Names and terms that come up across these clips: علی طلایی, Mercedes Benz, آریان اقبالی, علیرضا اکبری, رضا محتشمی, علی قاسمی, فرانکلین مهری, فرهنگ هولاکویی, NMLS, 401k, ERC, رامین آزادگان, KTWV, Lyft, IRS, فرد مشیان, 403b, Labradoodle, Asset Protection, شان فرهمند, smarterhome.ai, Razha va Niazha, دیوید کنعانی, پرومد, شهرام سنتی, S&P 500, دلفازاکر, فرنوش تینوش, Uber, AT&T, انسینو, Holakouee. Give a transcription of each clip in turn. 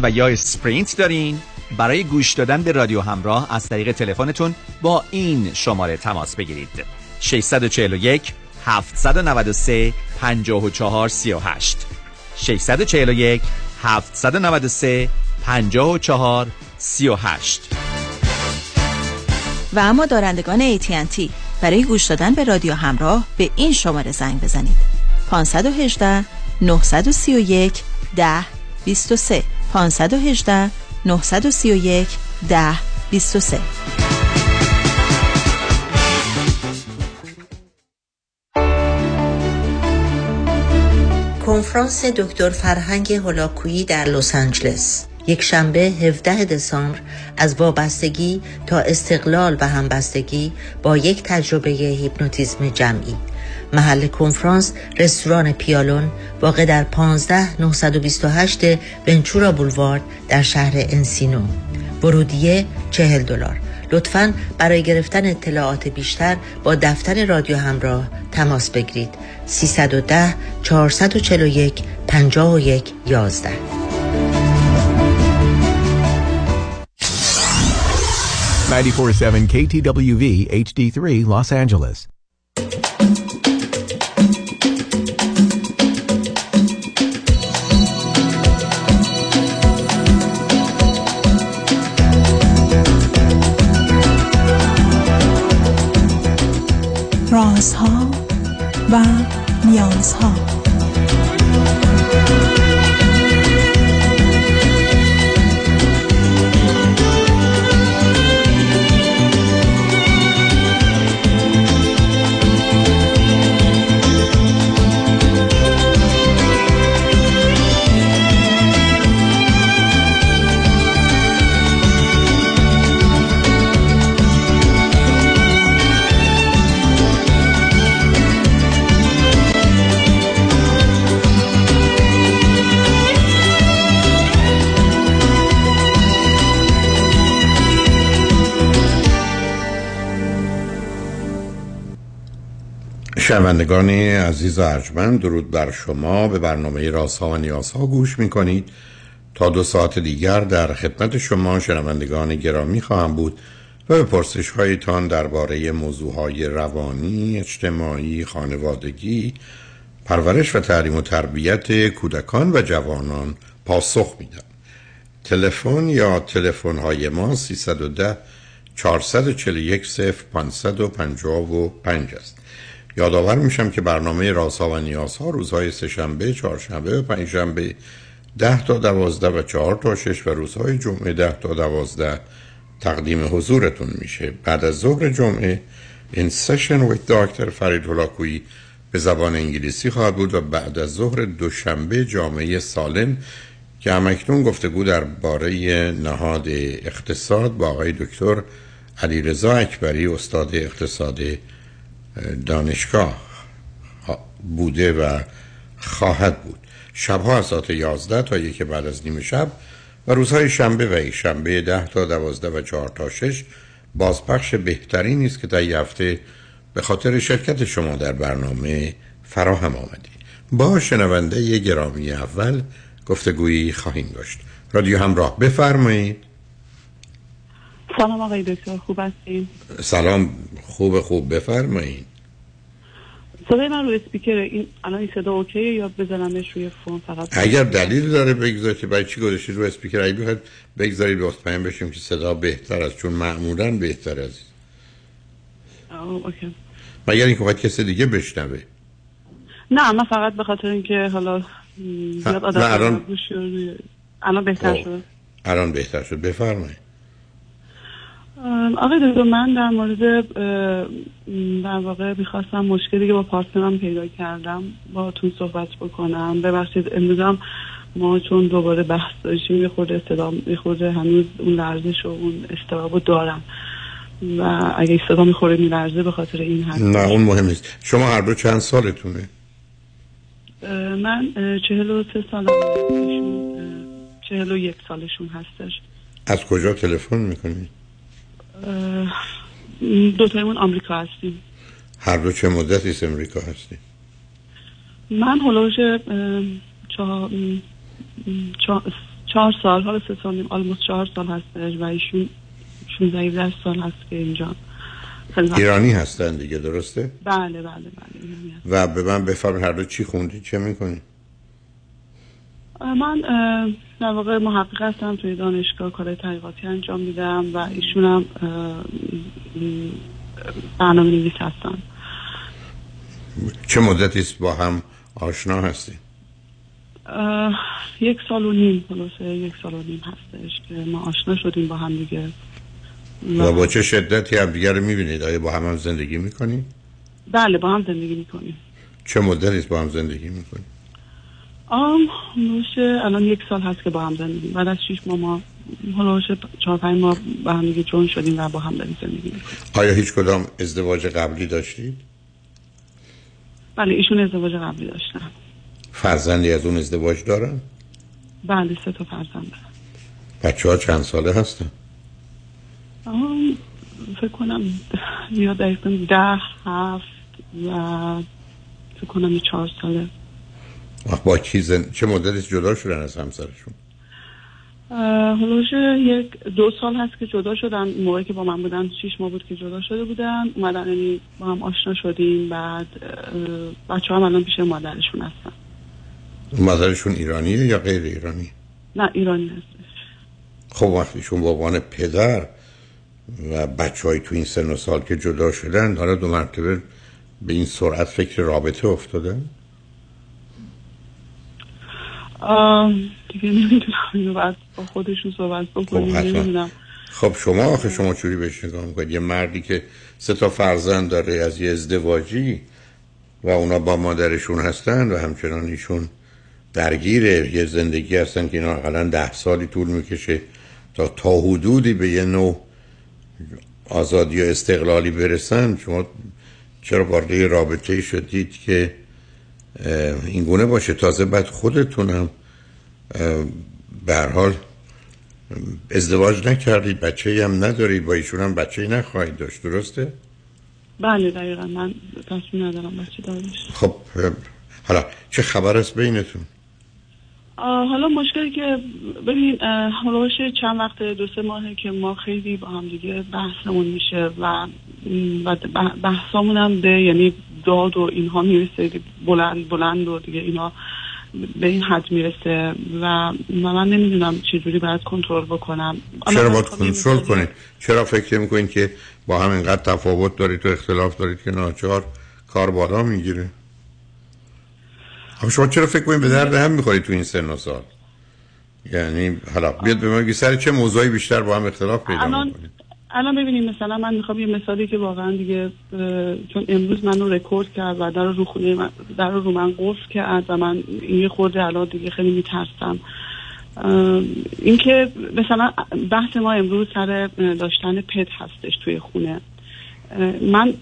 تلویزیون و یا اسپرینت دارین؟ برای گوش دادن به رادیو همراه از طریق تلفنتون با این شماره تماس بگیرید: 641 793 5438 641 793 5438. و اما دارندگان AT&T برای گوش دادن به رادیو همراه به این شماره زنگ بزنید: 518 931 10 23 518 931 10 23. کنفرانس دکتر فرهنگ هولاکویی در لس آنجلس، یک شنبه 17 دسامبر، از وابستگی تا استقلال و همبستگی با یک تجربه هیپنوتیزم جمعی. محل کنفرانس رستوران پیالون واقع در 15928 ونچورا بولوارد در شهر انسینو. ورودیه $40. لطفاً برای گرفتن اطلاعات بیشتر با دفتر رادیو همراه تماس بگیرید: 310 441 51 11. KTWV HD3 Los Angeles. رازها و نیازها. شنوندگان عزیز و ارجمند، درود بر شما. به برنامه رازها و نیازها گوش میکنید. تا 2 ساعت دیگر در خدمت شما شنوندگان گرامی خواهم بود و به پرسش هایتان درباره موضوعهای روانی، اجتماعی، خانوادگی، پرورش و تعلیم و تربیت کودکان و جوانان پاسخ میدم. تلفن یا تلفن‌های ما 310 441 0555 است. یادآور میشم که برنامه رازها و نیازها روزهای سه‌شنبه، چهارشنبه و پنجشنبه 10 تا 12 و 4 تا 6 و روزهای جمعه 10 تا 12 تقدیم حضورتون میشه. بعد از ظهر جمعه این سشن ویت دکتر فرید هولاکویی به زبان انگلیسی خواهد بود و بعد از ظهر دوشنبه جامعه سالم که همکنون گفتگو درباره نهاد اقتصاد با آقای دکتر علیرضا اکبری استاد اقتصاد دانشگاه بوده و خواهد بود. شبها از ساعت 11 تا 1 بعد از نیم شب و روزهای شنبه و یک شنبه 10 تا 12 و 4 تا 6 بازپخش بهترین است که در این هفته به خاطر شرکت شما در برنامه فراهم آمده. با شنونده گرامی اول گفتگویی خواهیم داشت. رادیو همراه، بفرمایید. سلام آقای دکتر، خوب هستین؟ سلام، خوب بفرمایید. صدای من رو اسپیکر، این الان این صدا اوکیه یا بزنمش روی فون؟ فقط اگر دلیل داره بگذارید. که برای چی گذاشتید رو اسپیکر؟ اگه بخواید بگذارید مطمئن بشیم که صدا بهتر است، چون معمولا بهتر است. اوکی. مگر اینکه وقت کسی دیگه بشنوه. نه، من فقط به خاطر اینکه حالا زیاد آدم الان بهتر شد. الان بهتر شد، بفرمایید. آقای دکتر، من در مورد در واقع می‌خواستم مشکلی که با پارتنرم پیدا کردم با تون صحبت بکنم. ببخشید امروزم ما چون دوباره بحث داشتیم یه خورده هنوز اون لرزش و اون استرابو دارم و اگه استرابو میخوره میلرزه به خاطر این حرف. نه، اون مهم نیست. شما هر دو چند سالتونه؟ من 43 سالم، 41 سالشون هستش. از کجا تلفن میکنید؟ دوتایمون آمریکا هستیم. هر دو چه مدتی از آمریکا هستیم؟ من هلوش 4 سال، حالا 3 سال، almost 4 سال هستش و ایشون 16 سال هست که اینجا. ایرانی هستن دیگه، درسته؟ بله بله بله. و به من بفرمایید هر دو چی خوندید، چه میکنید؟ من در واقع محقق هستم، توی دانشگاه کار تحقیقاتی انجام میدم و ایشون هم برنامه‌نویس هستن. چه مدتی است با هم آشنا هستید؟ 1.5 سال، خلاصه 1.5 سال هستش که ما آشنا شدیم با هم دیگه. و با چه شدتی هم دیگه رو میبینید؟ آیا با هم زندگی میکنید؟ بله با هم زندگی میکنیم. چه مدتی است با هم زندگی میکنید؟ میشه الان 1 سال هست که با هم زندگی، بعد از 6 ماه ما حالا 4-5 ماه با هم دیگه جون شدیم و با هم داریم زندگی میکنیم. آیا هیچ کدام ازدواج قبلی داشتید؟ بله ایشون ازدواج قبلی داشتن. فرزندی از اون ازدواج دارن؟ بله 3 تا فرزند. بچه‌ها چند ساله هستن؟ فکر کنم یا دقیقاً 10، 7 و فکر کنم 4 ساله. با چه مدتی جدا شدن از همسرشون؟ هلوشه 1-2 سال هست که جدا شدن. موقعی که با من بودن 6 ماه بود که جدا شده بودن. اومدن یعنی با هم آشنا شدیم. بعد بچه هم الان پیش مادرشون هستن. مادرشون ایرانیه یا غیر ایرانی؟ نه ایرانی هستش. خب وقتیشون با عنوان پدر و بچه های تو این سن و سال که جدا شدن، حالا 2 مرتبه به این سرعت فکر رابطه افتادن؟ دیگه نمیدونم، اینو باید با خودشون صحبت بکنیم. نمیدونم. خب شما آخه شما چوری بهش نگاه میکنید؟ یه مردی که 3 تا فرزند داره از یه ازدواجی و اونا با مادرشون هستن و همچنان ایشون درگیر یه زندگی هستن که اینا حداقل 10 سالی طول میکشه تا حدودی به یه نوع آزادی و استقلالی برسن. شما چرا وارد رابطه‌ای شدید که این گونه باشه؟ تازه بعد خودتونم به هر حال ازدواج نکردید، بچه‌ای هم نداری، با ایشون هم بچه‌ای نخواهید داشت، درسته؟ بله دقیقاً، من تصمیم ندارم بچه دار بشم. خب حالا چه خبر است بینتون؟ حالا مشکلی که ببین حالا چند وقت 2-3 ماهه که ما خیلی با هم دیگه بحثمون میشه و بحثمون هم به یعنی داد و اینها میرسه، بلند و دیگه اینا به این حد میرسه و من نمیدونم چجوری باید کنترل بکنم. چرا باید کنترل کنید؟ چرا فکر میکنید که با هم اینقدر تفاوت دارید و اختلاف دارید که ناچار کار بالا میگیره؟ خب شما چرا فکر کنید به درد هم میخورید تو این سن و سال؟ یعنی حالا بیاد به من بگید سر چه موضوعی بیشتر با هم اختلاف پیدا میکنید؟ الان ببینیم مثلا من میخوام یه مثالی که واقعا دیگه چون امروز منو رکورد کرد و در رو من قفل کرد و من یه خورده الان دیگه خیلی میترسم. اینکه مثلا بحث ما امروز سر داشتن پت هستش توی خونه. من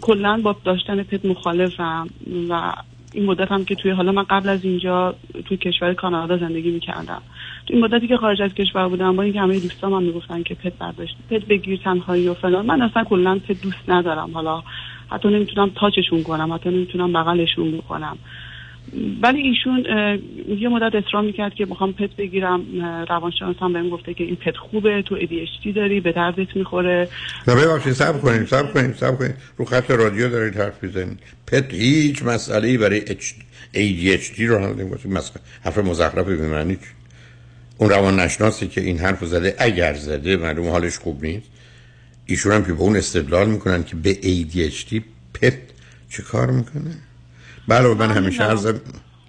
کلا با داشتن پت مخالفم و این مدت هم که توی حالا من قبل از اینجا توی کشور کانادا زندگی میکردم. توی این مدتی که خارج از کشور بودم با اینکه همه دوستام هم میگفتن که پت برداشت، پت بگیر، تنهایی و فلان، من اصلا کلا پت دوست ندارم. حالا حتی نمیتونم تاچشون کنم، حتی نمیتونم بغلشون بکنم. ولی ایشون یه مدت اصرار میکرد که میخوام پت بگیرم. روانشناسم بهم گفته که این پت خوبه، تو ADHD داری، به دردت میخوره. نه ببخشید صبر کنیم. رو خط رادیو دارید حرف میزنید. پت هیچ مسئله‌ای برای ADHD رو حل نمیکنه. مثلا حرف مزخرف به معنی اون روانشناسی که این حرفو زده، اگر زده معلوم حالش خوب نیست. ایشون هم که به اون استدلال میکنن که به ADHD پت چه کار میکنه؟ بله من همیشه عرض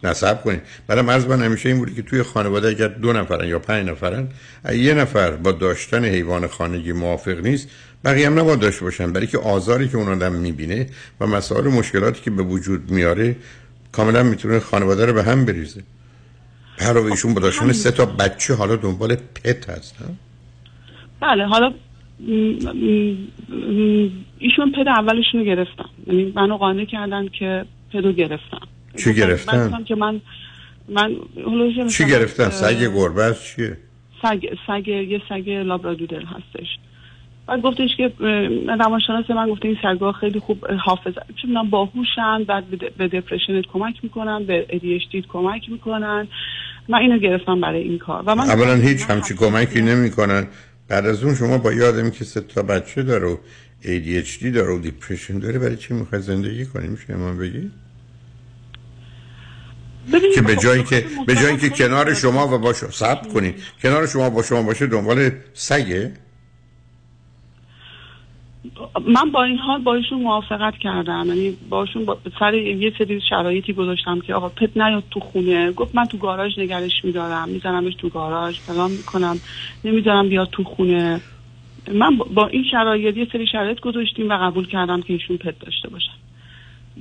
نصب کنید. بله عرض من همیشه این بودی که توی خانواده اگر 2 نفرن یا 5 نفرن، یه نفر با داشتن حیوان خانگی موافق نیست، بقیه هم نباید داشته باشن، برای که آزاری که اون آدم میبینه و مسائل و مشکلاتی که به وجود میاره کاملا میتونه خانواده رو به هم بریزه. برای ایشون با داشتن 3 تا بچه حالا دنبال پت هستن. بله حالا ایشون پد اولشون رو گرفتن، یعنی منو قانع کردن که پدو گرفتم. چی گرفتن؟ من چی گرفتن؟ سگ گربه است چیه؟ سگ یه سگ لابرادودل هستش. بعد گفتش که روانشناس من گفته این سگا خیلی خوب حافظه، چون من باهوشن، بعد به دپرشنت کمک میکنن، به ADHD کمک میکنن من اینو گرفتم برای این کار و من اولا هیچ همچین کمکی نمی‌کنن. بعد از اون شما با یادمی که 3 تا بچه داره و ADHD داره و دیپرشن داره، برای چی می‌خوای زندگی کنی؟ میشه من بگی که به جای اینکه کنار شما و با شما صبر کنید، کنار شما با شما باشه، دنبال سگه؟ من با این حال با ایشون موافقت کردم، یعنی باشون سر یه سری شرایطی گذاشتم که آقا پت نیاد تو خونه. گفت من تو گاراژ نگرش میدارم، میزنمش تو گاراژ، فلان میکنم، نمیذارم بیاد تو خونه. من با این شرایط یه سری شرایط گذاشتیم و قبول کردم که ایشون پت داشته باشن.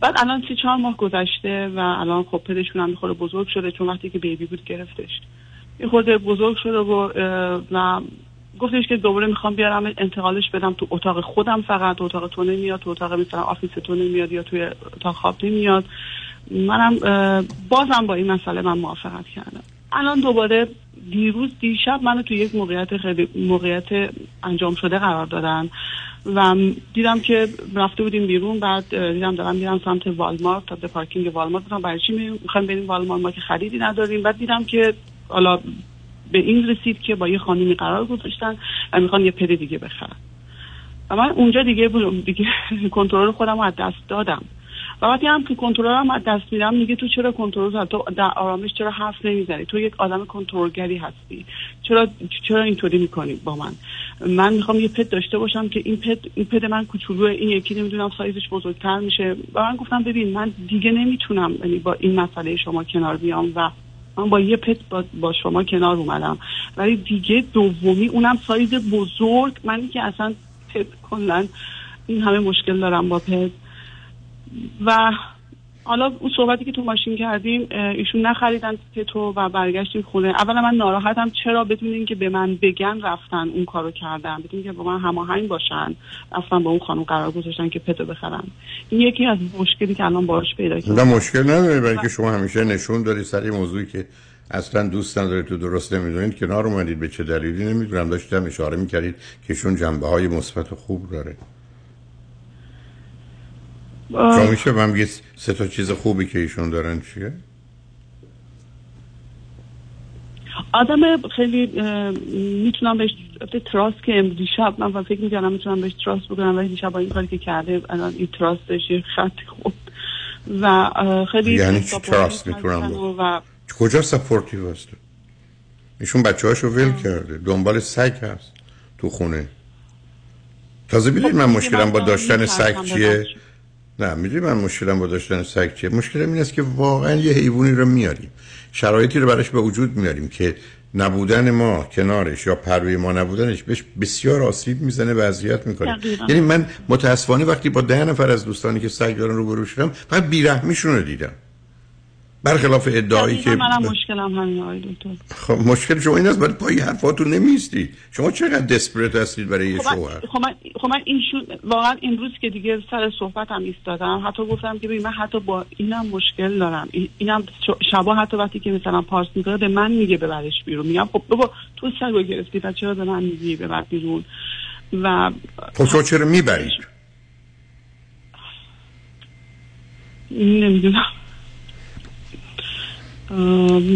بعد الان 3-4 ماه گذشته و الان خب پدشون هم میخوره بزرگ شده، چون وقتی که بیبی بود گرفتش، یه خورده بزرگ شده و گفتش که دوباره میخوام بیارم انتقالش بدم تو اتاق خودم، فقط تو اتاق تو نمیاد، تو اتاق مثلا آفیس تو نمیاد یا توی اتاق خواب نمیاد. منم بازم با این مسئله من موافقت کردم. الان دوباره دیشب منو تو یک موقعیت انجام شده قرار دادن و دیدم که رفته بودیم بیرون، بعد دیدم دارم میرم سمت والمارت، تا به پارکینگ والمارت بودم، برای چی میخوایم بریم والمارت، ما که خریدی نداریم. بعد دیدم که حالا به این رسید که با یه خانمی قرار گذاشتن و میخوان یه پدی دیگه بخرن و من اونجا دیگه کنترل خودم رو از دست دادم. و وقتی هم که کنترلم از دست میدم، میگه تو چرا کنترل، تو در آرامش چرا حرف نمیزنی، تو یک آدم کنترلگری هستی، چرا اینطوری میکنی با من؟ من میخوام یه پد داشته باشم که این پد من کوچولوه، این یکی نمیدونم سایزش بزرگتر میشه. و من گفتم ببین من دیگه نمیتونم با این مسئله شما کنار بیام و من با یه پت با شما کنار اومدم، ولی دیگه دومی اونم سایز بزرگ، من که اصلا پت کلا این همه مشکل دارم با پت. و حالا اون صحبتی که تو ماشین کردیم، ایشون نخریدن پتو و برگشتیم خونه. اولا من ناراحتم، چرا بدون اینکه به من بگن رفتن اون کارو کردن، بدون اینکه با من هماهنگ باشن رفتن با اون خانم قرار گذاشتن که پتو بخرن. این یکی از مشکلی که الان باهاش پیدا کردم. نه مشکل نداره، برای اینکه شما همیشه نشون داری سر این موضوعی که اصلا دوست ندارید، تو درست نمیدونید، کنار اومدید. به چه دلیلی نمیدونم، داشتم اشاره میکردید که ایشون جنبه‌های مثبت و خوب داره. شما میشه من بگید 3 تا چیز خوبی که ایشون دارن چیه؟ آدم خیلی میتونم بهش تراست، که امروزشب من فکر میکنم میتونم بهش تراست بکنم، ولی دیشب با این کاری که کرده الان این تراستش یه خط خود و خیلی یعنی چی تراست میتونم و... کجا سپورتیو هست؟ ایشون بچه هاشو ویل کرده، دنبال سگ هست تو خونه. تازه بیدید من مشکلم با داشتن سگ چیه؟ نه میدونی من مشکلم با داشتن سگ چیه؟ مشکلم این است که واقعا یه حیوانی رو میاریم، شرایطی رو براش به وجود میاریم که نبودن ما کنارش یا پروی ما نبودنش بهش بسیار آسیب میزنه و اذیت میکنه. یعنی من متاسفانه وقتی با 10 نفر از دوستانی که سگ دارن روبرو شدم، فقط بی‌رحمیشون رو دیدم، برخلاف ادعایی که منم مشکلم همین آقای دکتر. خب مشکل شما این است، بعد پای حرفاتون نمیستی. شما چقدر دسپریت هستید برای یه شوهر. خب من اینشون واقعا امروز که دیگه سر صحبتم ایستادم، حتی گفتم که ببین من حتی با اینم مشکل دارم، اینم شبا حتی وقتی که مثلا پارس میکنه به من میگه ببرش بیرون، میگم خب بابا تو سگو گرفتی و چرا به من میگی ببر بیرون؟ و خب چرا میبرید؟ نمیدونم،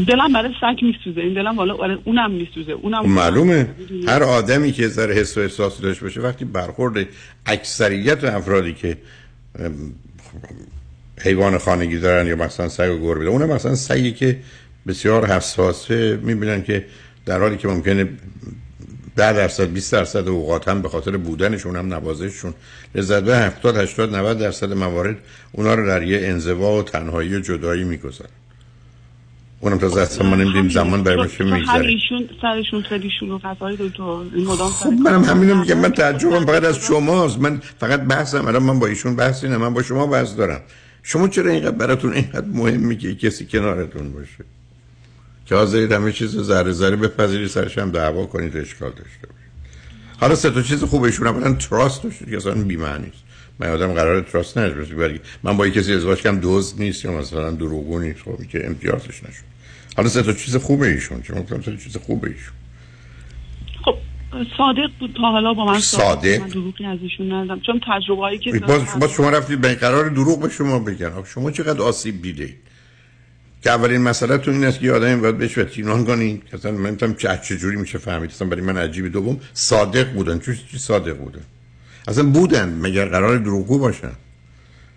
دلم برای سگ میسوزه، این دلم والا اونم میسوزه. اونم معلومه هر آدمی که ذره حس و احساسی داشته باشه، وقتی برخورد اکثریت افرادی که حیوان خانگی دارن یا مثلا سگ و گربه، اونم مثلا سگی که بسیار حساسه، میبینن که در حالی که ممکنه 10% 20% اوقات هم به خاطر بودنشون هم نوازششون لذت ببرن، 70-80-90% موارد اونا رو در یه انزوا و تنهایی و جدایی میگذارن. اونم تا زد ما نمیدیم زمان برای باشه میگذاره. همیشون سرشون خیلی شلوغ قضایی دکتر، این مدام سر. منم همینو میگم، من تعجبم فقط از شماست. من فقط بحثم الان، من با ایشون بحثی نه، من با شما بحث دارم. شما چرا اینقدر براتون اینقدر مهمه که کسی کنارتون باشه که حاضرید همه چیز ذره ذره بپذیرید، سرش هم دعوا کنید، اشکال داشته باشه. حالا 3 تا چیز خوب ایشون اولا تراست داشت که اصلا بی معنی است. من آدم قراره تراست نشه، ولی من با کسی ازدواج کنم دزد نیست یا مثلا دروغگو نیست، خب که امتیازش نشه. حالا 3 تا چیز خوبه ایشون، چون مثلا 3 چیز خوبه ایشون. خب صادق بود تا حالا با من، صادق، من دروغی از ایشون ندیدم، چون تجربه‌ای که باز شما رفتید به قرار دروغ به شما بگن، شما چقدر آسیب دیدید؟ که اولین مسئله تو این است که یه آدمی باید بهش اطمینان کنین که اصلا من نمی‌فهمم چجوری میشه فهمید، اصلا برای من عجیبه. دوم صادق بودن. چی صادق بودن؟ اصلا بودن، مگر قرار دروغگو باشن؟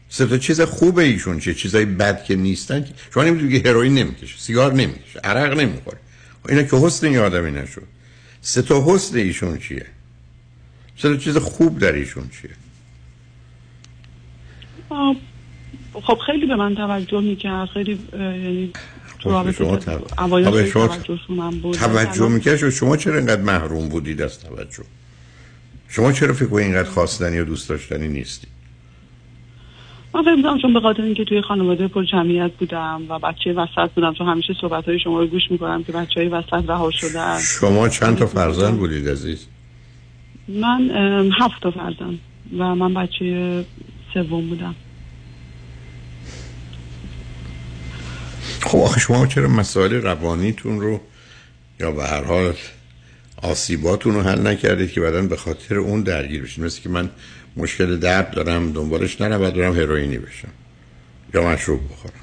سه تا چیز خوبه ایشون، چه چیزای بد که نیستن. شما نمی‌دونید که هروئین نمی‌کشه، سیگار نمی‌کشه، عرق نمی‌خوره. اینا که حسن این آدمی نشود. سه تا حسن ایشون چیه؟ سه تا چیز خوب در ایشون چیه؟ خب خیلی به من توجه میکرد، خیلی یعنی اوایل توجهشون من بود. توجه میکرد. شما چرا اینقدر محروم بودید از توجه؟ شما چرا فکر کنید اینقدر خواستنی و دوست داشتنی نیستی؟ من فکر می‌کنم چون به خاطر اینکه توی خانواده پر جمعیت بودم و بچه وسط بودم، چون همیشه صحبت‌های شما رو گوش می‌کنم که بچه‌های وسط رها شدن. شما چند تا فرزند بودید عزیز؟ من 7 تا فرزند و من بچه سوم بودم. خب آخه شما چرا مسائل روانیتون رو یا به هر حال آسیباتون رو حل نکردید که بعداً به خاطر اون درگیر بشید؟ مثل که من مشکل درد دارم، دنبالش نرم، بعد دارم هروئینی بشم یا مشروب بخورم.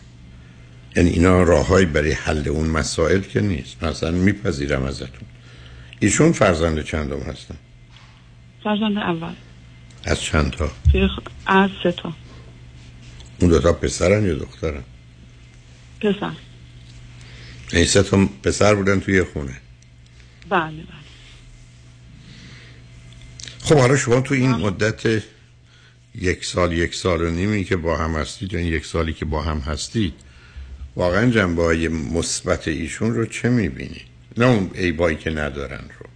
یعنی اینا راه‌های برای حل اون مسائل که نیست. مثلا میپذیرم ازتون. ایشون فرزند چندم هستن؟ فرزند اول. از چند تا؟ از 3 تا. اون 2 تا پسرن یا دخترن؟ پسر. این 3 تا پسر بودن توی خونه. بله بله. خب حالا شما تو این مدت 1 سال 1 سال و نیمی که با هم هستید، یعنی 1 سالی که با هم هستید، واقعا جنبه‌های مثبت ایشون رو چه می‌بینید؟ نه اون عیبایی که ندارن رو.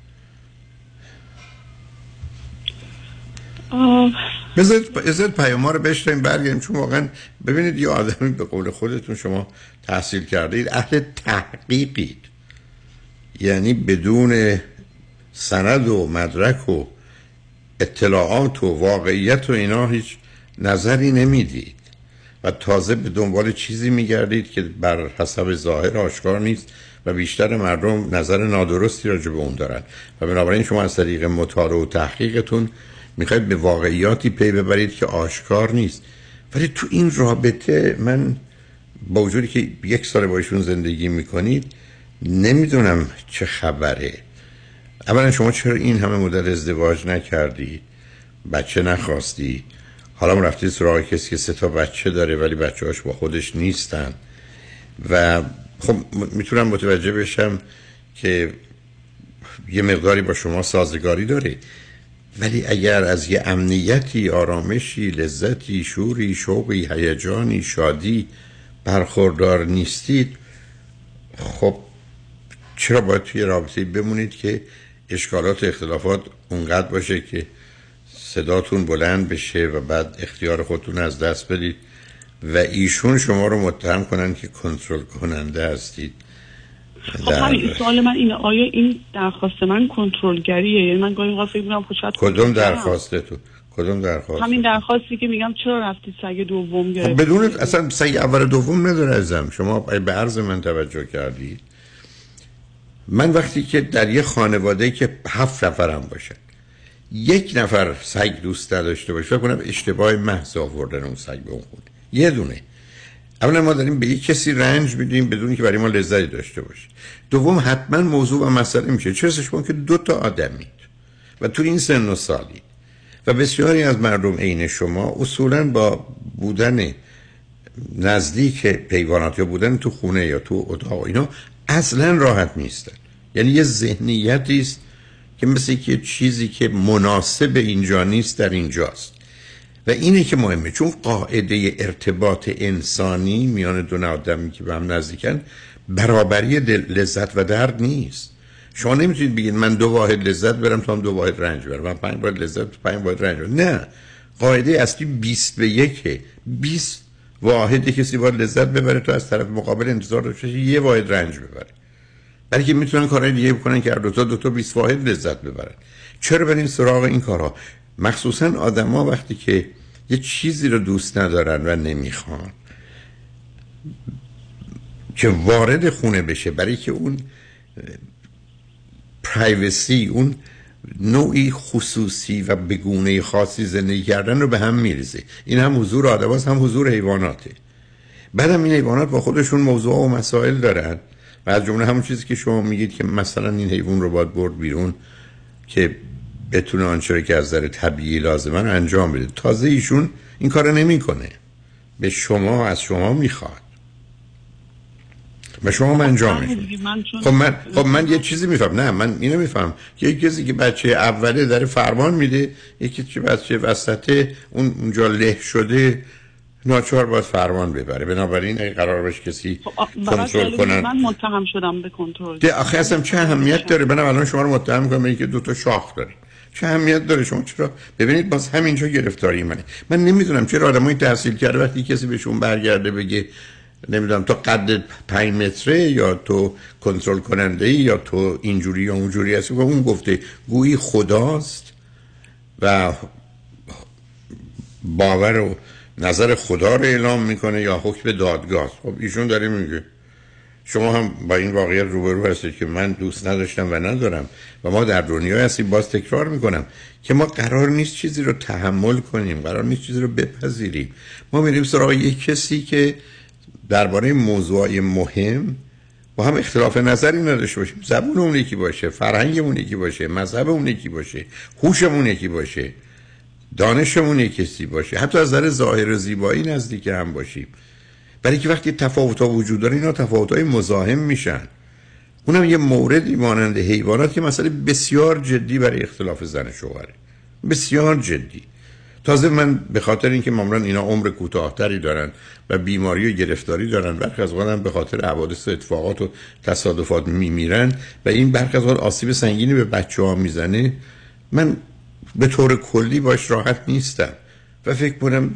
بذارید پیام‌ها رو بشنویم برگردیم، چون واقعا ببینید یه آدمی به قول خودتون شما تحصیل کرده اید، اهل تحقیقید، یعنی بدون سند و مدرک و اطلاعات و واقعیت و اینا هیچ نظری نمیدید و تازه به دنبال چیزی میگردید که بر حسب ظاهر آشکار نیست و بیشتر مردم نظر نادرستی راجع به اون دارن و بنابراین شما از طریق مطالعه و تحقیقتون میخواید به واقعیاتی پی ببرید که آشکار نیست. ولی تو این رابطه من با وجودی که 1 سال با ایشون زندگی میکنید نمیدونم چه خبره. اولا شما چرا این همه مدت ازدواج نکردی؟ بچه نخواستی؟ حالا رفتی سراغ کسی که 3 تا بچه داره ولی بچه‌هاش با خودش نیستن و خب میتونم متوجه بشم که یه مقداری با شما سازگاری داره، ولی اگر از یه امنیتی، آرامشی، لذتی، شوری، شوقی، هیجانی، شادی برخوردار نیستید، خب چرا باید توی رابطه‌ای بمونید که اشکالات و اختلافات اونقدر باشه که صداتون بلند بشه و بعد اختیار خودتون از دست بدید و ایشون شما رو متهم کنن که کنترل کننده هستید؟ خب همین سوال من اینه، آیا این درخواست من کنترلگریه؟ یعنی من گاهی فکر می‌کنم خودت کدوم درخواسته تو؟ کدوم درخواست؟ همین درخواستی که میگم چرا رفتی سگ دوم گرفتی؟ خب بدون اصلا سگ اول دوم نداره ازم. شما به عرض من توجه کردید. من وقتی که در یه خانواده که 7 نفرم باشه، 1 نفر سگ دوست نداشته باشه، فکر کنم اشتباه محض آوردن اون سگ به اون خونه. یه دونه. اولا ما داریم به یک کسی رنج میدیم بدون که برای ما لذتی داشته باشه. دوم حتما موضوع و مسئله میشه. چه شما که 2 تا آدمید و تو این سن و سالی و بسیاری از مردم عین شما اصولا با بودن نزدیک پیوانات یا بودن تو خونه یا تو اتاق اینا اصلا راحت نیستن. یعنی یه ذهنیتی است که مثل که چیزی که مناسب اینجا نیست در اینجاست و اینه که مهمه، چون قاعده ارتباط انسانی میان 2 آدمی که به هم نزدیکن برابری لذت و درد نیست. شما نمیتونید بگید من 2 واحد لذت برم تو هم 2 واحد رنج برم، من 5 واحد لذت 5 واحد رنج برم. نه، قاعده اصلی 20 به 1، 20 واحدی کسی باید لذت ببره، تو از طرف مقابل انتظار داشته 1 واحد رنج ببره، بلکه میتونن کارهای دیگه بکنن که هر 2 تا 20 واحد لذت ببرن. چرا بریم سراغ این کارها؟ مخصوصا آدما وقتی که یه چیزی رو دوست ندارن و نمیخوان که وارد خونه بشه، برای که اون پرایوسی، اون نوعی خصوصی و بگونه خاصی زندگی کردن رو به هم میریزه. این هم حضور آدماست هم حضور حیواناته. بعدم این حیوانات با خودشون موضوع و مسائل دارن و از جمله همون چیزی که شما میگید که مثلا این حیوان رو باید برد بیرون که بتونه آنچه که از نظر طبیعی لازمه رو انجام بده. تازه ایشون این کارو نمیکنه، به شما از شما میخواد و شما من انجامش میدید. خب من یه چیزی میفهم، نه من اینو میفهم که یک کسی که بچه اوله داره فرمان میده، یکی که بچه وسطه اونجا له شده ناچار باید فرمان ببره، بنابراین اگه قرار باشه کسی کنترل کنن. من متهم شدم به کنترل. ده آخه اصلا چه اهمیت داره؟ بنام الان شما رو متهم می‌کنم اینکه دو تا شاخ دارید. چه اهمیت داره؟ شما چرا؟ ببینید باز همینجا گرفتاری منه. من نمیدونم چرا آدمای تحصیل کرده وقتی کسی بهشون برگرده بگه نمیدونم تو قد 5 متره یا تو کنترل کننده ای یا تو اینجوری یا اونجوری هستی، اون گفته گویی خداست و باور و نظر خدا رو اعلام میکنه یا حکم دادگاه. خب ایشون داره میگه شما هم با این واقعیت روبرو هستید که من دوست نداشتم و ندارم و ما در دنیای هستیم، باز تکرار میکنم که ما قرار نیست چیزی رو تحمل کنیم، قرار نیست چیزی رو بپذیریم. ما میریم سراغ یک کسی که درباره موضوعی مهم با هم اختلاف نظری نداشته باشیم، زبون اون یکی باشه، فرهنگمون یکی باشه، مذهبمون یکی باشه، هوشمون یکی باشه، دانشمون یکی باشه، حتی از نظر ظاهر و زیبایی نزدیک هم باشیم. برای که وقتی تفاوت‌ها وجود داره اینا تفاوت‌های مزاحم میشن. اونم یه موردی مانند حیوانات که مسئله بسیار جدی برای اختلاف زن و شوهره، بسیار جدی. تازه من به خاطر اینکه معمولا اینا عمر کوتاه‌تری دارن و بیماری و گرفتاری دارن، برخی از اونها به خاطر حوادث و اتفاقات و تصادفات میمیرن و این برخی از اونها آسیب سنگینی به بچه‌ها میزنه. من به طور کلی باش راحت نیستم و فکر کنم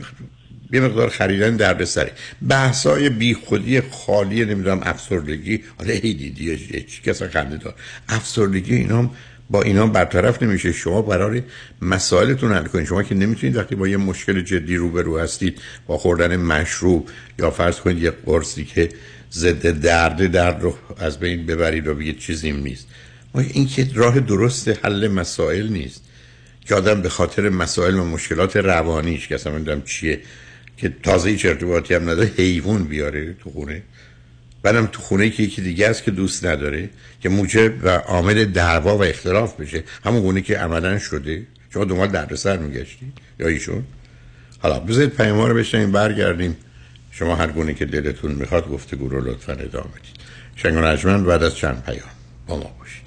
یه مقدار خریدن دردسره. بحث‌های بیخودی خالی نمیدونم افسردگی، حالا ADHD چی کسا خنده دار، افسردگی اینا با اینا برطرف نمیشه. شما برای مسائلتون حل کنید. شما که نمیتونید وقتی با یه مشکل جدی روبرو هستید با خوردن مشروب یا فرض کنید یه قرصی که ضد درد رو از بین ببرید و بگید چیزی نیست. ما این که راه درست حل مسائل نیست. که آدم به خاطر مسائل و مشکلات روانیش که اصلا نمیدونم چیه که تازه هیچ ارتباطی هم نداره حیوان بیاره تو خونه، بعدم تو خونه که یکی دیگه است که دوست نداره که موجب و عامل دعوا و اختلاف بشه، همون گونه که عملاً شده. شما دنبال دردسر میگشتی یا ایشون؟ حالا بذارید پیما رو بشنیم برگردیم. شما هر گونه که دلتون میخواد گفتگو رو لطفاً ادامه بدید. شنگون اجمن بعد از چند پیام با ما باشید.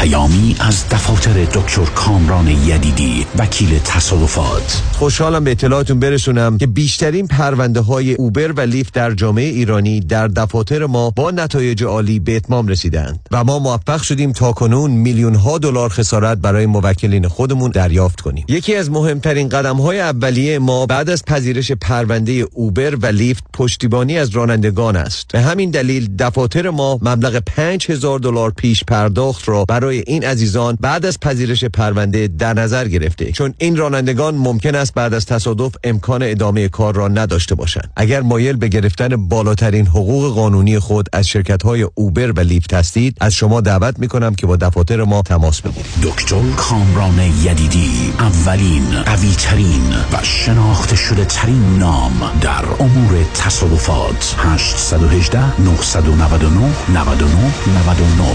پیامی از دفاتر دکتر کامران یدیدی، وکیل تصادفات. خوشحالم به اطلاعتون برسونم که بیشترین پرونده های اوبر و لیفت در جامعه ایرانی در دفاتر ما با نتایج عالی به اتمام رسیدند و ما موفق شدیم تا کنون میلیون ها دلار خسارت برای موکلین خودمون دریافت کنیم. یکی از مهمترین قدم های اولیه ما بعد از پذیرش پرونده اوبر و لیفت پشتیبانی از رانندگان است. به همین دلیل دفاتر ما مبلغ 5000 دلار پیش پرداخت را برای این عزیزان بعد از پذیرش پرونده در نظر گرفته، چون این رانندگان ممکن است بعد از تصادف امکان ادامه کار را نداشته باشند. اگر مایل به گرفتن بالاترین حقوق قانونی خود از شرکت‌های اوبر و لیفت هستید، از شما دعوت می‌کنم که با دفاتر ما تماس بگیرید. دکتر کامران یدیدی، اولین، قوی‌ترین و شناخته شده ترین نام در امور تصادفات. 818 999 9999.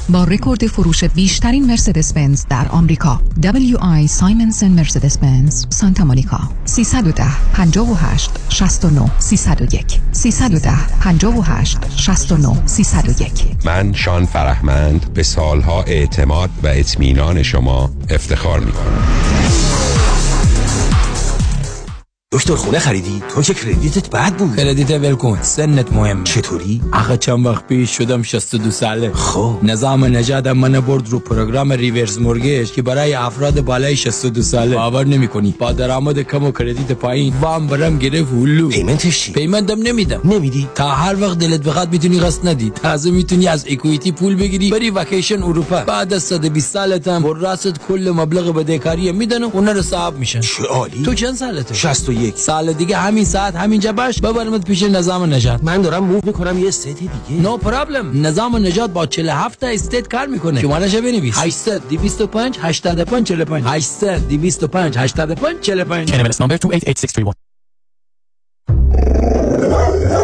با رکورد فروش بیشترین مرسدس بنز در آمریکا، WI سایمنسن مرسدس بنز سانتا مونیکا. 310 58 69 301 310 58 69 301. من شان فرهمند به سالها اعتماد و اطمینان شما افتخار می‌کنم. دکتر خونه خریدی؟ تو که کردیتت بد بود. کردیت ول کن، سنت مهم. چطوری؟ آخه چند وقت پیش شدم 62 ساله. خب نظام نجات من برد رو پروگرام ریورس مورگیج که برای افراد بالای 62 ساله. باور نمی‌کنی. با درآمد کم و کردیت پایین وام برام گرفت هلو. پیمنتش چی؟ پیمندم نمیدم. نمیدی؟ تا هر وقت دلت بخواد میتونی قسط ندی. تازه میتونی از اکوئیتی پول بگیری بری وکیشن اروپا. بعد از 120 سالت هم وراثت کل مبلغ بدهکاری میدن و اونها رو صاحب میشن. چه عالی. تو چند سالته؟ 62. یک سال دیگه همین ساعت همینجا باش ببرمت پیش نظام نجات. من دارم موو میکنم یه استیت دیگه. نو پرابلم. نظام نجات با 47 تا استیت کار میکنه. شماره‌اش بنویس 825 85 45 825 85 45 کلمس نمبر 288631.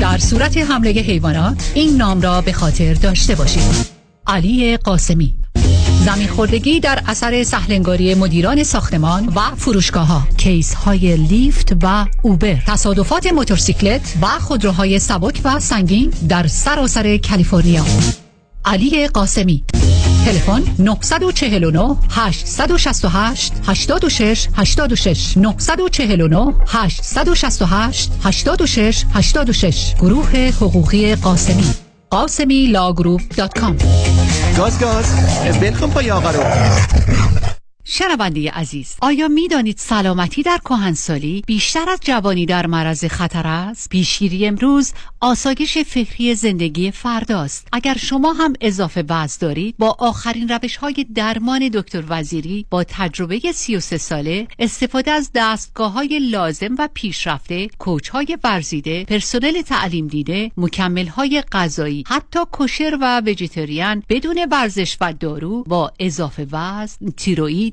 در صورت حمله حیوانات این نام را به خاطر داشته باشید. علی قاسمی. زمین خوردگی در اثر سهلنگاری مدیران ساختمان و فروشگاه‌ها، کیس‌های لیفت و اوبر، تصادفات موتورسیکلت و خودروهای سبک و سنگین در سراسر کالیفرنیا. علی قاسمی. تلفن 949 868 86 86 949 868 86 86 گروه حقوقی قاسمی. قاسمیلاگروپ.com. گاز گاز. بلکم پای آقا رو. شنونده عزیز، آیا می‌دانید سلامتی در کهنسالی بیشتر از جوانی در معرض خطر است؟ پیشگیری امروز آسایش فکری زندگی فرداست. اگر شما هم اضافه وزن دارید، با آخرین روش‌های درمان دکتر وزیری با تجربه 33 ساله، استفاده از دستگاه‌های لازم و پیشرفته، کوچ‌های ورزیده، پرسنل تعلیم دیده، مکمل‌های غذایی، حتی کوشر و ویجیتریان بدون ورزش و دارو، با اضافه وزن، تیروئید،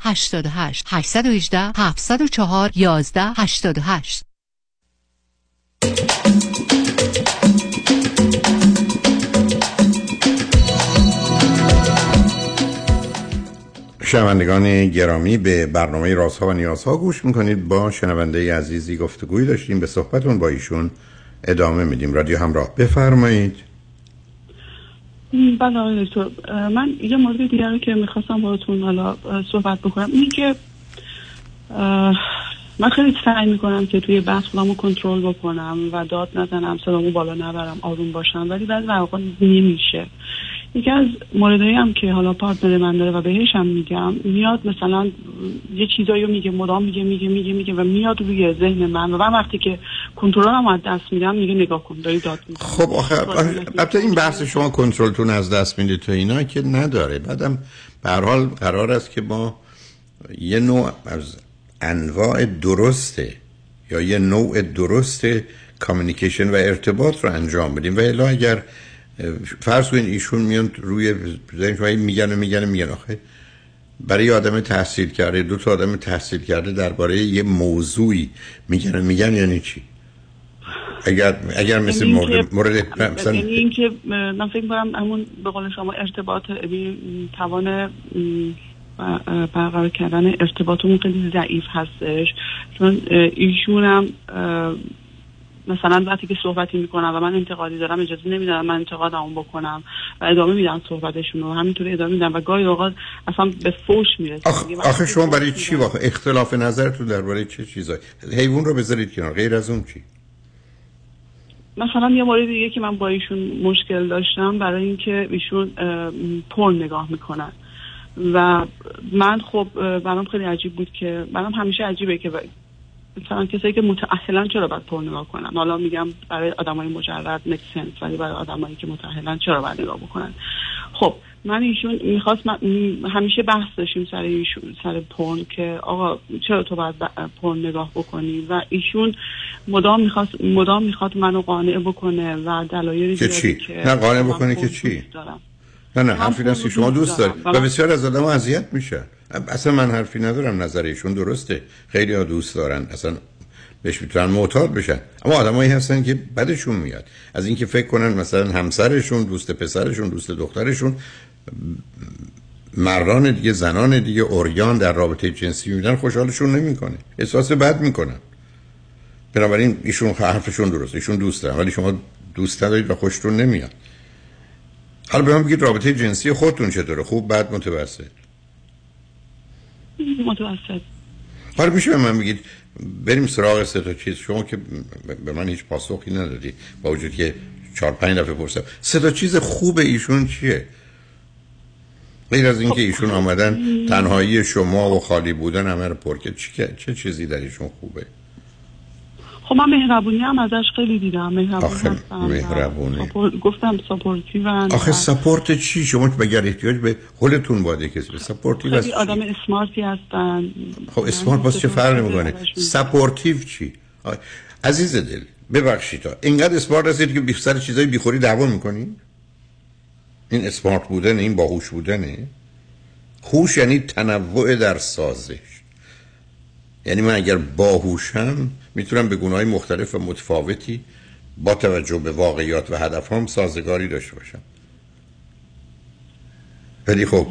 88 818 704 11 88. شنوندگان گرامی، به برنامه رازها و نیازها گوش میکنید. با شنونده عزیزی گفتگویی داشتیم، به صحبتون با ایشون ادامه میدیم. رادیو همراه، بفرمایید. بله آقای دکتر، من یه مورد دیگر رو که میخواستم باهاتون حالا صحبت بکنم اینه که من خیلی سعی میکنم که توی بحث خودم رو کنترل بکنم و داد نزنم، صدامو بالا نبرم، آروم باشم، ولی بعضی وقتا نمیشه. یکی از موردایی هم که حالا پارتنر من داره و بهش هم میگم، میاد مثلا یه چیزایی رو میگه، مدام میگه میگه میگه میگه و میاد روی ذهن من و من وقتی که کنترلم از دست میدم میگه نگاه کن داری داد میزنی. خب آخه البته این بحث شما کنترلتون از دست میدید تو اینا که نداره. بعدم به هر حال قرار است که ما یه نوع از انواع درسته یا یه نوع درست کامیکیشن و ارتباط رو انجام بدیم و الا اگر فرض کنید ایشون میان روی ذهنشون میگن آخه برای آدم تحصیل کرده، 2 تا آدم تحصیل کرده درباره یه موضوعی میگن یعنی چی؟ اگر مثل مورد مثلا اینکه من فکر می‌کنم همون به قول شما ارتباط، توان برقرار کردن ارتباطمون خیلی ضعیف هستش، چون ایشون هم مثلا وقتی که صحبتی میکنم و من انتقادی دارم اجازه نمیدم من انتقادمون بکنم و ادامه میدم صحبتشون رو همینطور ادامه میدم و گاهی اوقات اصلا به فوش میرسه. آخه شما برای چی واقعا اختلاف نظرتون درباره چه چیزایی؟ حیوان رو بذارید کنار، غیر از اون چی؟ مثلا یه مورد دیگه که من با ایشون مشکل داشتم برای اینکه ایشون پرن نگاه میکنن و من خب برام خیلی عجیب بود که برام همیشه عجیبه که مثلا کسایی که متأهلن چرا باید پر نگاه کنن؟ حالا میگم برای آدمای مجرد مکسنس، ولی برای آدمایی که متأهلن چرا باید نگاه بکنن؟ خب من ایشون میخواست، همیشه بحث داشتیم سر ایشون، سر پرن، که آقا چرا تو باید پرن نگاه بکنی، و ایشون مدام میخواد منو قانع بکنه و دلایلی که نه قانع بکنه که چی دارم. نه حرفی نیست که شما دوست دارید و بسیار از آدم‌ها اذیت میشن. اصلا من حرفی ندارم، نظر ایشون درسته، خیلی ها دوست دارن، اصلا بهش میتونن معتاد بشن، اما آدمایی هستن که بدشون میاد از اینکه فکر کنن مثلا همسرشون، دوست پسرشون، دوست دخترشون، مردان دیگه، زنان دیگه، عریان در رابطه جنسی میدن، خوشحالشون نمیکنه، احساس بد میکنن. بنابراین ایشون حرفشون درست، ایشون دوست دارن، ولی شما دوست ندارید و خوشتون نمیاد. حالا به من بگید رابطه جنسی خودتون چطوره؟ خوب، بد، متوسط؟ متوسط. حالا میشه به من بگید بریم سراغ سه تا چیز، شما که به من هیچ پاسخی ندادی با وجود که 4-5 دفعه پرسیدم. سه تا چیز خوب ایشون چیه؟ غیر از اینکه ایشون آمدن تنهایی شما و خالی بودن همه رو پر کرد، چه چیزی در ایشون خوبه؟ خب من مهربونی هم ازش خیلی دیدم، مهربونی گفتم سپورتی و آخه سپورت چی؟ شما مگر احتیاج به خودتون باده کسی به سپورتی هست؟ خیلی آدم اسمارتی هستن. خب اسمارت باز چه فرق میکنه؟ سپورتیو چی؟ عزیز دل ببخشید، تا اینقدر اسمارت هستید که بیشتر چیزای بیخوری دعوا میکنین؟ این اسمارت بودن، این باهوش بودنه؟ هوش یعنی تنوع در سازش، یعنی من اگر باهوشم میتونم به گونه‌های مختلف و متفاوتی با توجه به واقعیات و هدفهام سازگاری داشته باشم. ولی خب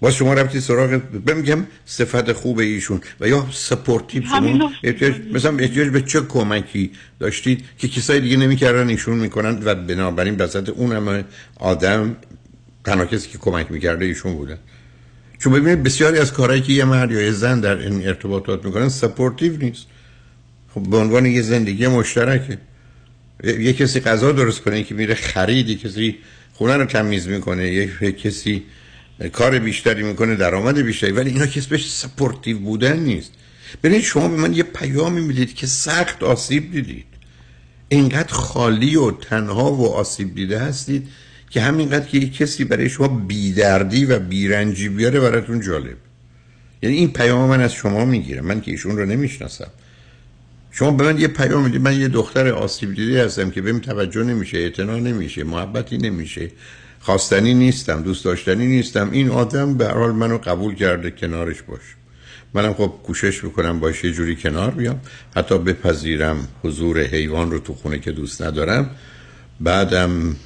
باز شما رفتید سراغ بگم صفت خوب ایشون و یا سپورتیو شما مثلا احتیاج به چه کمکی داشتید که کسای دیگه نمی‌کردن ایشون میکنن و بنابراین بساط اون همه آدم تنها کسی که کمک میکرده ایشون بودن. چون ببینید بسیاری از کارهایی که یه مرد یا یه زن در این ارتباطات میکنن سپورتیو نیست. خب به عنوان یه زندگی مشترکه، یه کسی غذا درست کنه که میره خریدی، کسی خونه رو تمیز میکنه، یه کسی کار بیشتری میکنه، درآمد بیشتری، ولی اینا کسی بهش سپورتیو بودن نیست. ببینید شما به من یه پیامی میدید که سخت آسیب دیدید، اینقدر خالی و تنها و آسیب دیده هستید که همینقدر که یک کسی برای شما بیدردی و بیرنجی بیاره براتون جالب. یعنی این پیام من از شما میگیره، من که ایشون رو نمیشناسم. شما به من یه پیام میدید، من یه دختر آسیب دیده هستم که بهم توجه نمیشه، اعتنا نمیشه، محبتی نمیشه، خواستنی نیستم، دوست داشتنی نیستم، این آدم به هر حال منو قبول کرده، کنارش باش. منم خب کوشش میکنم باش یه جوری کنار بیام، حتی بپذیرم حضور حیوان رو تو خونه که دوست ندارم. بعدم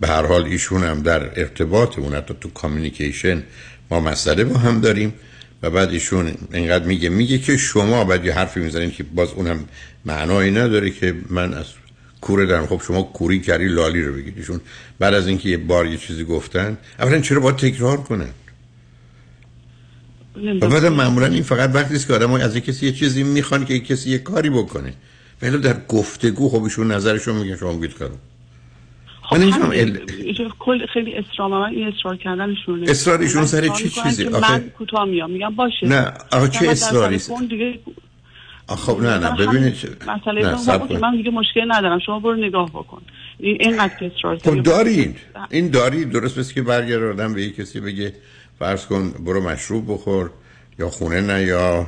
به هر حال ایشون هم در ارتباطمون، حتی تو کامیونیکیشن ما مسئله با هم داریم، و بعد ایشون اینقدر میگه که شما بعد یه حرفی میزنین که باز اونم معنایی نداره که من از کوره دارم. خب شما کوری کردی لالی رو بگید. ایشون بعد از اینکه یه بار یه چیزی گفتن، اولا چرا باید تکرار کنن؟ و بعد معمولا این فقط وقتی است که آدم از یک کسی یه چیزی میخوان که یک کسی یه کاری بکنه، ولی در گفتگو خب ایشون نظرشون میگن شما بگید کارو. من خیلی اصرار کردنشون سر چی چیزی؟ من کوتاه میگم باشه. نه آخه چه اصراری است؟ خب نه ببینید مسئله من دیگه مشکل ندارم، شما برو نگاه بکن. اینقدر که اصرار کردید دارید، این دارید، درست است که برگردم به یک کسی بگه فرض کن برو مشروب بخور یا خونه نه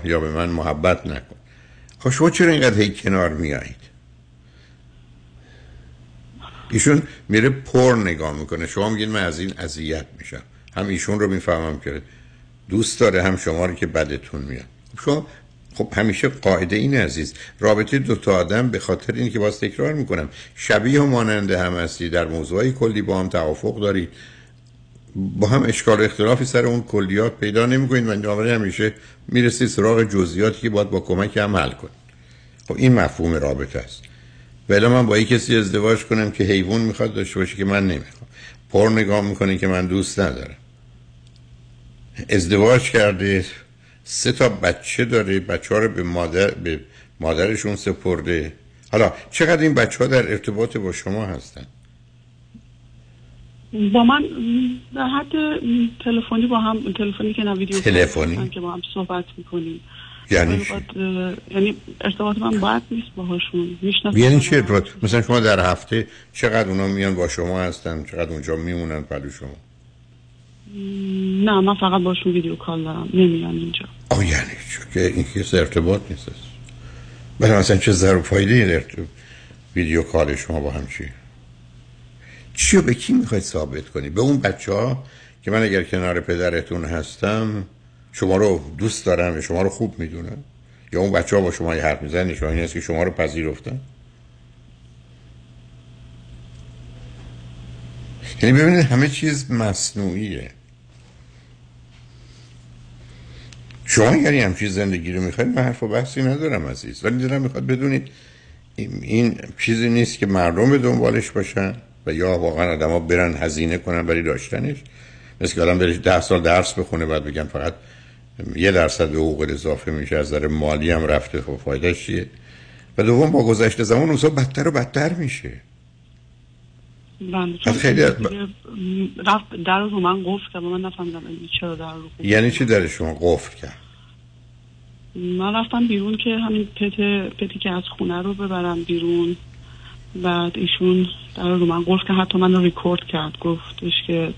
یا به من محبت نکن. خب شما چرا اینقدر هی کنار میایید؟ ایشون میره پر نگاه میکنه، شما میگین من از این اذیت میشم. هم ایشون رو میفهمم که دوست داره، هم شما رو که بدتون میاد. شما خب همیشه قاعده این عزیز، رابطه دو تا آدم به خاطر این که باز تکرار میکنم شبیه و مانند هم هستی، در موضوعی کلی با هم توافق دارید، با هم اشکال و اختلافی سر اون کلیات پیدا نمیکنید و بنابراین همیشه میرسید سراغ جزئیاتی که باید با کمک هم حل کنید. خب این مفهوم رابطه است. ولی من با یک کسی ازدواج کنم که حیوان میخواد داشته باشه که من نمیخوام، پر نگاه میکنه که من دوست ندارم، ازدواج کرده، 3 بچه داره، بچه‌ها رو به مادرشون سپرده. حالا چقدر این بچه‌ها در ارتباط با شما هستن؟ با من در حد تلفنی، با هم تلفنی که نه ویدیو، تلفنی که با هم صحبت میکنیم. یعنی یعنی ارتباط من باعث نیست باهاشون میشناسم. یعنی چی ارتباط؟ مثلا شما در هفته چقدر اونا میان با شما هستن، چقدر اونجا میمونن پلو شما؟ نه من فقط باشون ویدیو کال دارم، نمیان اینجا. آه یعنی چون که این کس ارتباط نیست. بله مثلا چه ضرر و فایده ویدیو کال شما با هم چی؟ چی به کی میخواید ثابت کنی؟ به اون بچه‌ها که من اگر کنار پدرتون هستم شما رو دوست دارم و شما رو خوب میدونم، یا اون بچه‌ها با شما حرف میزنن نشون این است که شما رو پذیرفتن؟ یعنی ببینید همه چیز مصنوعیه. شما اگر هم چیز زندگی رو میخواید من حرف و بحثی ندارم عزیز، ولی دارم میخواد بدونید این چیزی نیست که مردم به دنبالش باشن و یا واقعا آدم‌ها برن هزینه کنن برای داشتنش. مثل که آدم بره 10 سال درس بخونه بعد بگن فقط 1% به حقوق اضافه میشه، از نظر مالی هم رفته، خب فایده‌اش چیه؟ و دوم با گذشت زمان اوضاع بدتر و بدتر میشه. من خیلی رفت در رو من قفل کرد، من نفهمیدم چرا در رو قفل. یعنی چی در شما قفل کرد؟ من رفتم بیرون که همین پتی که از خونه رو ببرم بیرون، بعد ایشون در رو من قفل کرد، حتی من رو ریکورد کرد، گفتش که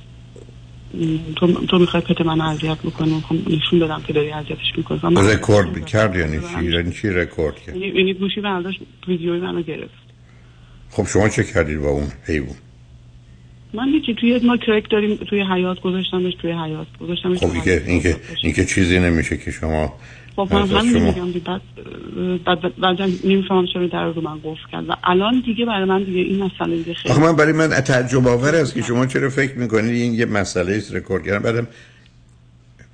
تو میخوای پت من اذیت بکنی، نشون بدم که داری اذیتش میکنی. ریکورد کرد یعنی چی؟ یعنی چی ریکورد کرد؟ یعنی گوشی برداشت ویدیوی منو گرفت. خب شما چه کردید با اون حیوان؟ من دیگه توی ما کرک داریم، توی حیات گذاشتمش، توی حیات گذاشتمش. خب این که چیزی نمیشه که شما خب من هم نمیگم دیگه، بعد نمیفهمم چرا در رو من قفل کرد و الان دیگه برای من دیگه این مسئله دیگه خیلی. آخه من برای من تعجب آور است که شما چرا فکر میکنید این یه مسئله است رکورد کردن. بعدم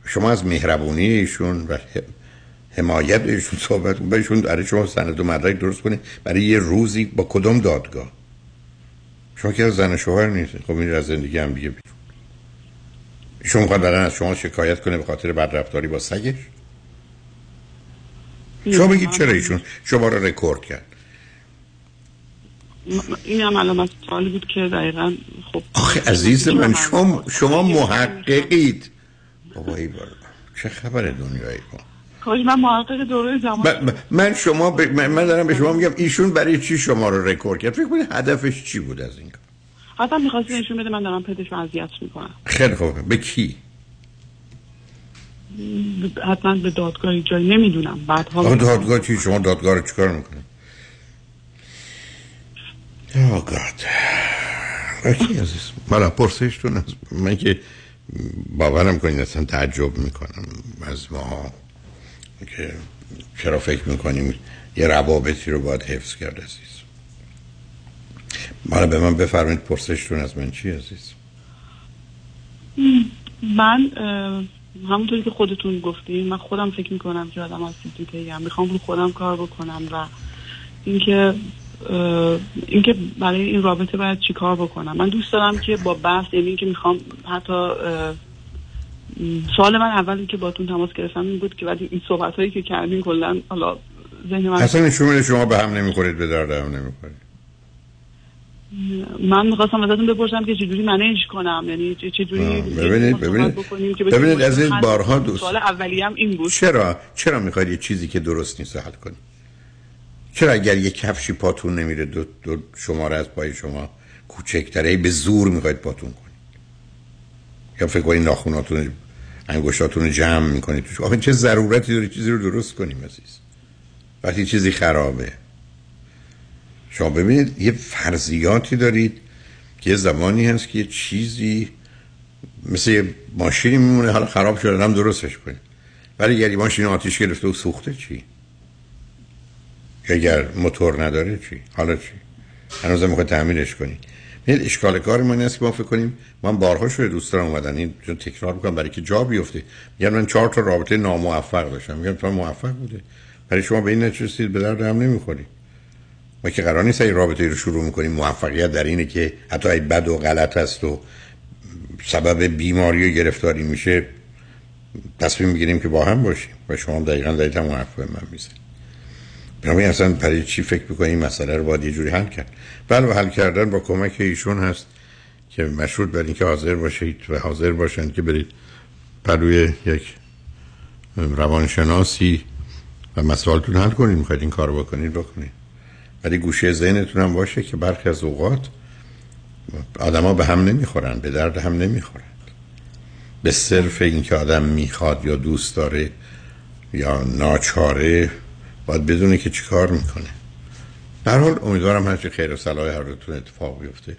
شما از مهربونی ایشون و حمایت ایشون صحبت کنید، ایشون برای شما سند و مدرک درست کنه برای یه روزی با کدام دادگاه؟ شما که زن شوهر نیست، خب این از زندگی هم دیگه بیرون. ایشون میخواد برن از شما شکایت کنه به خاطر بدرفتاری با سگش؟ شما بگید چرا ایشون شما رو رکورد کرد؟ این هم علامت سوالی بود که دقیقا. خب آخه عزیز من شما محققید. بابایی بارم چه خبر دنیایی با کاری؟ من محقق دوره زمان. من شما من دارم به شما میگم ایشون برای چی شما رو رکورد کرد؟ فکر کنید هدفش چی بود از این کار؟ حتما میخواست نشون بده من دارم پدش رو اذیت میکنم. خیلی خوب به کی؟ حتما به دادگاهی جایی نمیدونم. بعدها دادگاه چی؟ شما دادگاه رو چیکار میکنید؟ اوه گاد. اوکی عزیز من پرسشتون از من که باورم کنید اصلا تعجب میکنم از ماها که چرا فکر میکنیم یه روابطی رو باید حفظ کرد. عزیز من به من بفرمایید پرسشتون از من چی عزیز؟ من همونطوری که خودتون گفتین من خودم فکر میکنم که آدم آسیب دیده ام، میخوام رو خودم کار بکنم و اینکه برای این رابطه باید چی کار بکنم. من دوست دارم که با بحث، یعنی اینکه میخوام حتی سوال من اولی که باتون تماس گرفتم این بود که ولی این صحبت هایی که کردین کلا حالا ذهن من اصلا شما به هم نمیخورید، به درد هم نمیخورید. من می‌خواستم ازتون بپرسم که چجوری منیج کنم، یعنی چجوری ببینید از این بارها دوست سوال اولیه‌ام این بود چرا می‌خواید یه چیزی که درست نیست حل کنید؟ چرا اگر یه کفشی پاتون نمیره دو شماره از پای شما کوچکتره به زور می‌خواید پاتون کنید؟ یا فکر کنید ناخناتون انگشتاتون رو جمع می‌کنید توش؟ آخه چه ضرورتی داره چیزی رو درست کنیم عزیز وقتی چیزی خرابه؟ شما ببینید یه فرضیاتی دارید که یه زمانی هست که یه چیزی مثل یه ماشینی میمونه، حالا خراب شده هم درستش کنید، ولی اگر یه ماشین آتیش گرفته و سوخته چی؟ اگر موتور نداره چی؟ حالا چی؟ هنوز هم میخواد تعمیرش کنید. ببینید اشکال کار ما این است که ما فکر کنیم، من بارها شده دوستان اومدن این رو تکرار میکنم برای که جا بیفته، میگن من 4 تا رابطه ناموفق داشتم. میگم تو موفق بوده، برای شما به این نچسید، به درد هم نمیخورید. ما که قرار نیست این رابطه رو شروع میکنیم. موفقیت در اینه که حتی اگه بد و غلط است و سبب بیماری و گرفتاری میشه تصمیم میگیریم که با هم باشیم و شما دقیقاً دارید هم حرف من میزنید. بنابراین اصلا برای چی فکر میکنید این مسئله رو باید یه جوری حل کرد؟ بله حل کردن با کمک ایشون هست که مشروط بر اینکه حاضر باشید و حاضر باشند که برید پلوی یک روانشناسی و مسائلتون حل کنید، میخواید این کارو بکنید بکنید، ولی گوشه ذهنتون هم باشه که برخی از اوقات آدما به هم نمیخورن، به درد هم نمیخورن. به صرف اینکه آدم میخواد یا دوست داره یا ناچاره باید بدونه که چی کار میکنه. در حال امیدوارم هرچی خیر و صلاح هر دوتون اتفاق بیفته.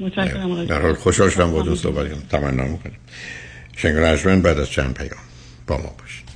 متشکرم. در حال خوشحال شدم با دوست صحبت کردم. تمنا میکنم شنگون اجمن بعد از چند پیام با ما باشید.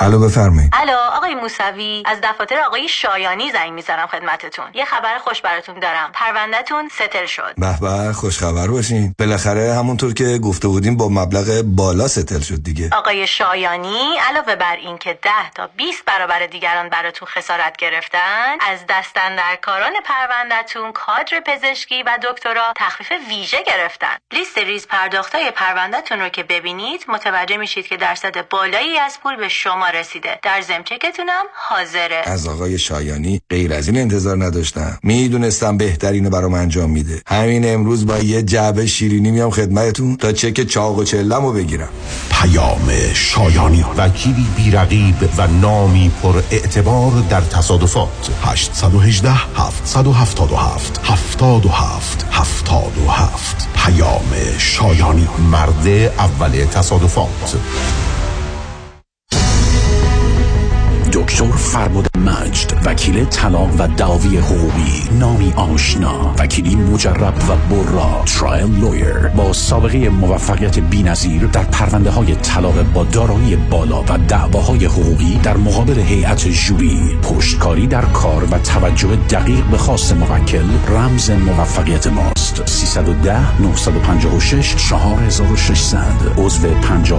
الو بفرمایید. الو آقای موسوی، از دفاتر آقای شایانی زنگ میزنم خدمتتون. یه خبر خوش براتون دارم، پروندهتون ستل شد. به به، خوش خبر باشین. بالاخره همونطور که گفته بودیم با مبلغ بالا ستل شد دیگه. آقای شایانی علاوه بر این که 10 تا 20 برابر دیگران براتون خسارت گرفتن، از دست اندرکاران پروندهتون، کادر پزشکی و دکترا تخفیف ویژه گرفتن. لیست ریز پرداختای پروندهتون رو که ببینید متوجه میشید که درصد بالایی از پول به شما رسیده. در ضمن چکتونم حاضره. از آقای شایانی غیر از این انتظار نداشتم. میدونستم بهترینو برام انجام میده. همین امروز با یه جعبه شیرینی میام خدمتتون تا چک چاق و چلمو بگیرم. پیام شایانی، وکیلی بی‌رقیب و نامی پر اعتبار در تصادفات. 818 777 77 77 77. پیام شایانی، مرد اول تصادفات. دکتر فرمود مجد، وکیل طلاق و دعاوی حقوقی، نامی آشنا، وکیلی مجرب و برا، ترایل لویر با سابقه موفقیت بی‌نظیر در پرونده‌های طلاق با دارایی بالا و دعواهای حقوقی در مقابل هیئت ژوری، پشتکاری در کار و توجه دقیق به خواست موکل رمز موفقیت ماست. 310 956 4600، عضو 50-50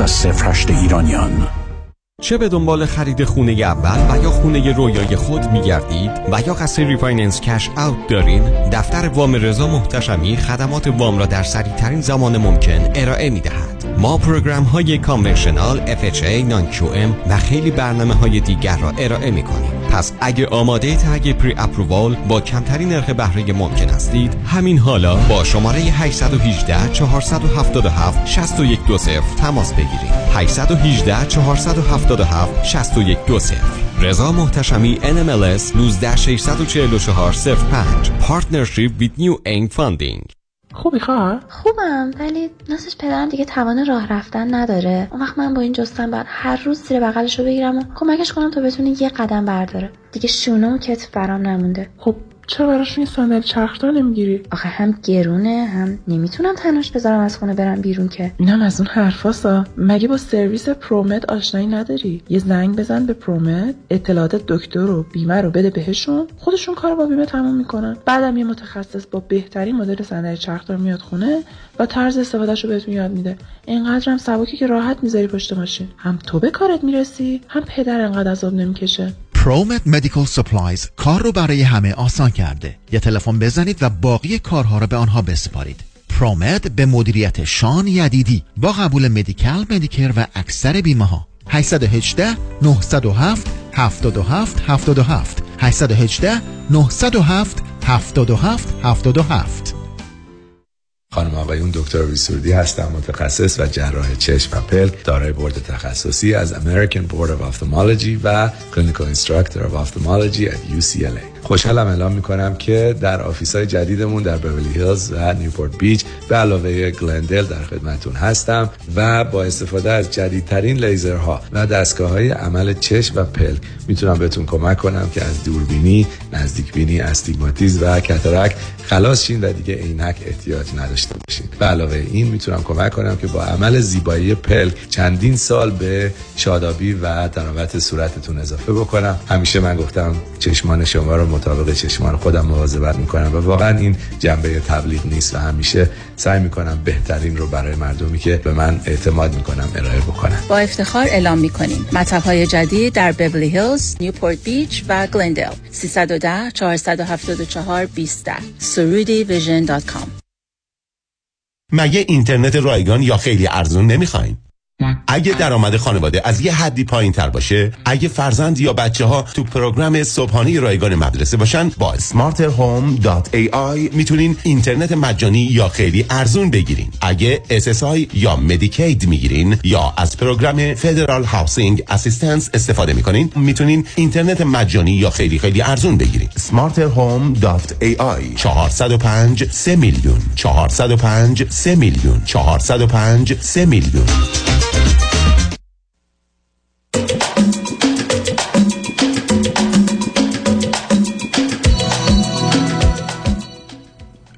و 08 ایرانیان. چه به دنبال خرید خونه اول و یا خونه رویای خود می‌گردید و یا قصد ریفایننس کش اوت دارین، دفتر وام رضا محتشمی خدمات وام را در سریع‌ترین زمان ممکن ارائه می‌دهد. ما پروگرام‌های کانونشنال، FHA، نان QM و خیلی برنامه‌های دیگر را ارائه می‌کنیم. پس اگه آماده تگ پری اپرووال با کمترین نرخ بهره ممکن هستید، همین حالا با شماره 818 477 6120 تماس بگیرید. 818 477 77 6120. رضا محتشمی NMLS 19640405. Partnership with New Aim Funding. خوبی خواهر؟ خوبم، ولی ناسش پدرم دیگه توان راه رفتن نداره. اون وقت من با این جستن باید هر روز زیر بغلش رو بگیرم و کمکش کنم تا بتونه یه قدم برداره. دیگه شونه و کتف برام نمونده. خب چرا براشون این صندلی چرخدار نمیگیری؟ آخه هم گرونه، هم نمیتونم تنهاش بذارم از خونه برم بیرون که. اینم از اون حرفاسا. مگه با سرویس پرومد آشنایی نداری؟ یه زنگ بزن به پرومد، اطلاعات دکتر و بیمه رو بده بهشون، خودشون کارو با بیمه تموم میکنن. بعدم یه متخصص با بهترین مدل صندلی چرخدار میاد خونه و طرز استفادهشو بهتون یاد میده. اینقدرم سبکی که راحت میذاری پشت ماشین. هم تو به کارت میرسی، هم پدر انقدر عذاب نمیکشه. پرومد مدیکال سپلایز کار رو برای همه آسان کرده. یه تلفن بزنید و باقی کارها رو به آنها بسپارید. پرومد به مدیریت شان یدیدی با قبول مدیکال، مدیکر و اکثر بیمه ها. 818 907 77 77. 818 907 77 77. خانم آقایون، دکتر ویسوردی هستم، متخصص و جراح چشم و پلک، دارای بورد تخصصی از American Board of Ophthalmology و Clinical Instructor of Ophthalmology at UCLA. خوشحالم اعلام میکنم که در آفیس‌های جدیدمون در بیولی هیلز و نیوپورت بیچ به علاوه گلندل در خدمتتون هستم و با استفاده از جدیدترین لیزرها و دستگاه‌های عمل چشم و پلک میتونم بهتون کمک کنم که از دوربینی، نزدیکبینی، استیگماتیسم و کاتاراکت خلاص شین و دیگه عینک احتیاج نداشته باشید. به علاوه این میتونم کمک کنم که با عمل زیبایی پلک چندین سال به شادابی و تراوت صورتتون اضافه بکنم. همیشه من گفتم چشمان شما رو مطابق چشمان خودم مواظبت میکنم و واقعا این جنبه تبلیغ نیست و همیشه سعی میکنم بهترین رو برای مردمی که به من اعتماد میکنم ارائه بکنم. با افتخار اعلام میکنیم مطب‌های جدید در بیبلی هیلز، نیوپورت بیچ و گلندل. 310 474 20. surudivision.com. مگه اینترنت رایگان یا خیلی ارزون نمیخواین؟ اگه درآمد خانواده از یه حدی پایین‌تر باشه، اگه فرزند یا بچه‌ها تو پروگرام صبحانه رایگان مدرسه باشن، با smarterhome.ai میتونین اینترنت مجانی یا خیلی ارزون بگیرین. اگه SSI یا مدیکید میگیرین یا از پروگرام فدرال هاوسینگ اسیستنس استفاده میکنین، میتونین اینترنت مجانی یا خیلی خیلی ارزون بگیرین. smarterhome.ai 405 3 میلیون 405 3 میلیون 405 3 میلیون.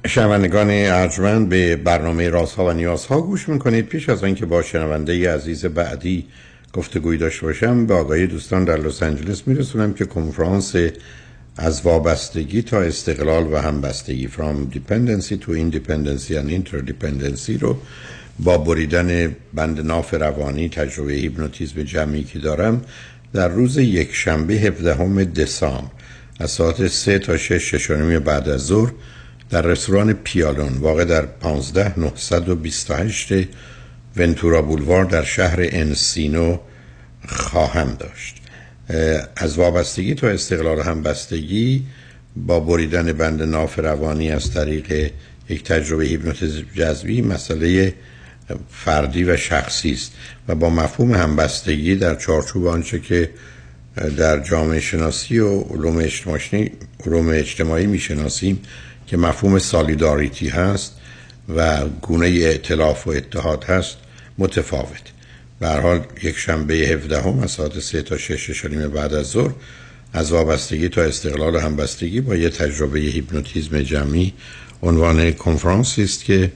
شنوندگان ارجمند، به برنامه رازها و نیازها گوش میکنید. پیش از اینکه با شنونده عزیز بعدی گفتگوی داشته باشم، به آگاهی دوستان در لس آنجلس میرسونم که کنفرانس از وابستگی تا استقلال و همبستگی From Dependency to Independency and Interdependency رو با بریدن بند ناف روانی، تجربه هیپنوتیزم جمعی که دارم، در روز یک شنبه 17 دسامبر از ساعت 3 تا 6 بعد از ظهر در رستوران پیالون واقع در 15928 ونتورا بولوار در شهر انسینو خواهم داشت. از وابستگی تا استقلال و همبستگی با بریدن بند ناف روانی از طریق یک تجربه هیپنوتیزم جذبی مسئله فردی و شخصی است و با مفهوم همبستگی در چارچوب آنچه که در جامعه شناسی و علوم اجتماعی میشناسیم که مفهوم سالیداریتی هست و گونه ائتلاف و اتحاد هست متفاوت. به هر حال یک شنبه 17 از ساعت 3 تا 6 بعد از ظهر از وابستگی تا استقلال و همبستگی با یه تجربه هیپنوتیزم جمعی عنوان کنفرانسی است که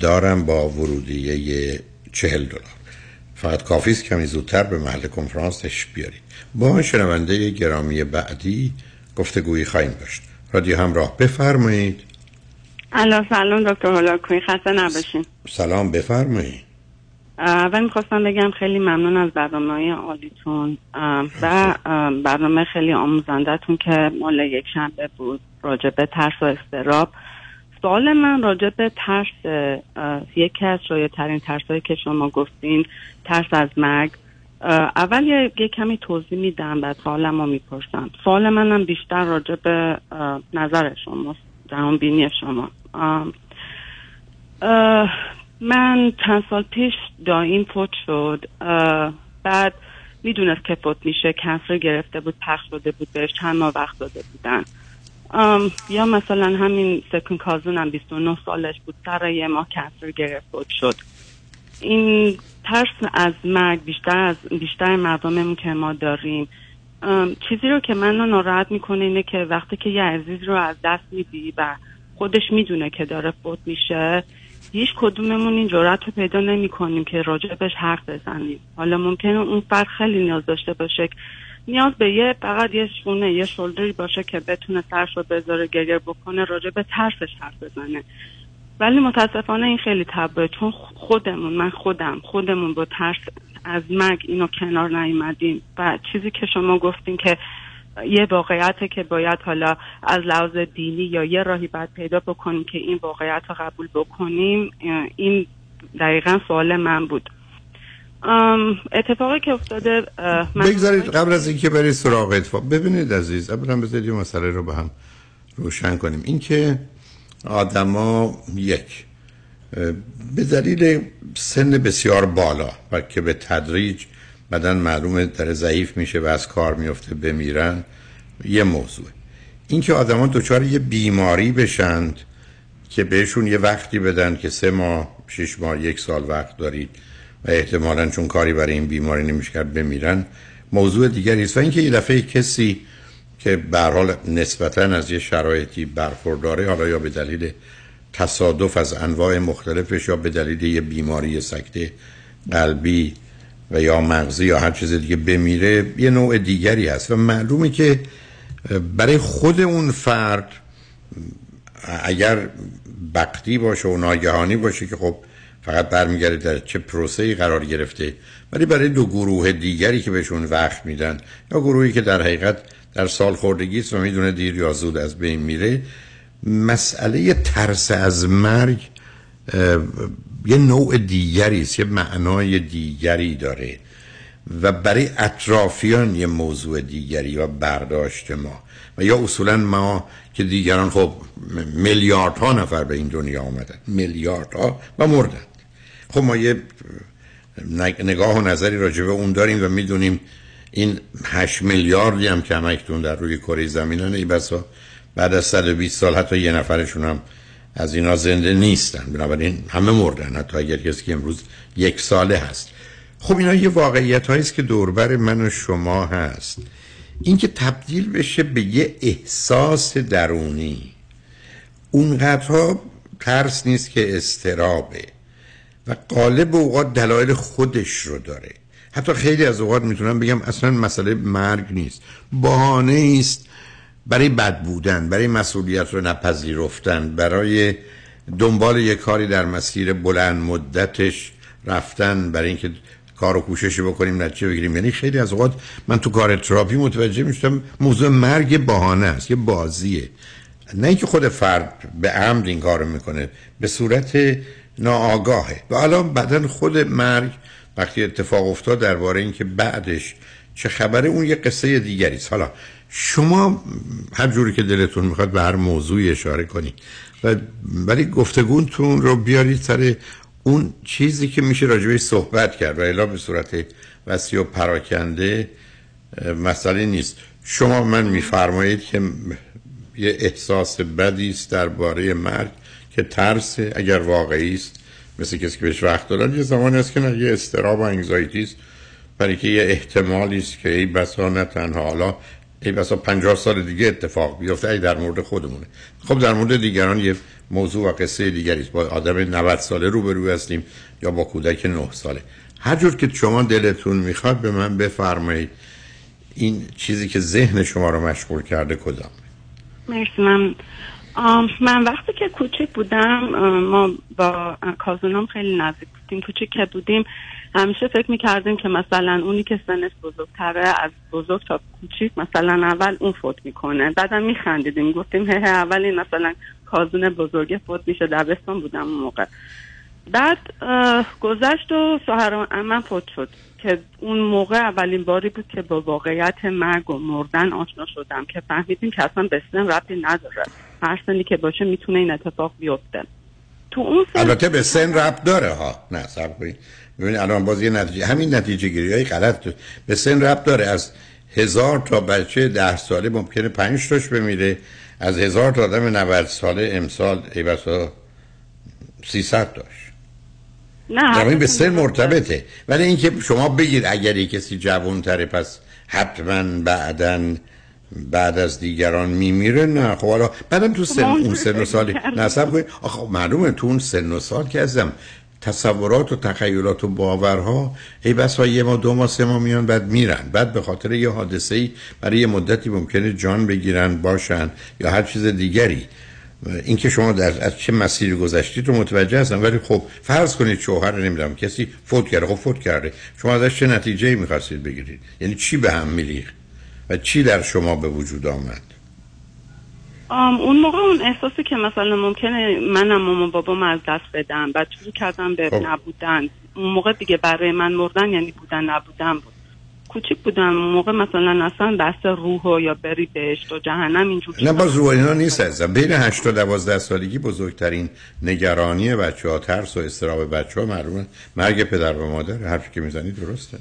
دارم با ورودیه $40. فقط کافی است کمی زودتر به محل کنفرانس تشریف بیارید. با شنونده گرامی بعدی گفتگویی خواهیم داشت. رادیو همراه، بفرمایید. سلام دکتر هولاکویی، خسته نباشید. سلام، بفرمایید. اول میخواستم بگم خیلی ممنون از برنامه عالیتون و برنامه خیلی آموزنده‌تون که مال یک شنبه بود راجع به ترس و اضطراب. سوال من راجع به ترس، یکی از شایع‌ترین ترسایی که شما گفتین ترس از مرگ. اول یه کمی توضیح میدم بعد سوالمو میپرسم. سوال منم بیشتر راجع به نظر شماست، جهان بینی شما. من چند سال پیش دایم فوت شد، بعد میدونست که فوت میشه، کنسر گرفته بود، پخش شده بود، بهش چند ماه وقت داده بودن. یا مثلا همین سکن کازونم 29 سالش بود، سر یه ماه کنسر گرفت، فوت شد. این ترس از مرگ بیشتر مردممون که ما داریم، چیزی رو که منو ناراحت میکنه اینه که وقتی که یه عزیز رو از دست میدی و خودش میدونه که داره فوت میشه، هیچ کدوممون این جرأت رو پیدا نمیکنیم که راجبش حرف بزنیم. حالا ممکنه اون فرد خیلی نیاز داشته باشه، نیاز به فقط یه شونه، یه شولدری باشه که بتونه سرش رو بذاره، گریه بکنه، راجب ترسش حرف بزنه. ولی متاسفانه این خیلی طبعه، چون خودمون با ترس از مرگ اینو کنار نیومدیم و چیزی که شما گفتین که یه واقعیته که باید حالا از لحاظ دینی یا یه راهی باید پیدا بکنیم که این واقعیت رو قبول بکنیم، این دقیقا سوال من بود. اتفاقی که افتاده بگذارید قبل از اینکه برید سراغ اتفاق، ببینید عزیز، اولا بذارید یه مسئله رو به هم روشن کنیم. این که آدما یک به دلیل سن بسیار بالا و که به تدریج بدن معلومه داره ضعیف میشه و از کار میفته، بمیرن، یه موضوع. اینکه آدما دچار یه بیماری بشند که بهشون یه وقتی بدن که 3 ماه، 6 ماه، 1 سال وقت دارید و احتمالاً چون کاری برای این بیماری نمیشه کرد بمیرن، موضوع دیگری است. و اینکه یه دفعه کسی که به هر حال نسبتاً از یه شرایطی برخورداره، حالا یا به دلیل تصادف از انواع مختلفش یا به دلیل یه بیماری سکته قلبی و یا مغزی یا هر چیز دیگه بمیره، یه نوع دیگری هست و معلومه که برای خود اون فرد اگر بقتی باشه و ناگهانی باشه که خب فقط برمیگرده در چه پروسه‌ای قرار گرفته، ولی برای دو گروه دیگری که بهشون وقت میدن یا گروهی که در حقیقت در سال خوردگی است و میدونه دیر یا زود از بین میره، مسئله ترس از مرگ یه نوع دیگری است، یه معنای دیگری داره و برای اطرافیان یه موضوع دیگری و برداشت ما و یا اصولا ما که دیگران خب میلیاردها نفر به این دنیا آمدن، میلیاردها و مردن، خب ما یه نگاه و نظری راجع به اون داریم و میدونیم این 8 میلیاردی هم که همکنون در روی کره زمینن ای بسا بعد از 120 سال حتی یه نفرشون هم از اینا زنده نیستن، بنابراین همه مردن، حتی اگر کسی که امروز یک ساله هست. خب اینا یه واقعیت هاییست که دوربر من و شما هست. این که تبدیل بشه به یه احساس درونی اونقدرها ترس نیست که استرابه و غالب اوقات دلایل خودش رو داره. حتی خیلی از اوقات میتونم بگم اصلا مسئله مرگ نیست، بهانه ایست برای بد بودن، برای مسئولیت رو نپذیرفتن، برای دنبال یک کاری در مسیر بلند مدتش رفتن، برای اینکه کار و کوشش بکنیم نتیجه بگیریم. یعنی خیلی از اوقات من تو کار تراپی متوجه میشم موضوع مرگ بهانه است، یه بازیه، نه اینکه خود فرد به عمد این کارو میکنه، به صورت ناآگاهه. و الان بعدن خود مرگ وقتی اتفاق افتاد درباره اینکه بعدش چه خبره اون یه قصه دیگری است. حالا شما هر جوری که دلتون میخواد به هر موضوعی اشاره کنید ولی گفتگوتون رو بیارید سر اون چیزی که میشه راجبش صحبت کرد و الا به صورت وسیع و پراکنده مسئله نیست. شما من میفرمایید که یه احساس بدی است درباره مرگ که ترس، اگر واقعی است مثل کسی که بهش وقت دادن یه زمانی است که نه، یه اضطراب و انگزایتی است برای که یه احتمالی است که ای بسا نه تنها حالا ای بسا 50 سال دیگه اتفاق بیفته. ای در مورد خودمونه، خب در مورد دیگران یه موضوع و قصه دیگری است. با آدم 90 ساله روبرو هستیم یا با کودک 9 ساله. هر جور که شما دلتون میخواد به من بفرمایید این چیزی که ذهن شما رو مشغول کرده کدام؟ مرسی. من وقتی که کوچک بودم ما با کازونام خیلی نزدیک بودیم. کوچک که بودیم همیشه فکر میکردیم که مثلا اونی که سنش بزرگتره از بزرگ تا کوچیک مثلا اول اون فوت میکنه، بعدم میخندیدیم گفتیم هه اولی مثلا کازون بزرگ فوت میشه. دبستان بودم اون موقع. بعد گذشت و شوهر من فوت شد که اون موقع اولین باری بود که با واقعیت مرگ و مردن آشنا شدم که فهمیدیم که اصلا به سن ربطی نداره، هر سنی که باشه میتونه این اتفاق بیفته. تو اون سن البته به سن ربط داره ها، نه صبر کنید ببینید الان باز یه نتیجه، همین نتیجه گیری های غلط. به سن ربط داره، از 1000 تا بچه 10 ساله ممکنه 5 تاش بمیره، از 1000 تا آدم 90 ساله امسال ای بسا 300 تاش. نه همین به سن مرتبطه، ولی اینکه شما بگید اگر یک کسی جوان‌تره پس حتما بعدن بعد از دیگران میمیره، نه. خب حالا بعدم تو سن اون سن و سالی نصب کنید، آخه معلومه تو اون سن و سال که ازم تصورات و تخیلات و باورها ای بس ها 1 ماه 2 ماه 3 ماه میان بعد میرن، بعد به خاطر یه حادثه‌ای برای یه مدتی ممکنه جان بگیرن باشن یا هر چیز دیگری. اینکه شما در از چه مسیری گذشتید رو متوجه هستم، ولی خب فرض کنید شوهر نمیدونم کسی فوت کرده، خب فوت کرده، شما ازش چه نتیجه‌ای می‌خواستید بگیرید؟ یعنی چی به هم می‌ریخت و چی در شما به وجود آمد؟ اون موقع اون احساسی که مثلا ممکنه منم مامان بابام از دست بدم، بچه‌ام کردم به خب. نبودن. اون موقع دیگه برای من مردن یعنی بودن نبودن بود. کوچیک بودم موقع مثلا اصلا بحث روحو یا بری بهشت و جهنم اینجوری نه، باز روح اینا نیست. ازم بین 8 تا 12 سالگی بزرگترین نگرانی بچه‌ها، ترس و استراب بچه‌ها معلومه مرگ پدر و مادر. حرفی که میزنی درسته.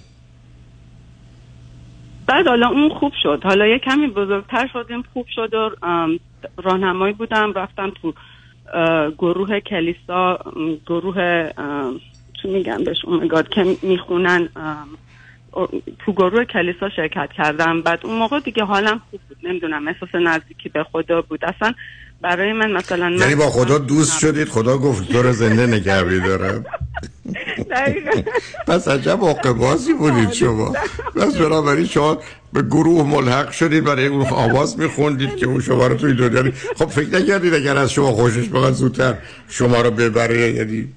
بعد حالا اون خوب شد، حالا یه کمی بزرگتر شدیم خوب شد و راهنمایی بودم، رفتم تو گروه کلیسا، گروه چی میگم بهش اومگاد که میخونن، تو گروه کلیسا شرکت کردم. بعد اون موقع دیگه حالم خوب بود، نمیدونم احساس نزدیکی به خدا بود اصلا برای من. مثلا یعنی با خدا دوست شدید، خدا گفت تو رو زنده نگه می‌دارم. دقیقاً. پس عجب عاقبازی بودید شما. پس بنابراین شما به گروه ملحق شدید، برای اون آواز میخوندید که اون شما رو توی دنیا. خب فکر نکردید اگر از شما خوشش بخواد زودتر شما رو ببره؟ یعنی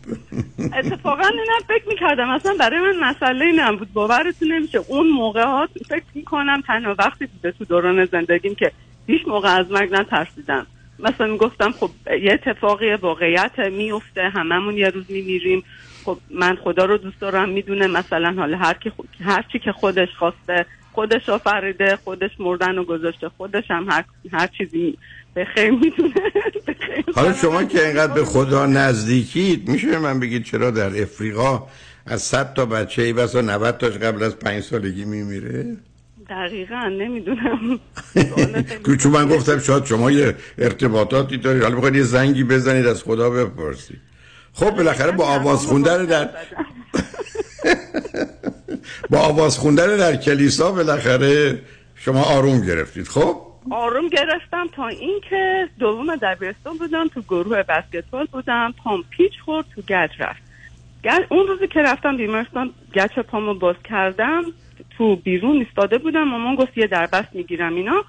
اتفاقا نه، فکر میکردم اصلا برای من مسئله نبود. باورتون نمیشه اون موقع ها فکر میکنم تنها وقتی بوده تو دوران زندگیم که هیچ موقع از مرگ نترسیدم. مثلا میگفتم خب یه اتفاقی واقعیت میفته، هممون یه روز میمیریم، خب من خدا رو دوست دارم، میدونه مثلا حالا هر چی که خودش خواسته، خودش آفریده، خودش مردن و گذاشته، خودش هم هر چیزی به خیر میدونه. حالا شما که اینقدر به خدا نزدیکید، میشه من بگید چرا در افریقا از 100 تا بچه ای بسا 90 تاش قبل از 5 سالگی میمیره؟ دقیقاً نمیدونم. چون من گفتم شاید شما یه ارتباطاتی دارید، حالا بخواید یه زنگی بزنید از خدا بپرسید. خب بالاخره با آواز خوندن در کلیسا بالاخره شما آروم گرفتید. خب آروم گرفتم تا اینکه دوم دبیرستان بودم، تو گروه بسکتبال بودم، پام پیچ خورد، تو گچ رفت. اون روزی که رفتم بیمارستان گچ پامو باز کردم، تو بیرون ایستاده بودم، مامان گفت یه دربست میگیرم اینا،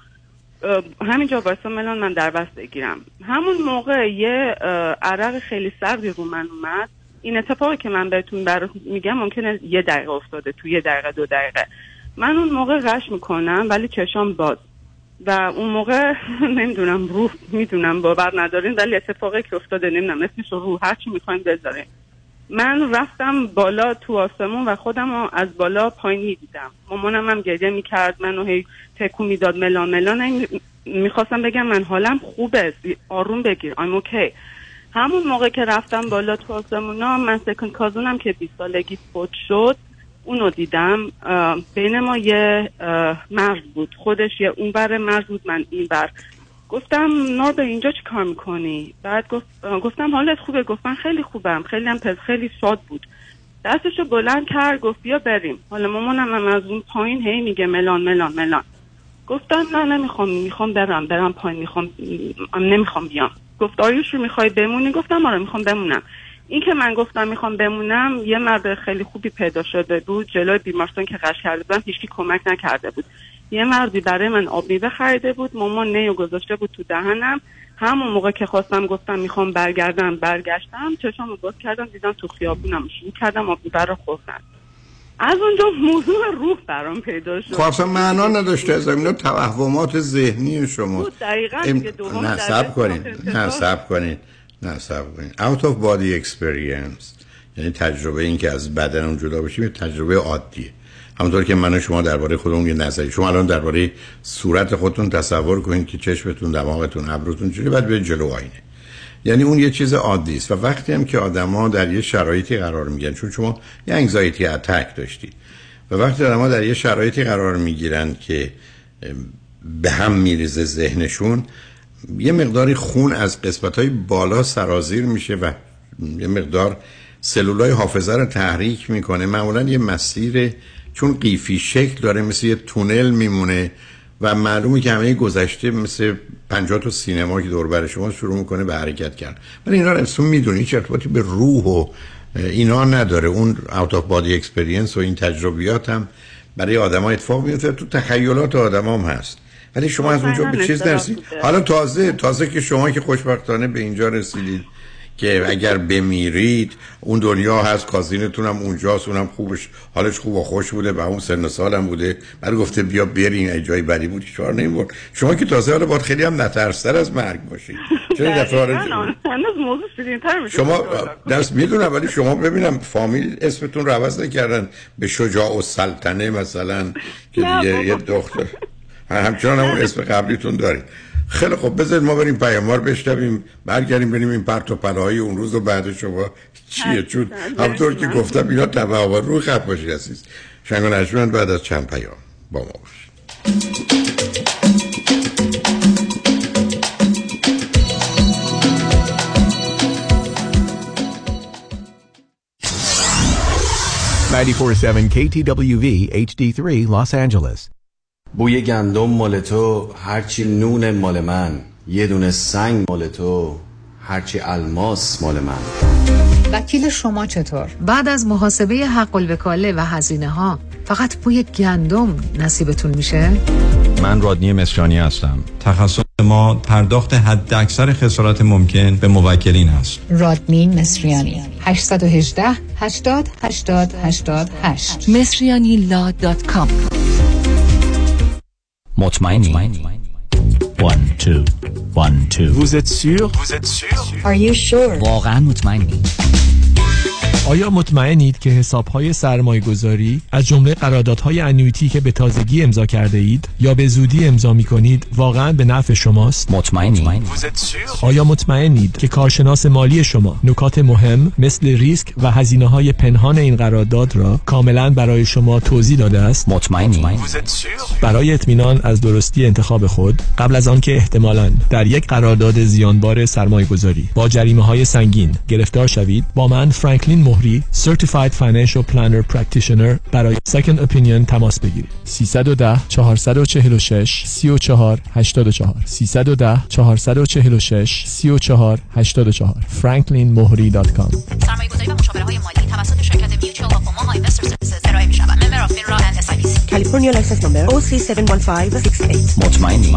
همینجا واسه ملان من دربست بگیرم. همون موقع یه عرق خیلی سردی رو من اومد. این اتفاقی که من بهتون میگم ممکنه یه دقیقه افتاده، تو یه دقیقه دو دقیقه. من اون موقع غش میکنم ولی چشام باز، و اون موقع نمیدونم روح، میدونم باور ندارین ولی اتفاقی که افتاده نمیدونم اسمش رو، هرچی میخوایم بذارین. من رفتم بالا تو آسمون و خودم رو از بالا پایین میدیدم. مامانم هم گریه میکرد، منو هی تکون میداد، ملان. میخواستم بگم من حالم خوبه، آروم بگیر، I'm okay. همون موقع که رفتم بالا تو آسمونا، من سکند کازونم که 20 سالگی فوت شد اونو دیدم. بین ما یه مرز بود، خودش یه اون بر مرز بود، من این بر. گفتم نارد اینجا چی کار میکنی؟ بعد گفتم حالت خوبه؟ گفت من خیلی خوبم، خیلی شاد بود، دستشو بلند کرد گفت بیا بریم. حالا مامانم هم از اون پایین هی میگه ملان. گفتم نه نمیخوام برم پایین، نمیخوام بیام. گفت آریوش رو میخوای بمونی؟ گفتم آره میخوام بمونم. این که من گفتم میخوام بمونم، یه مرد خیلی خوبی پیدا شده بود جلوی بیمارستان که قش کرده بودم، هیچکی کمک نکرده بود. یه مردی برای من آب میوه خریده بود، مامان نیو گذاشته بود تو دهنم. همون موقع که خواستم گفتم میخوام برگشتم، چشامو باز کردم دیدم تو خیابونم، شروع کردم آب میوه رو خوردن. از اونجا موضوع روح برام پیدا شد. خب اصلا معنا نداشته، از اینا توهمات ذهنی شما بود. دقیقاً دیگه دوم نصب کنید out of body experience، یعنی تجربه این که از بدنمون جدا بشیم تجربه عادیه. همونطور که من و شما درباره خودمون یه نظری، شما الان درباره صورت خودتون تصور کنید که چشمتون، دماغتون، ابروتون چجوری بعد به جلو آینه، یعنی اون یه چیز عادی است. و وقتی هم که آدما در یه شرایطی قرار میگیرن، چون شما یه انگزایتی اتک داشتید و وقتی آدما در یه شرایطی قرار میگیرن که به هم میریزه ذهنشون، یه مقداری خون از قسمت‌های بالا سرازیر میشه و یه مقدار سلولای حافظه رو تحریک میکنه. معمولا یه مسیر چون قیفی شکل داره مثل یه تونل میمونه و معلومه که همه گذشته مثل 50 تا سینما که دور بر شما شروع میکنه به حرکت کردن. ولی اینا رسوم میدونی چه ارتباطی به روح و اینا نداره. اون out of body experience و این تجربیات هم برای آدما اتفاق میفته، تو تخیلات آدما هم هست، ولی شما از اونجا به چیز نرسید. حالا تازه که شما که خوشبختانه به اینجا رسیدید که اگر بمیرید اون دنیا هست، کازینتون هم اونجاست، اونم خوبش حالش خوب و خوش بوده، به اون سن و سالم بوده، برای گفته بیا بریم ای جای بری بود چهار نمیبرد. شما که تازه حالا باید خیلی هم نترس‌تر از مرگ باشید. چون دفعه شما دست میدونم، ولی شما ببینم فامیل اسمتون رو عوض نکردن به شجاع السلطنه مثلا که دیگه یه دختر همچنان همون اسم قبلیتون دارید. خیلی خب بذارید ما بریم پیاموار بشتبیم، برگردیم بریم این پرت و پلاهای اون روز و بعد شما چیه، چون همطور که گفتم اینا تبعه و روی خط باشید عزیز شنگ و نجمن. بعد از چند پیام با ما باشید. KTWV HD3 Los Angeles. بوی گندم مال تو هرچی نون مال من، یه دونه سنگ مال تو هرچی الماس مال من. وکیل شما چطور؟ بعد از محاسبه حق الوکاله و هزینه ها فقط بوی گندم نصیبتون میشه؟ من رادنی مصریانی هستم. تخصص ما پرداخت حداکثر خسارت ممکن به موکلین است. رادنی مصریانی 818 80 80 88 مصریانیلا.com. مطمئنی 1 2 1, 2. Vous êtes sûr? Are you sure? واقعا مطمئنی؟ آیا مطمئنید که حساب‌های سرمایه‌گذاری از جمله قراردادهای انویتی که به تازگی امضا کرده اید یا به زودی امضا می‌کنید واقعاً به نفع شماست؟ مطمئنید؟ آیا مطمئنید که کارشناس مالی شما نکات مهم مثل ریسک و هزینه‌های پنهان این قرارداد را کاملاً برای شما توضیح داده است؟ مطمئنید؟ برای اطمینان از درستی انتخاب خود، قبل از آنکه احتمالاً در یک قرارداد زیانبار سرمایه‌گذاری با جریمه‌های سنگین گرفتار شوید، با من فرانکلین مهری Certified Financial Planner Practitioner برای Second Opinion تماس بگیرید. 310-446-3484 310-446-3484 franklinmohri.com. سرمایه‌گذاری و مشاوره‌های مالی توسط شرکت Mutual of Omaha Investor Services ارائه می‌شود. Member of FINRA and SIPC. California license number OC71568. مطمئنی؟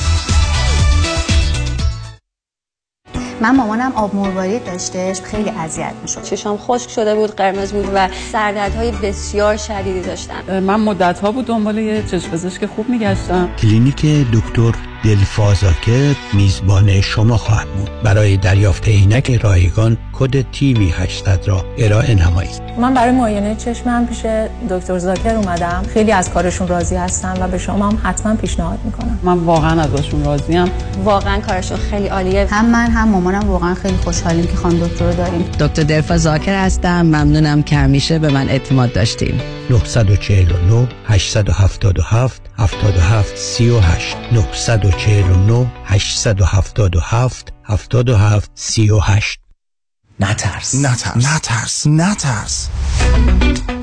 من مامانم آب مروارید داشتش، خیلی اذیت میشد. چشام خشک شده بود، قرمز بود و سردردهای بسیار شدیدی داشتم. من مدت‌ها بود دنبال یه چشم پزشک خوب میگشتم. کلینیک دکتر دلفازاکر میزبان شما خواهد بود. برای دریافت عینک رایگان کد TV800 را ارائه نمایید. من برای معاینه چشمم پیش دکتر زاکر اومدم. خیلی از کارشون راضی هستم و به شما هم حتما پیشنهاد میکنم. من واقعا ازشون راضیم. واقعا کارشون خیلی عالیه. هم من هم مامانم واقعا خیلی خوشحالیم که خانم دکتر رو داریم. دکتر دلفازاکر هستم. ممنونم که همیشه به من اعتماد داشتیم. 949 877 77 38 949 877 77 38 نترس.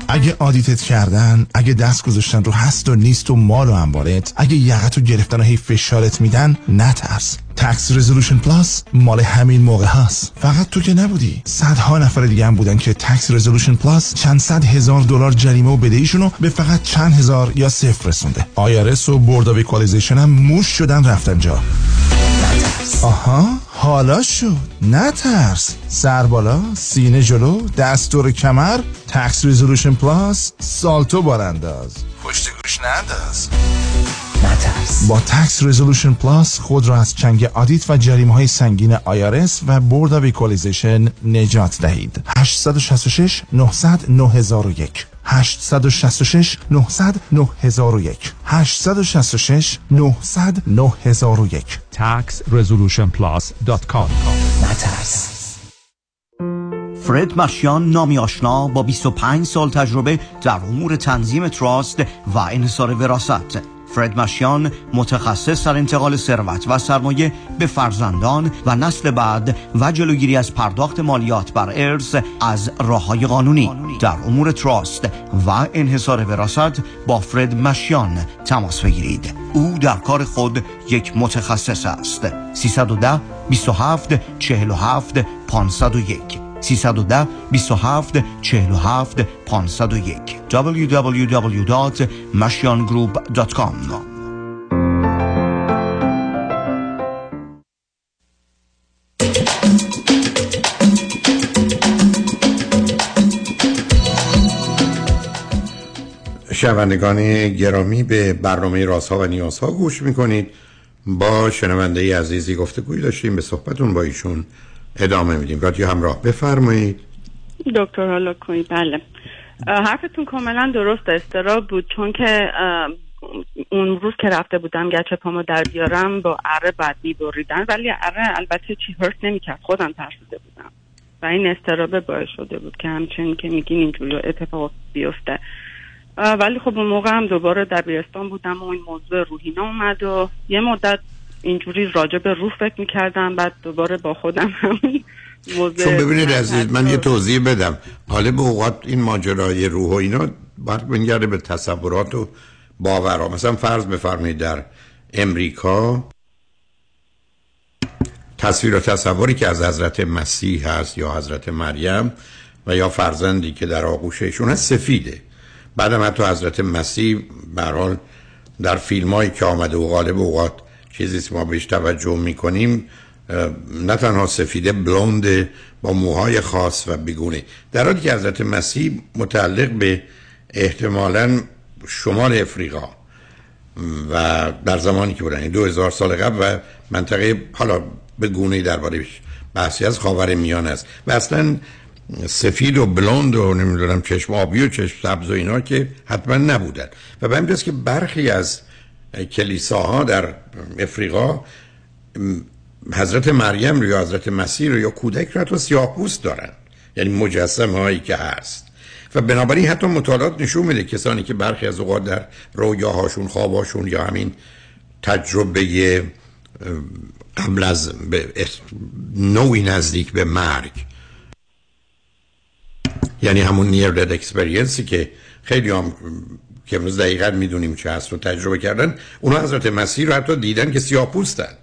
اگه آدیتت کردن، اگه دست گذاشتن رو هست و نیست و مال و انبارت، اگه یقتو گرفتن و هی فشارت میدن، نترس. تکس رزولوشن پلاس مال همین موقع هست. فقط تو که نبودی، صدها نفر دیگه هم بودن که تکس رزولوشن پلاس چند صد هزار دلار جریمه و بدهیشونو به فقط چند هزار یا صفر رسونده. آیرس و بورد آف ایکوالیزیشن هم موش شدن رفتن جا. نترس. آها حالا شد. نترس. سر بالا، سینه جلو، دست دور کمر، تکس رزولوشن پلاس، سالتو بارانداز. پشت گوش ننداز. نترس. با تکس رزولوشن پلاس خود را از چنگ آدیت و جریمه‌های سنگین آیارس و بورد آف ایکوالیزیشن نجات دهید. 866 900 9001 866 900 9001 866 900 9001 taxresolutionplus.com. نترس. فرد مشیان نامی آشنا با 25 سال تجربه در امور تنظیم تراست و انحصار وراثت. فرد مشیان متخصص در انتقال ثروت و سرمایه به فرزندان و نسل بعد و جلوگیری از پرداخت مالیات بر ارث از راه‌های قانونی. در امور تراست و انحصار وراثت با فرد مشیان تماس بگیرید. او در کار خود یک متخصص است. 310 27 47 501 310-27-47-501 www.mashiangroup.com. شنوندگان گرامی، به برنامه رازها و نیازها گوش میکنید. با شنونده عزیزی گفتگوی داشتیم، به صحبتون با ایشون ادامه میدیم. رادیو همراه، بفرمایید. دکتر هولاکویی، بله حرفتون کاملا درست، استراب بود، چون که اون روز که رفته بودم گچ پامو در بیارم با اره بد می‌بریدن، ولی اره البته چی هرت نمی‌کرد، خودم ترسیده بودم و این استراب باعث شده بود که همچنین که میگین اینجوری اتفاق بیفته. ولی خب اون موقع هم دوباره دبیرستان بودم و این موضوع روحینا اومد و یه مدت اینجوری راجع به رو فکر میکردم، بعد دوباره با خودم همین موضوع. چون ببینید عزیز من یه توضیح بدم، غالب اوقات این ماجرای روح و اینا برمیگرده به تصورات و باورها. مثلا فرض بفرمایید در امریکا تصویر و تصوری که از حضرت مسیح هست یا حضرت مریم و یا فرزندی که در آغوششون هست سفیده. بعدم حتی حضرت مسیح به هر حال در فیلمایی که آمده و غالب اوقات چیزی که ما بهش توجه میکنیم نه تنها سفیده، بلوند با موهای خاص و بیگونه، در حالی که حضرت مسیح متعلق به احتمالاً شمال افریقا و در زمانی که بودن 2000 سال قبل و منطقه حالا به گونه‌ای درباره بحثی از خاورمیانه است و اصلا سفید و بلوند و نمیدونم چشم آبی و چشم سبز و اینا که حتما نبودن. و به همین که برخی از کلیساها در افریقا حضرت مریم رو یا حضرت مسیح رو یا کودک رو حتی سیاه‌پوست دارن، یعنی مجسمه‌هایی که هست. و بنابراین حتی مطالعات نشون میده کسانی که برخی از اوقات در رویاهاشون، خواباشون یا همین تجربه قبل از نوعی نزدیک به مرگ، یعنی همون نیر دد اکسپریانسی که خیلی هم که امروز دقیقا میدونیم چه هست رو تجربه کردن، اونا حضرت مسیح رو حتی دیدن که سیاه پوستن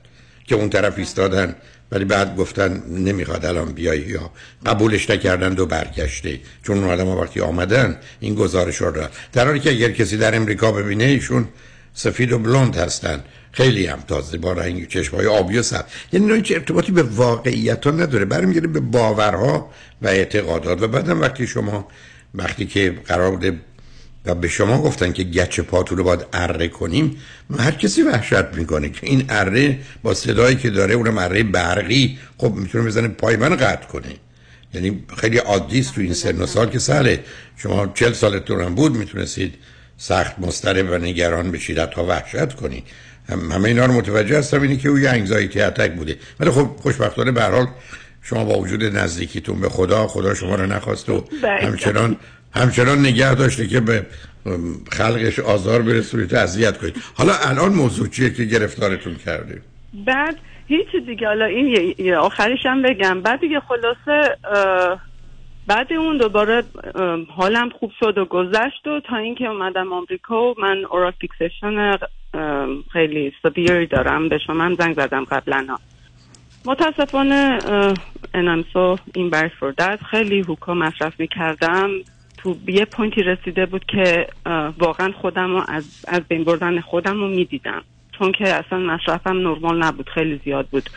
که اون طرف ایستادن ولی بعد گفتن نمیخواد الان بیایی یا قبولش نکردند و برگشته، چون اون آدم ها وقتی آمدن این گزارش رو دارن. در حالی که اگر کسی در امریکا ببینه ایشون سفید و بلوند هستن، خیلی هم تازه با رنگ چشمای آبی و سبز، یعنی هیچ ارتباطی به واقعیت ها نداره، برمیگرده به باورها و اعتقادات. و بعدم وقتی که قرار بوده و به شما گفتن که گچ پاتو رو باید اره کنیم، هر کسی وحشت میکنه که این اره با صدایی که داره، اونم اره برقی، خب میتونه بزنه پای من قطع کنه. یعنی خیلی عادی است تو این سن و سال که سهله، شما 40 سالتون هم بود میتونستید سخت مضطرب و نگران بشید، حتی وحشت کنید. همه اینا رو متوجه هستم، اینی که او یه انگزایتی اتک بوده، ولی خب خوشبختانه به هر حال شما با وجود نزدیکیتون به خدا شما رو نخواست و همچنان نگه داشته که به خلقش آزار برسونید، اذیت کنید. حالا الان موضوع چیه که گرفتارتون کرده؟ بعد هیچ دیگه، حالا این آخریش هم بگم، بعد دیگه خلاصه بعد اون دوباره حالم خوب شد و گذشت و تا اینکه اومدم آمریکا و من اورال فیکسیشن خیلی سیویر دارم، به شما هم زنگ زدم قبلا ها. متاسفانه انمسو این برخورد خیلی هوکا مصرف می‌کردم، تو یه پوینتی رسیده بود که واقعا خودم رو از بین بردن خودم رو میدیدم، چون که اصلا مصرفم نرمال نبود، خیلی زیاد بود.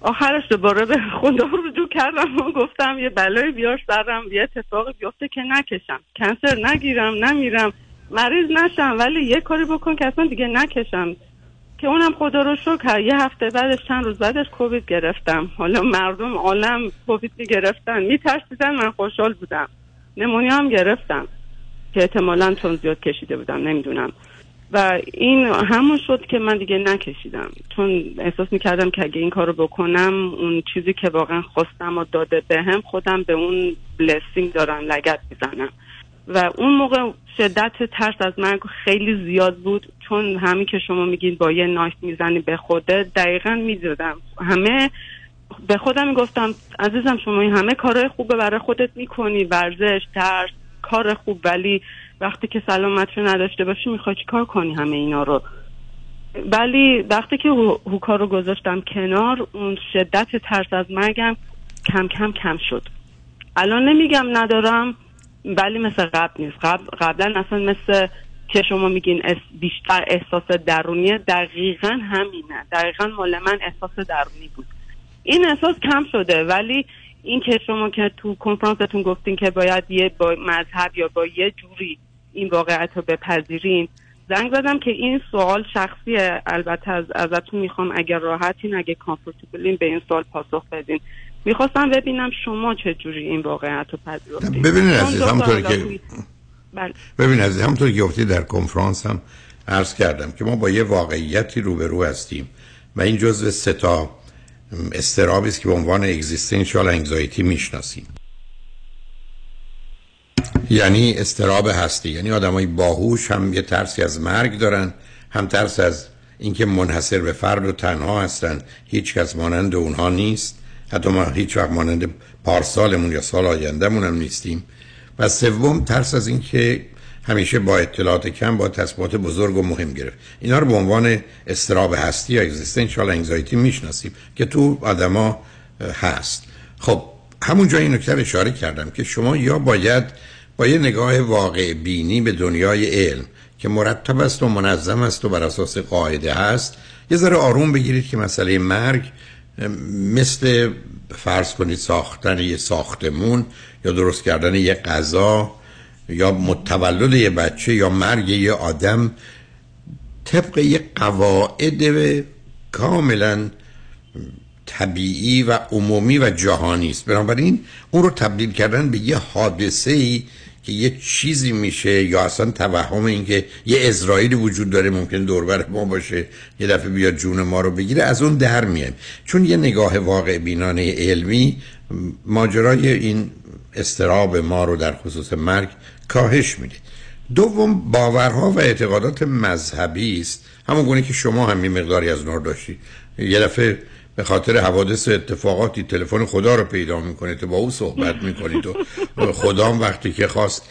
آخرش دوباره به خدا رجوع کردم و گفتم یه بلایی بیار سرم، یه اتفاقی بیفته که نکشم، کنسر نگیرم، نمیرم، مریض نشم، ولی یه کاری بکن که اصلا دیگه نکشم. که اونم خدا رو شکر یه هفته بعدش، چند روز بعدش کووید گرفتم. حالا مردم عالم کووید میگرفتن، میترسیدن، من خوشحال بودم. نمونیا هم گرفتم که احتمالاً چون زیاد کشیده بودم نمیدونم، و این همون شد که من دیگه نکشیدم، چون احساس میکردم که اگه این کارو بکنم اون چیزی که واقعا خواستم و داده بهم، خودم به اون بلسینگ دارم لگد میزنم. و اون موقع شدت ترس از مرگ خیلی زیاد بود، چون همین که شما میگین با یه نایف میزنی به خوده، دقیقاً میزدم. همه به خودم میگفتم عزیزم شما این همه کارهای خوبه برای خودت میکنی، ورزش، درس، کار خوب، ولی وقتی که سلامت رو نداشته باشی میخوای چی کار کنی همه اینا رو؟ ولی وقتی که هوکا رو گذاشتم کنار، اون شدت ترس از مرگم کم کم کم شد. الان نمیگم ندارم، ولی مثل قبل نیست. قبلا اصلا مثل که شما میگین بیشتر احساس درونیه، دقیقا همینه، دقیقا مال من احساس درونی بود. این احساس کم شده، ولی این که شما که تو کنفرانستون گفتین که باید یه با مذهب یا با یه جوری این واقعیت رو بپذیرین، زنگ زدم که این سوال شخصیه، البته ازتون میخوام اگر راحتین، اگر کامفورتیبلین، به این سوال پاسخ بدین. میخواستم ببینم شما چه جوری این واقعیت رو پذیرفتین. ببینید عزیز، همونطوری که گفتید در کنفرانس هم عرض کردم که ما با یه واقعیتی روبرو هستیم و این جزء ستا استرابی است که به عنوان اگزیستنشال انگزایتی میشناسیم، یعنی استراب هستی. یعنی آدمای باهوش هم یه ترسی از مرگ دارن، هم ترس از اینکه منحصر به فرد و تنها هستن، هیچ کس مانند اونها نیست، حتی ما هیچ وقت مانند پارسالمون یا سال آیندهمون هم نیستیم، و سوم ترس از اینکه همیشه با اطلاعات کم با تصمیمات بزرگ و مهم گرفت. اینا رو به عنوان اضطراب هستی یا اگزیستانشال انگزایتی میشناسیم که تو آدما هست. خب همونجا این نکته رو اشاره کردم که شما یا باید با یه نگاه واقع بینی به دنیای علم که مرتب است و منظم است و بر اساس قاعده هست یه ذره آروم بگیرید که مسئله مرگ مثل فرض کنید ساختن یه ساختمون یا درست کردن یه غذا یا متولد یه بچه یا مرگ یه آدم طبق یه قواعد کاملا طبیعی و عمومی و جهانی است. بنابراین اون رو تبدیل کردن به یه حادثه‌ای که یه چیزی میشه یا اصلا توهم این که یه اسرائیل وجود داره ممکن دوربر ما باشه یه دفعه بیاد جون ما رو بگیره، از اون در میایم. چون یه نگاه واقع بینانه علمی ماجرای این استراب ما رو در خصوص مرگ کاهش میده. دوم باورها و اعتقادات مذهبی است، همون گونه که شما هم یه مقداری از نور داشتی، یه دفعه به خاطر حوادث اتفاقاتی تلفن خدا رو پیدا میکنه تو با او صحبت میکنی تو خدام وقتی که خواست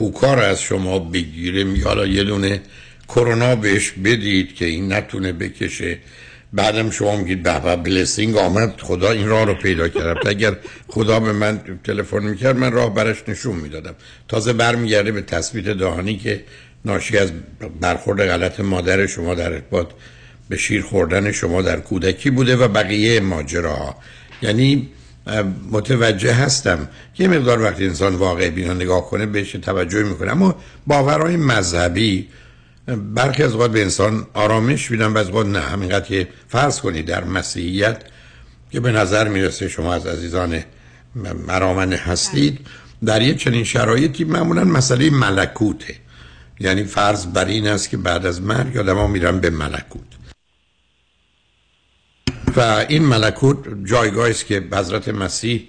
هوکا رو از شما بگیره میگه حالا یه دونه کرونا بهش بدید که این نتونه بکشه، بعدم شما میگید به به بلسینگ آمد خدا این راه رو پیدا کرد. اگر خدا به من تلفن میکرد من راه برش نشون میدادم. تازه برمیگرده به تثبیت دهانی که ناشی از برخورد غلط مادر شما در ارتباط به شیر خوردن شما در کودکی بوده و بقیه ماجراها. یعنی متوجه هستم که مقدار وقتی انسان واقع بینا نگاه کنه بهش توجه میکنه، اما باورهای مذهبی برخی از اوقات به انسان آرامش میدن، بعضی اوقات نه. همینقدر که فرض کنید در مسیحیت که به نظر میرسه شما از عزیزان مرامن هستید، در یه چنین شرایطی معمولا مسئله ملکوته، یعنی فرض بر این است که بعد از مرگ آدم‌ها میرن به ملکوت و این ملکوت جایگاهی است که حضرت مسیح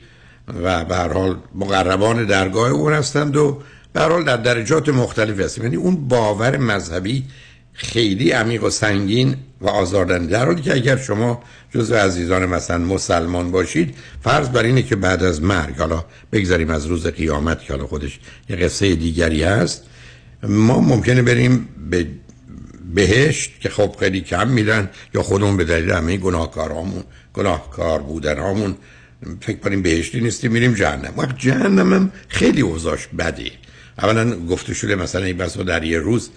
و به هر حال مقربان درگاه او هستند و به هر حال در درجات مختلفی هستند. یعنی اون باور مذهبی خیلی عمیق و سنگین و آزاردنده، در حالی که اگر شما جزو عزیزان مثلا مسلمان باشید فرض بر اینه که بعد از مرگ، حالا بگذاریم از روز قیامت که حالا خودش یه قصه دیگری هست، ما ممکنه بریم به بهشت که خب خیلی کم میرن یا خودمون به دلیل همه گناهکار بودن هامون فکر کنیم بهشتی نیستیم میریم جهنم. وقت جهنم هم خیلی اوضاعش بده. اولا گفته شده مثلا این بسا در یه روز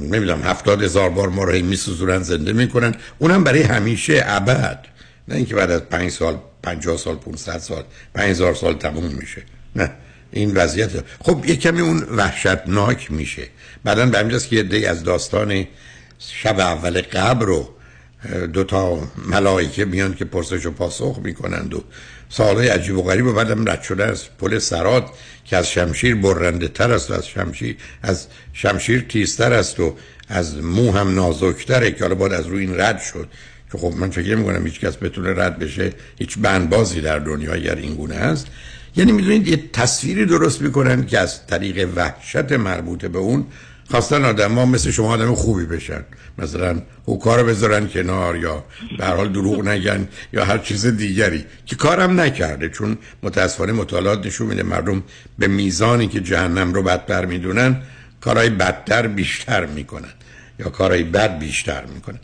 نمیدونم 70,000 بار ما رو میسوزونن زنده میکنن، اونم برای همیشه ابد، نه اینکه بعد از 5 سال 50 سال 500 سال 5000 سال تموم میشه، نه این وضعیت. خب یک کمی اون وحشتناک میشه. بعدن به همینجاست که یه عده‌ای از داستان شب اول قبر رو 2 ملائکه میان که پرسش و پاسخ میکنند و سوالای عجیب و غریب و بعدم رد شده از پل صراط که از شمشیر برنده تر است و از شمشیر تیزتر است و از مو هم نازکتره که حالا باید از روی این رد شد که خب من فکر میکنم هیچ کس بتونه رد بشه، هیچ بندبازی در دنیا اگر این گونه است. یعنی میدونید یه تصویری درست میکنن که از طریق وحشت مربوط به اون خواستن آدم‌ها مثل شما آدم خوبی بشن، مثلا هوکا رو بذارن کنار یا به هر حال دروغ نگن یا هر چیز دیگری که کارم نکرده، چون متأسفانه مطالعات نشون میده مردم به میزانی که جهنم رو بدتر میدونن کارهای بدتر بیشتر میکنن یا کارهای بد بیشتر میکنن.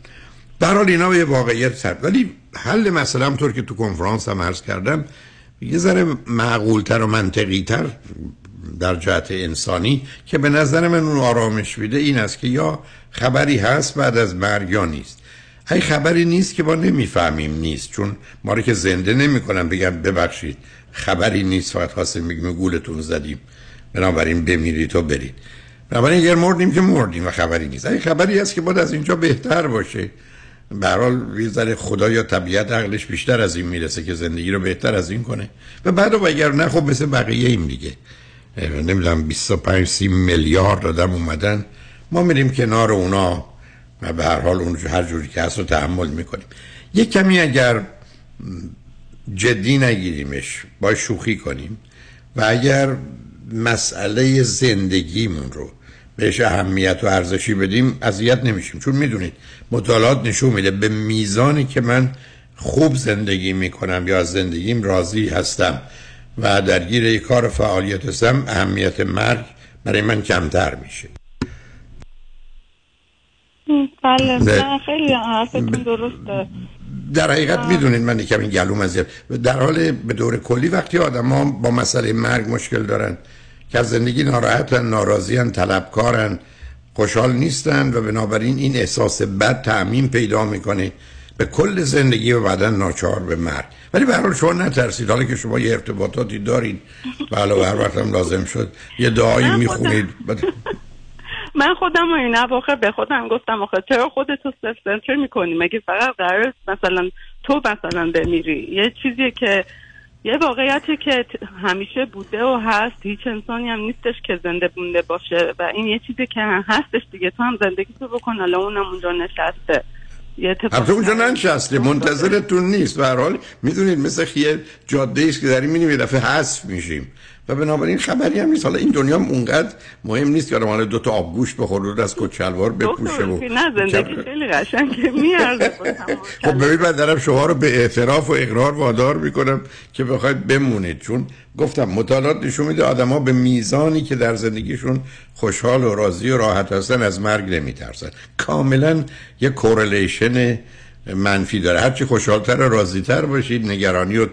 به هر حال اینا یه واقعیت سر، ولی حل مسئله هم طور که تو کنفرانس هم عرض کردم یه ذره معقولتر و منطقی‌تر در جهت انسانی که به نظر من اون آرامش میده این است که یا خبری هست بعد از مرگ یا نیست. هی خبری نیست که ما نمیفهمیم نیست، چون ما رو که زنده نمی‌کنن بگم ببخشید خبری نیست، فقط خاصه میگم گولتون زدیم بنابراین بمیرید تو برید. بنابراین اگر مردیم که مردیم و خبری نیست. هی خبری هست که بعد از اینجا بهتر باشه. به هر حال یه ذره خدا یا طبیعت عقلش بیشتر از این میرسه که زندگی رو بهتر از این کنه و بعد و اگر نه خب مثل بقیه این دیگه نمیدونم 25-30 میلیارد آدم اومدن، ما میریم کنار اونا و به هر حال اون هر جوری که هست رو تحمل میکنیم. یه کمی اگر جدی نگیریمش، با شوخی کنیم و اگر مسئله زندگیمون رو بهش اهمیت و ارزشی بدیم اذیت نمیشیم، چون میدونید مطالعات نشون میده به میزانی که من خوب زندگی میکنم یا از زندگیم راضی هستم و درگیر یک کار فعالیت هستم، اهمیت مرگ برای من کمتر میشه. بله نه خیلی حرفتون درسته. در حقیقت میدونید من یکم این گلوم از در حال به دور کلی وقتی آدم ها با مسئله مرگ مشکل دارن که از زندگی ناراحتن، ناراضی‌اند، طلبکارن، خوشحال نیستن و بنابراین این احساس بد تعمیم پیدا میکنه به کل زندگی و بعدا ناچار به مرگ. ولی به هر حال شما نترسید، حالا که شما یه ارتباطاتی دارین و علاوه هر وقت هم لازم شد یه دعایی میخونید. من خودم و این اواخر به خودم گفتم آخه چرا خودتو سلف سنتر میکنی، مگه فقط قراره مثلا تو مثلا بمیری؟ یه چیزیه که یه واقعیتی که همیشه بوده و هست، هیچ انسانی هم نیستش که زنده بونده باشه و این یه چیزی که هستش دیگه، تو هم زندگی تو بکن، حالا اونم اونجا نشسته، حتی اونجا ننشسته، منتظرتون نیست. به هر حال میدونید مثل یه جاده‌ای است که داریم می‌بینیم یه دفعه حذف میشیم و بنابراین خبری هم نیست. حالا این دنیا هم اونقدر مهم نیست که آدم دو تا آبگوش بخوره و از کچلوار بپوشه و نه زندگی خیلی قشنگه میارزه. خب ببین من دارم شما رو به اعتراف و اقرار وادار میکنم که بخواید بمونید، چون گفتم مطالعات نشون میده آدما به میزانی که در زندگیشون خوشحال و راضی و راحت هستن از مرگ نمیترسن. کاملا یه کورلیشن منفی داره، هرچی خوشحالتر و راضی‌تر باشید نگرانی و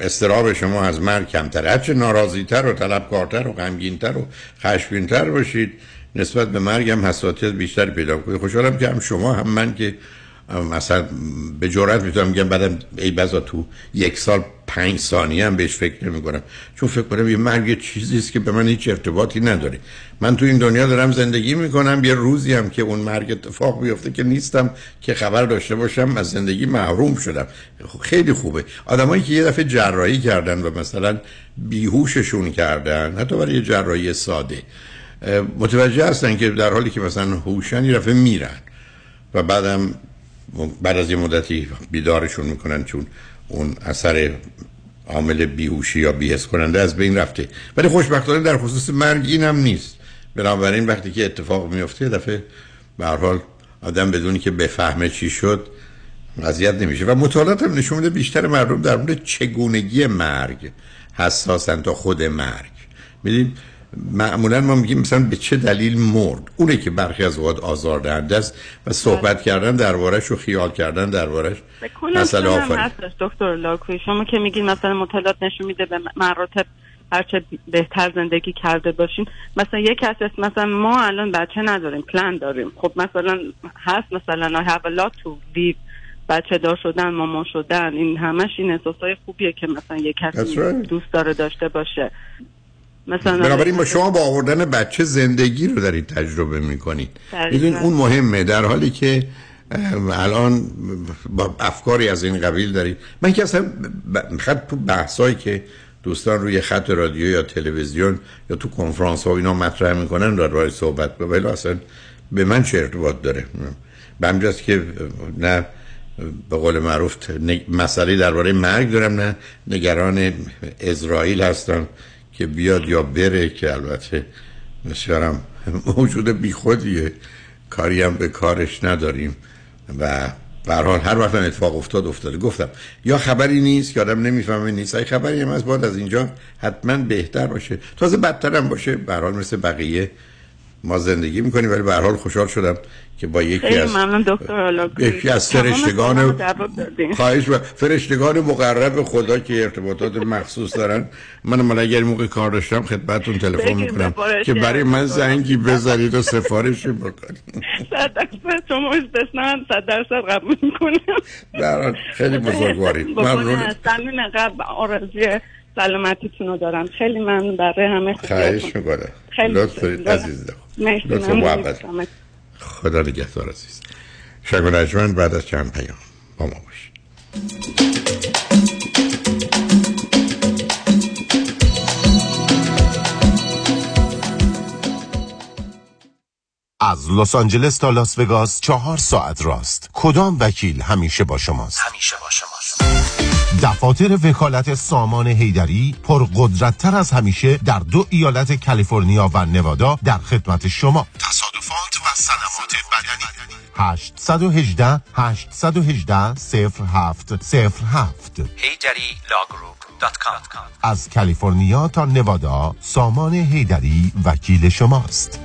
استراب شما از مرگ کمتر، هرچه ناراضی‌تر و طلبکارتر و غمگین‌تر و خشمگین‌تر باشید نسبت به مرگ هم حساسیت بیشتر پیدا کنید. خوشحالم که هم شما هم من که مثلا به جرئت میتونم میگم بعدم ای بزا تو یک سال 5 ثانیه هم بهش فکر نمی‌کنم، چون فکر کنم یه مرگ چیزی است که به من هیچ ارتباطی نداره، من تو این دنیا دارم زندگی میکنم، یه روزی هم که اون مرگ اتفاق بیفته که نیستم که خبر داشته باشم از زندگی محروم شدم. خیلی خوبه آدمایی که یه دفعه جراحی کردن و مثلا بیهوششون کردن، حتی برای یه جراحی ساده، متوجه هستن که در حالی که مثلا هوشن یه دفعه میرن و بعدم بعد از یه مدتی بیدارشون میکنن چون اون اثر عامل بیهوشی یا بی‌حس کننده از بین رفته. ولی خوشبختانه در خصوص مرگ اینم نیست، بنابراین وقتی که اتفاق میفته دفعه به هر حال آدم بدون که بفهمه چی شد اذیت نمیشه و مطالعات هم نشون میده بیشتر مردم در مورد چگونگی مرگ حساسن تا خود مرگ. میدید معمولا ما میگیم مثلا به چه دلیل مرد، اونه که برخی از اوقات آزاردهنده است و صحبت کردن دربارش و خیال کردن دربارش مسئله آفرین. دکتر هلاکویی شما که میگین مثلا مطالعات نشون میده به مراتب هرچه بهتر زندگی کرده باشین، مثلا یک کسی است مثلا ما الان بچه نداریم پلان داریم، خب مثلا هست مثلا I have a lot to live، بچه دار شدن، مامان شدن، این همش این احساسای خوبیه که مثلا یک کسی دوست داره داشته باشه. بنابراین با شما با آوردن بچه زندگی رو دارید تجربه میکنید، میدونید اون مهمه، در حالی که الان با افکاری از این قبیل دارید. من که اصلا میخواد تو بحثایی که دوستان روی خط رادیو یا تلویزیون یا تو کنفرانس ها اینا مطرح میکنن در راه صحبت ولی اصلا به من چه ارتباط داره؟ به همجاست که نه به قول معروف مسئله درباره مرگ دارم، نه نگران اسرائیل هستم که بیاد یا بره، که البته بسیارم موجود بی خودیه، کاری هم به کارش نداریم و به هر حال هر وقت هم اتفاق افتاده. گفتم یا خبری نیست که آدم نمیفهمه نیست، یا خبری هم از باید از اینجا حتما بهتر باشه، تازه بدتر هم باشه به هر حال مثل بقیه ما زندگی میکنیم. ولی به هر حال خوشحال شدم که با یکی از فرشتگان خواهش و فرشتگان مقرب خدا که ارتباطات مخصوص دارن، من اگر موقع کار داشتم خدمتتون تلفن میکنم که برای من زنگی بزنید و سفارش بکنید. 100% شما استثنا 100% قبول میکنم. خیلی بزرگوارید، ممنون. سنین قبل آرزوی سلامتیتون رو دارم. خیلی ممنون برای همه خواهش میکنم. لطف دارید عزیزم، لطف محبت. خدا نگهدار عزیز. شنگ و نجمن بعد از چند پیام با ما باشید. از لس آنجلس تا لاس وگاس 4 ساعت راست. کدام وکیل همیشه با شماست؟ دفاتر وکالت سامان حیدری پرقدرت‌تر از همیشه در 2 ایالت کالیفرنیا و نوادا در خدمت شما. تصادفات و صدمات بدنی 818-818-0707 haydarilaw.com. از کالیفرنیا تا نوادا سامان حیدری وکیل شماست.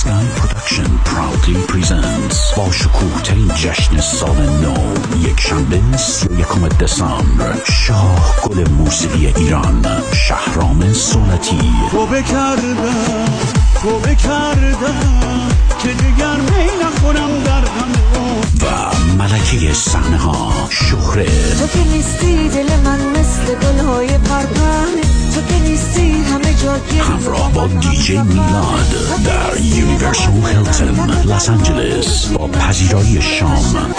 Sky Production proudly presents با شکوه ترین جشن سال نو، یک شنبه 31 دسامبر، شاه گل موسیقی ایران، شهرام سنتی. تو بکردم که دیگر می نخورم در و ملکه صحنه ها شهره. تو که نیستی دل من مثل گل‌های پرپر، تو که نیستی همه جا گیر. همراه با دیجی میلاد در یونیورسال هیلتون لس آنجلس با پذیرایی شام.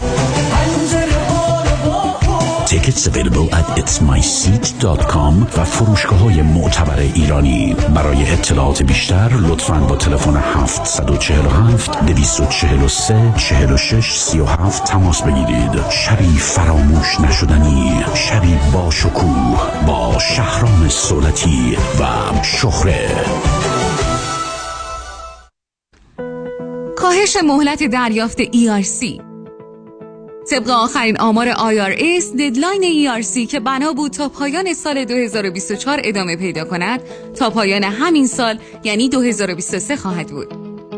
Tickets available at itsmyseat.com و فروشگاه‌های معتبر ایرانی. برای اطلاعات بیشتر لطفاً با تلفن 747-243-4637 تماس بگیرید. شبی فراموش نشدنی، شبی با شکوه با شهرام سولتی و شهره. کاهش مهلت دریافت ERC. طبق آخرین آمار IRS، ددلاین ERC که بنا بود تا پایان سال 2024 ادامه پیدا کند، تا پایان همین سال یعنی 2023 خواهد بود.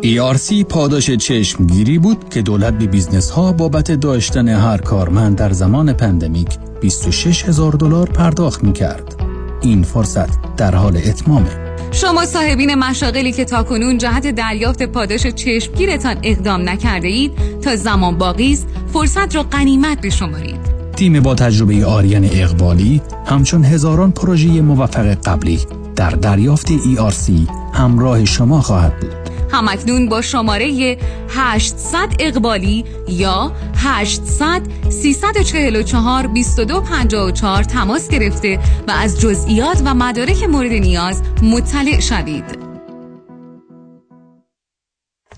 ERC پاداش چشمگیری بود که دولت به بیزنس‌ها بابت داشتن هر کارمند در زمان پندمیک $26,000 پرداخت می‌کرد. این فرصت در حال اتمامه. شما صاحبین مشاغلی که تاکنون جهت دریافت پاداش چشمگیرتان اقدام نکرده اید، تا زمان باقی است فرصت را غنیمت بشمارید. تیم با تجربه آریان اقبالی همچون هزاران پروژه موفق قبلی در دریافت ERC همراه شما خواهد بود. همکنون با شماره 800 اقبالی یا 800-344-2254 تماس گرفته و از جزئیات و مدارک مورد نیاز مطلع شوید.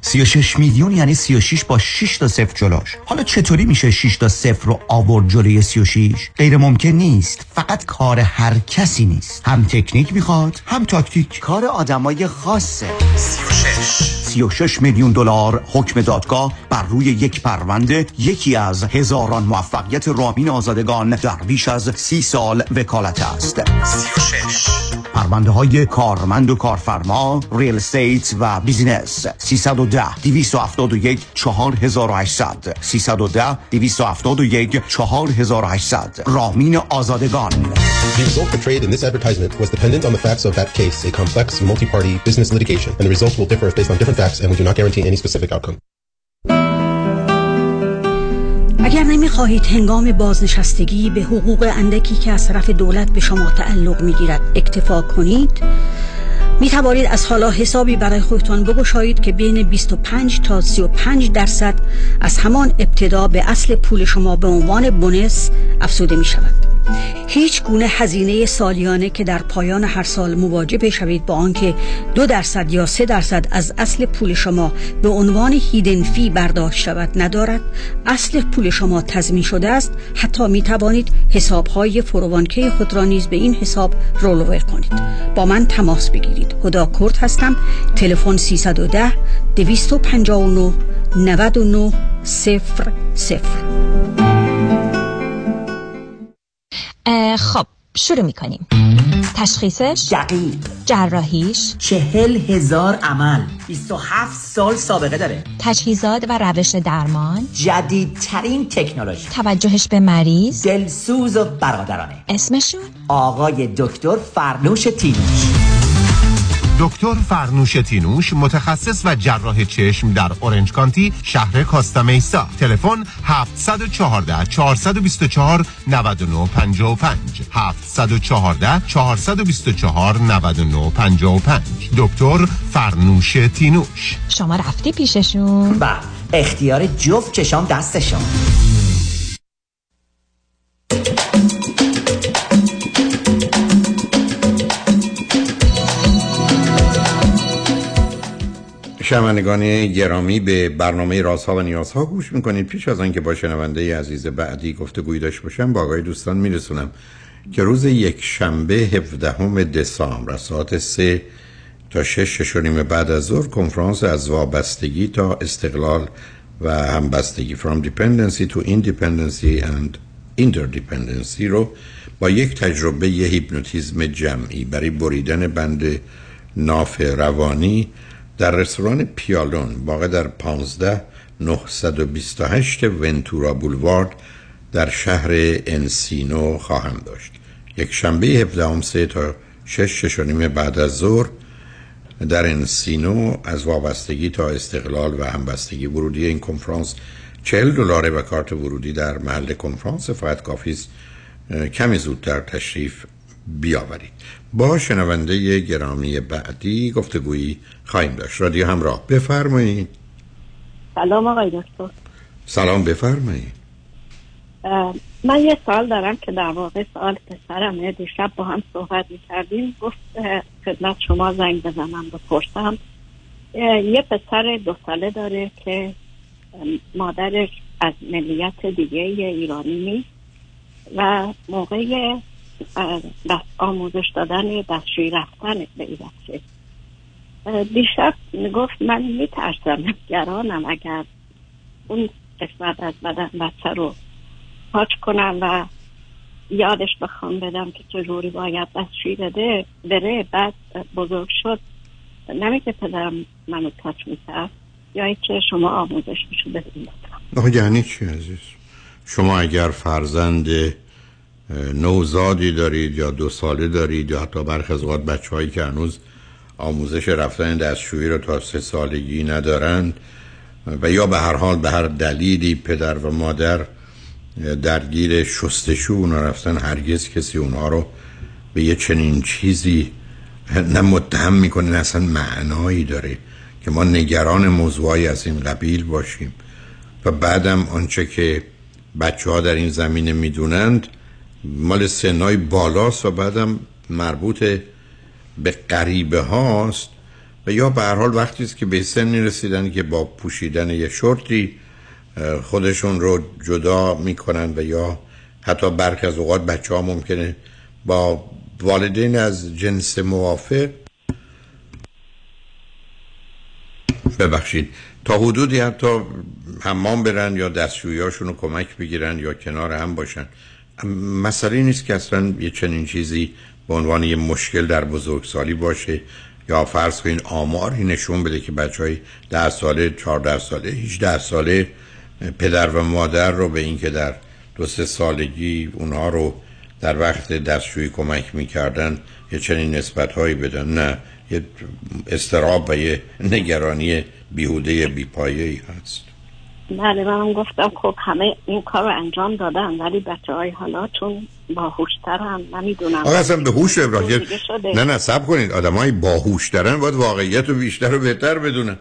36 میلیون یعنی 36 با 6 تا صفر جلوش. حالا چطوری میشه 6 تا صفر رو آورد جلوی 36؟ غیر ممکن نیست. فقط کار هر کسی نیست، هم تکنیک میخواد هم تاکتیک، کار آدمای خاصه. 36 میلیون دلار حکم دادگاه بر روی یک پرونده، یکی از هزاران موفقیت رامین آزادگان در بیش از 30 سال وکالت است. 36 پرونده های کارمند و کارفرما، ریل استیت و بیزینس. 310-271-4800 310-271-4800 رامین آزادگان. The result portrayed in this advertisement was dependent on the facts of that case, a complex multi-party business litigation, and the results will differ based on different facts and we do not guarantee any specific outcome. اگر نمی‌خواهید هنگام بازنشستگی به حقوق اندکی که از طرف دولت به شما تعلق می‌گیرد اکتفا کنید، می توانید از حالا حسابی برای خودتان بگشایید که بین 25% تا 35% از همان ابتدا به اصل پول شما به عنوان بونس افزوده می شود. هیچ گونه هزینه سالیانه که در پایان هر سال مواجه بشوید با آنکه 2% یا 3% از اصل پول شما به عنوان هیدن فی برداشت شود ندارد. اصل پول شما تضمین شده است. حتی می توانید حساب‌های فروانکه خود را نیز به این حساب رولوور کنید. با من تماس بگیرید. هدا کرد هستم. تلفن 310-259-9900. خب شروع میکنیم. تشخیصش دقیق، جراحیش 40,000 عمل، 27 سال سابقه داره. تجهیزات و روش درمان، جدیدترین تکنولوژی. توجهش به مریض، دلسوز و برادرانه. اسمشون آقای دکتر فرنوش تینوش. دکتر فرنوش تینوش متخصص و جراح چشم در اورنج کانتی، شهر کاستا میسا. تلفن 714-424-9955 714-424-9955. دکتر فرنوش تینوش. شما رفتی پیششون؟ بله، اختیار جفت چشام دستشون. شنوندگان گرامی به برنامه رازها و نیازها گوش میکنید. پیش از آنکه با شنونده عزیز بعدی گفتگوی داشته باشم با آقای دوستان میرسونم که روز یک شنبه 17 دسامبر از ساعت 3 تا 6 بعد از ظهر کنفرانس از وابستگی تا استقلال و همبستگی From Dependency to Independency and Interdependency رو با یک تجربه هیپنوتیزم جمعی برای بریدن بند ناف روانی در رستوران پیالون واقع در 15928 ونتورا بولوارد در شهر انسینو خواهم داشت. یک شنبه 17 3 تا 6 بعد از ظهر در انسینو از وابستگی تا استقلال و همبستگی. ورودی این کنفرانس $40 و کارت ورودی در محل کنفرانس. فقط کافی است کمی زودتر تشریف بیاورید. با شنونده گرامی بعدی گفتگویی خواهیم داشت. رادیو همراه، بفرمایید. سلام آقای دکتر. سلام، بفرمایید. من یه سوال دارم که در واقع سوال پسرمه. دیشب با هم صحبت می‌کردیم، گفت خدمت شما زنگ بزنم بپرسم. یه پسر 2 ساله داره که مادرش از ملیت دیگه ایرانی نیست و موقع آموزش دادن دستشویی رفتن به این بچه دیشب گفت من میترسم، نگرانم اگر اون قسمت از بدن بچه رو پاچ کنم و یادش بخوام بدم که چجوری باید دستشویی بره. بعد بزرگ شد نمی که پدرم منو پاچ میکرد یا اینکه شما آموزش میشون بدیم. آخه یعنی چی عزیز؟ شما اگر فرزند نوزادی دارید یا 2 ساله دارید یا حتی برخی از اوقات بچه‌هایی که هنوز آموزش رفتن دستشویی رو تا 3 سالگی ندارند و یا به هر حال به هر دلیلی پدر و مادر درگیر شستشو اونا رفتن، هرگز کسی اونها رو به یه چنین چیزی نه متهم میکنه نه اصلا معنایی داره که ما نگران موضوعی از این قبیل باشیم. و بعدم آنچه که بچه‌ها در این زمینه میدونند مال سنای بالاست و بعدم مربوط به قریبه هاست و یا به هر حال وقتی است که به سنی رسیدن که با پوشیدن یه شورتی خودشون رو جدا میکنن و یا حتی برخی از اوقات بچه‌ها ممکنه با والدین از جنس موافق ببخشید تا حدودی حتی حمام برن یا دستشویی‌هاشون رو کمک بگیرن یا کنار هم باشن. مسئله نیست که اصلا یه چنین چیزی به عنوان یه مشکل در بزرگسالی باشه یا فرض کنین آماری نشون بده که بچهای 10 ساله، 14 ساله، 18 ساله پدر و مادر رو به این که در 2-3 سالگی اونها رو در وقت دستشویی کمک می‌کردن یه چنین نسبت‌هایی بدن. نه، یه استراب و یه نگرانی بیهوده بی‌پایه‌ای هست. بله، من گفتم خب همه این کار رو انجام دادن ولی بچه‌های حالا چون باهوش‌ترن نمی‌دونم. آقا اصلا به هوش ابراهیم نه صبر کنید. آدمای باهوش‌ترن باید واقعیت رو بیشتر و بهتر بدونن.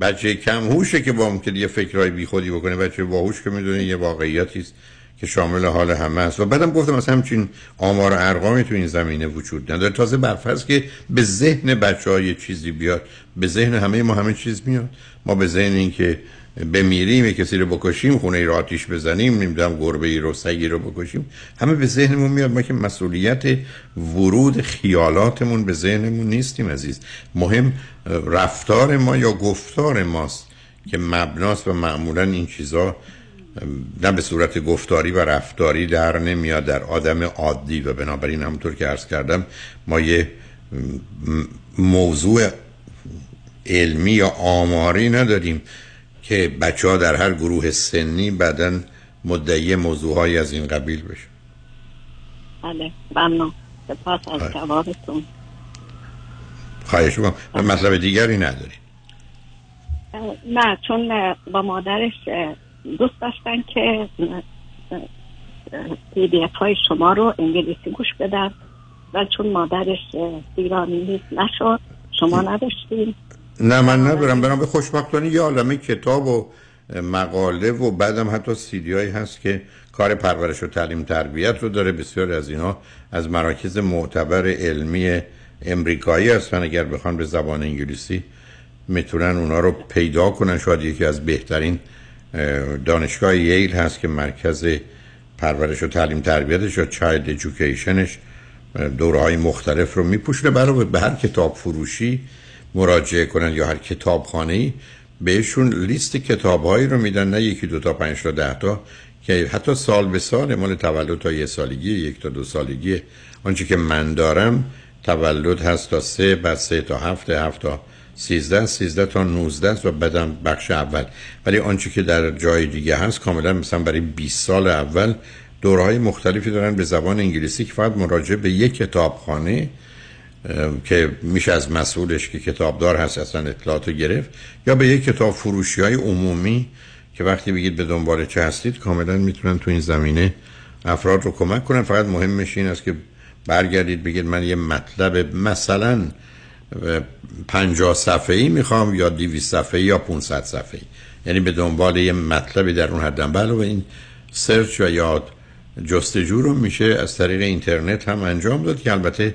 بچه کم هوشه که با ممکنه یه فکرای بیخودی بکنه، بچه باهوش که میدونه یه واقعیتی است که شامل حال همه است. و بعدم گفتم مثلا همچین آمار و ارقامی تو این زمینه وجود نداره. تازه برفرض که به ذهن بچه‌ها یه چیزی بیاد، به ذهن همه ما همه چیز میاد. ما به ذهن این که بمیریم، کسی رو بکشیم، خونه ای رو آتیش بزنیم، نمیدونم گربه ای رو، سگی رو بکشیم، همه به ذهنمون میاد. ما که مسئولیت ورود خیالاتمون به ذهنمون نیستیم عزیز. مهم رفتار ما یا گفتار ماست که مبناست و معمولا این چیزا نه به صورت گفتاری و رفتاری در نمیاد در آدم عادی. و بنابراین همونطور که عرض کردم ما یه موضوع علمی یا آماری نداریم که بچه‌ها در هر گروه سنی بعدن مدعی موضوع‌های از این قبیل بشن. بله، ممنون. سپاس از جوابتون. خواهش می‌کنم. مطلب دیگری نداری؟ نه، چون با مادرش دوست داشتن که پی‌دی‌اف‌های شما رو انگلیسی گوش بدن و چون مادرش ایرانی نیست نشد. شما نداشتین؟ نه من ندارم. برام به خوشبختانه یه عالمه کتاب و مقاله و بعدم حتی سیدیایی هست که کار پرورش و تعلیم تربیت رو داره. بسیاری از اینا از مراکز معتبر علمی امریکایی هستن. اگر بخوان به زبان انگلیسی میتونن اونا رو پیدا کنن. شاید یکی از بهترین دانشگاه ییل هست که مرکز پرورش و تعلیم تربیتش و چایلد ایجوکیشنش دوره‌های مختلف رو میپوشونه، برای به هر کتاب فروشی مراجعه کنن یا هر کتابخانه‌ای بهشون لیست کتاب‌هایی رو میدن، نه یکی دو تا 5 تا 10 تا، که حتی سال به سال مال تولد تا 1 سالگی 1 تا 2 سالگی. آنچه که من دارم تولد هست تا 3، بعد 3 تا 7، 7 تا 13، 13 تا 19 و بعدم بخش اول. ولی آنچه که در جای دیگه هست کاملا مثلا برای 20 سال اول دورهای مختلفی دارن به زبان انگلیسی که فقط مراجعه به یک کتابخانه که میشه از مسئولش که کتابدار هست اصلا اطلاعاتو گرفت، یا به یک کتاب فروشی های عمومی که وقتی بگید به دنبال چه هستید کاملا میتونن تو این زمینه افراد رو کمک کنن. فقط مهمش این است که برگردید بگید من یه مطلب مثلا 50 صفحه‌ای میخوام یا 200 صفحه‌ای یا 500 صفحه‌ای، یعنی به دنبال یه مطلبی در اون حدن. بلو این سرچ و یاد جستجو رو میشه از طریق اینترنت هم انجام داد، که البته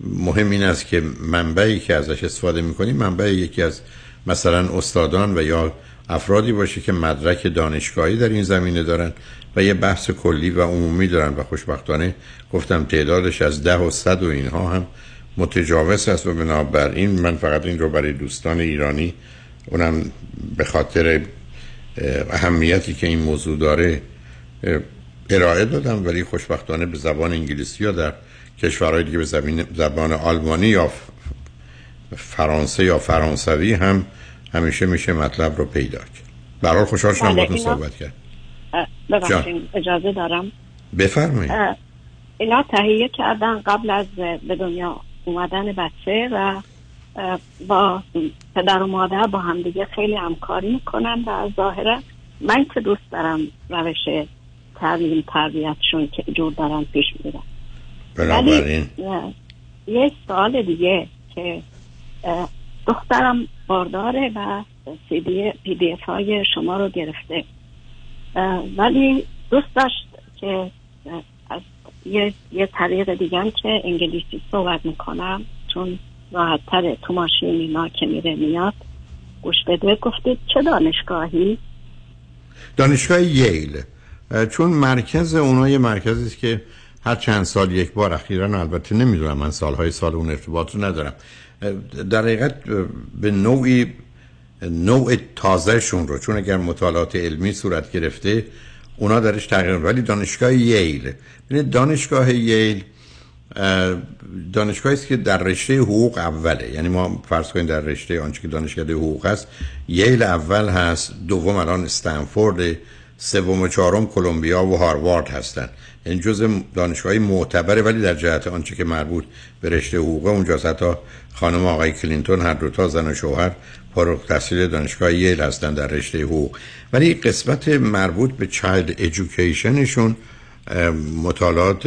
مهم این است که منبعی که ازش استفاده میکنیم منبع یکی از مثلا استادان و یا افرادی باشه که مدرک دانشگاهی در این زمینه دارن و یه بحث کلی و عمومی دارن. و خوشبختانه گفتم تعدادش از 10 و 100 و اینها هم متجاوز است، و بنابراین من فقط این رو برای دوستان ایرانی، اونم به خاطر اهمیتی که این موضوع داره، ارائه دادم. ولی خوشبختانه به زبان انگلیسی یا در کشورهای دیگه به زبان آلمانی یا فرانسه یا فرانسوی هم همیشه میشه مطلب رو پیدا کرد. به هر حال خوشحال شدم باهاتون صحبت کرد. ببخشید اجازه دارم؟ بفرمایید. اینا تهیه کردن قبل از به دنیا اومدن بچه و با پدر و مادر با هم دیگه خیلی همکاری میکنن، و از ظاهره من که دوست دارم روش تعلیم تربیتشون که جور دارن پیش میرن. ولی یه سوال دیگه که دخترم بارداره و PDF های شما رو گرفته، ولی دوست داشت که از یه طریق دیگه که انگلیسی صحبت میکنم، چون راحت تره تو ماشین اینا که میره میاد گوش بده. گفتید چه دانشگاهی؟ دانشگاه ییل، چون مرکز اونا یه مرکزی است که هر چند سال یک بار، اخیراً البته نمیدونم، من سالهای سال اون ارتباط رو ندارم، در حقیقت به نوعی نوع تازه شون رو، چون اگر مطالعات علمی صورت گرفته اونا درش تغییر، ولی دانشگاه ییل، ببینید دانشگاه ییل دانشگاهی است که در رشته حقوق اوله، یعنی ما فرض کنیم در رشته آنچه که دانشکده حقوق است ییل اول هست، دوم الان استنفورد، سوم و چهارم کلمبیا و هاروارد هستند، این جزء دانشگاهی معتبره. ولی در جهت آنچه که مربوط به رشته حقوق اونجا تا خانم آقای کلینتون هر دو تا زن و شوهر فارغ التحصیل دانشگاه ییل هستند در رشته حقوق، ولی قسمت مربوط به چایلد ایجوکیشنشون مطالعات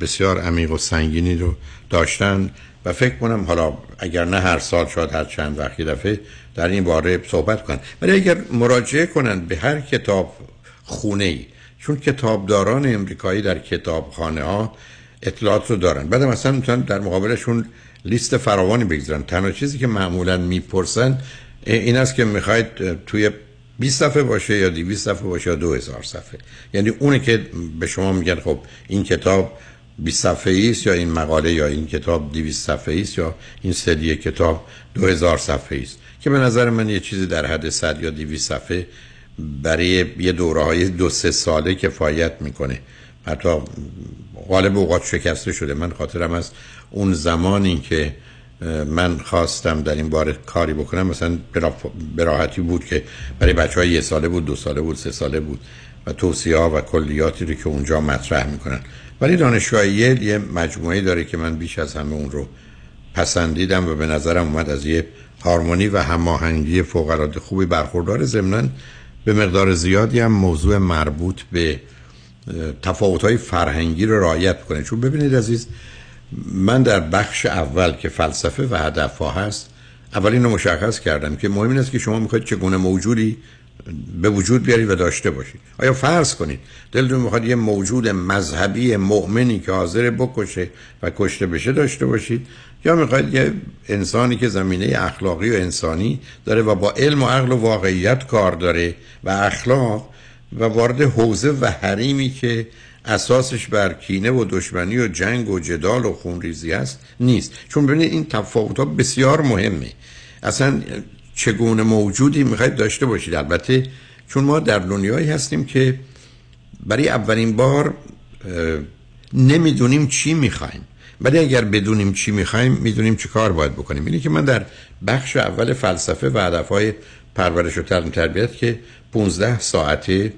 بسیار عمیق و سنگینی رو داشتن، و فکر کنم حالا اگر نه هر سال شاید هر چند وقتی دفعه در این باره صحبت کنن. ولی اگر مراجعه کنن به هر کتاب خونه‌ای، چون کتابداران امریکایی در کتابخانه ها اطلاعات رو دارن، بعد مثلا میتونن در مقابلشون لیست فراوانی بگذارن. تنها چیزی که معمولا میپرسن این است که میخواید توی 20 صفحه باشه یا 200 صفحه باشه یا 2000 صفحه، یعنی اونه که به شما میگن خب این کتاب 20 صفحه‌ای است یا این مقاله یا این کتاب 200 صفحه‌ای است یا این سری کتاب 2000 صفحه‌ای است، که به نظر من یه چیزی در حد 100 یا 200 صفحه برای یه دوره‌های 2-3 ساله کفایت میکنه. حتی غالب اوقات شکسته شده. من خاطرم از اون زمانی که من خواستم در این باره کاری بکنم، مثلا براحتی بود که برای بچه‌های 1 ساله بود، 2 ساله بود، 3 ساله بود، و توصیه‌ها و کلیاتی رو که اونجا مطرح میکنن. ولی دانشگاه ییل یه مجموعه داره که من بیش از همه اون رو پسندیدم و به نظرم اومد از یه هارمونی و هماهنگی فوق‌العاده خوبی برخوردار، ضمناً به مقدار زیادی هم موضوع مربوط به تفاوت‌های فرهنگی رو رعایت کنه. چون ببینید عزیز، من در بخش اول که فلسفه و هدف‌ها هست، اولین رو مشخص کردم که مهم این است که شما می‌خواید چگونه موجودی به وجود بیارید و داشته باشید. آیا فرض کنید دلتون می‌خواد یه موجود مذهبی مؤمنی که حاضر بکشه و کشته بشه داشته باشید، یا میخواید یه انسانی که زمینه اخلاقی و انسانی داره و با علم و عقل و واقعیت کار داره و اخلاق و وارد حوزه و حریمی که اساسش بر کینه و دشمنی و جنگ و جدال و خونریزی است نیست. چون ببینید این تفاوت‌ها بسیار مهمه. اصلا چگونه موجودی میخواید داشته باشید. البته چون ما در دنیایی هستیم که برای اولین بار نمیدونیم چی میخوایم، ولی اگر بدونیم چی میخوایم میدونیم چه کار باید بکنیم. اینه که من در بخش اول فلسفه و هدفهای پرورش و تربیت که 15 ساعته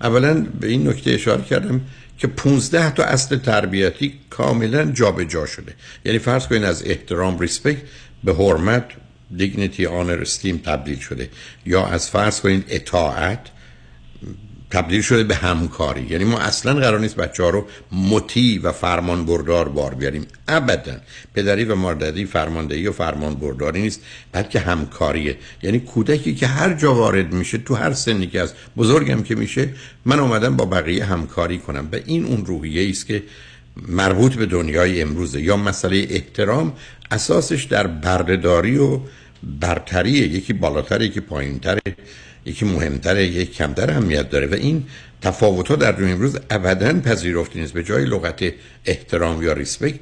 اولا به این نکته اشاره کردم که 15 تا اصل تربیتی کاملا جابجا شده. یعنی فرض کنین از احترام ریسپکت به حرمت دیگنیتی آنر استیم تبدیل شده، یا از فرض کنین اطاعت تبدیل شده به همکاری. یعنی ما اصلا قرار نیست بچه‌ها رو مطیع و فرمان بردار بار بیاریم، ابدا. پدری و مادری فرماندهی و فرمان برداری نیست، بلکه همکاریه. یعنی کودکی که هر جا وارد میشه، تو هر سنی که از بزرگم که میشه، من اومدم با بقیه همکاری کنم. و این اون روحیه‌ای است که مربوط به دنیای امروزه. یا مسئله احترام اساسش در بردهداری و برتریه، یکی بالاتر یکی پایین‌تره، یکی مهمتره یکی کمتر اهمیت داره. و این تفاوت‌ها در دنیای امروز ابداً پذیرفته نیست. به جای لغت احترام یا ریسپکت،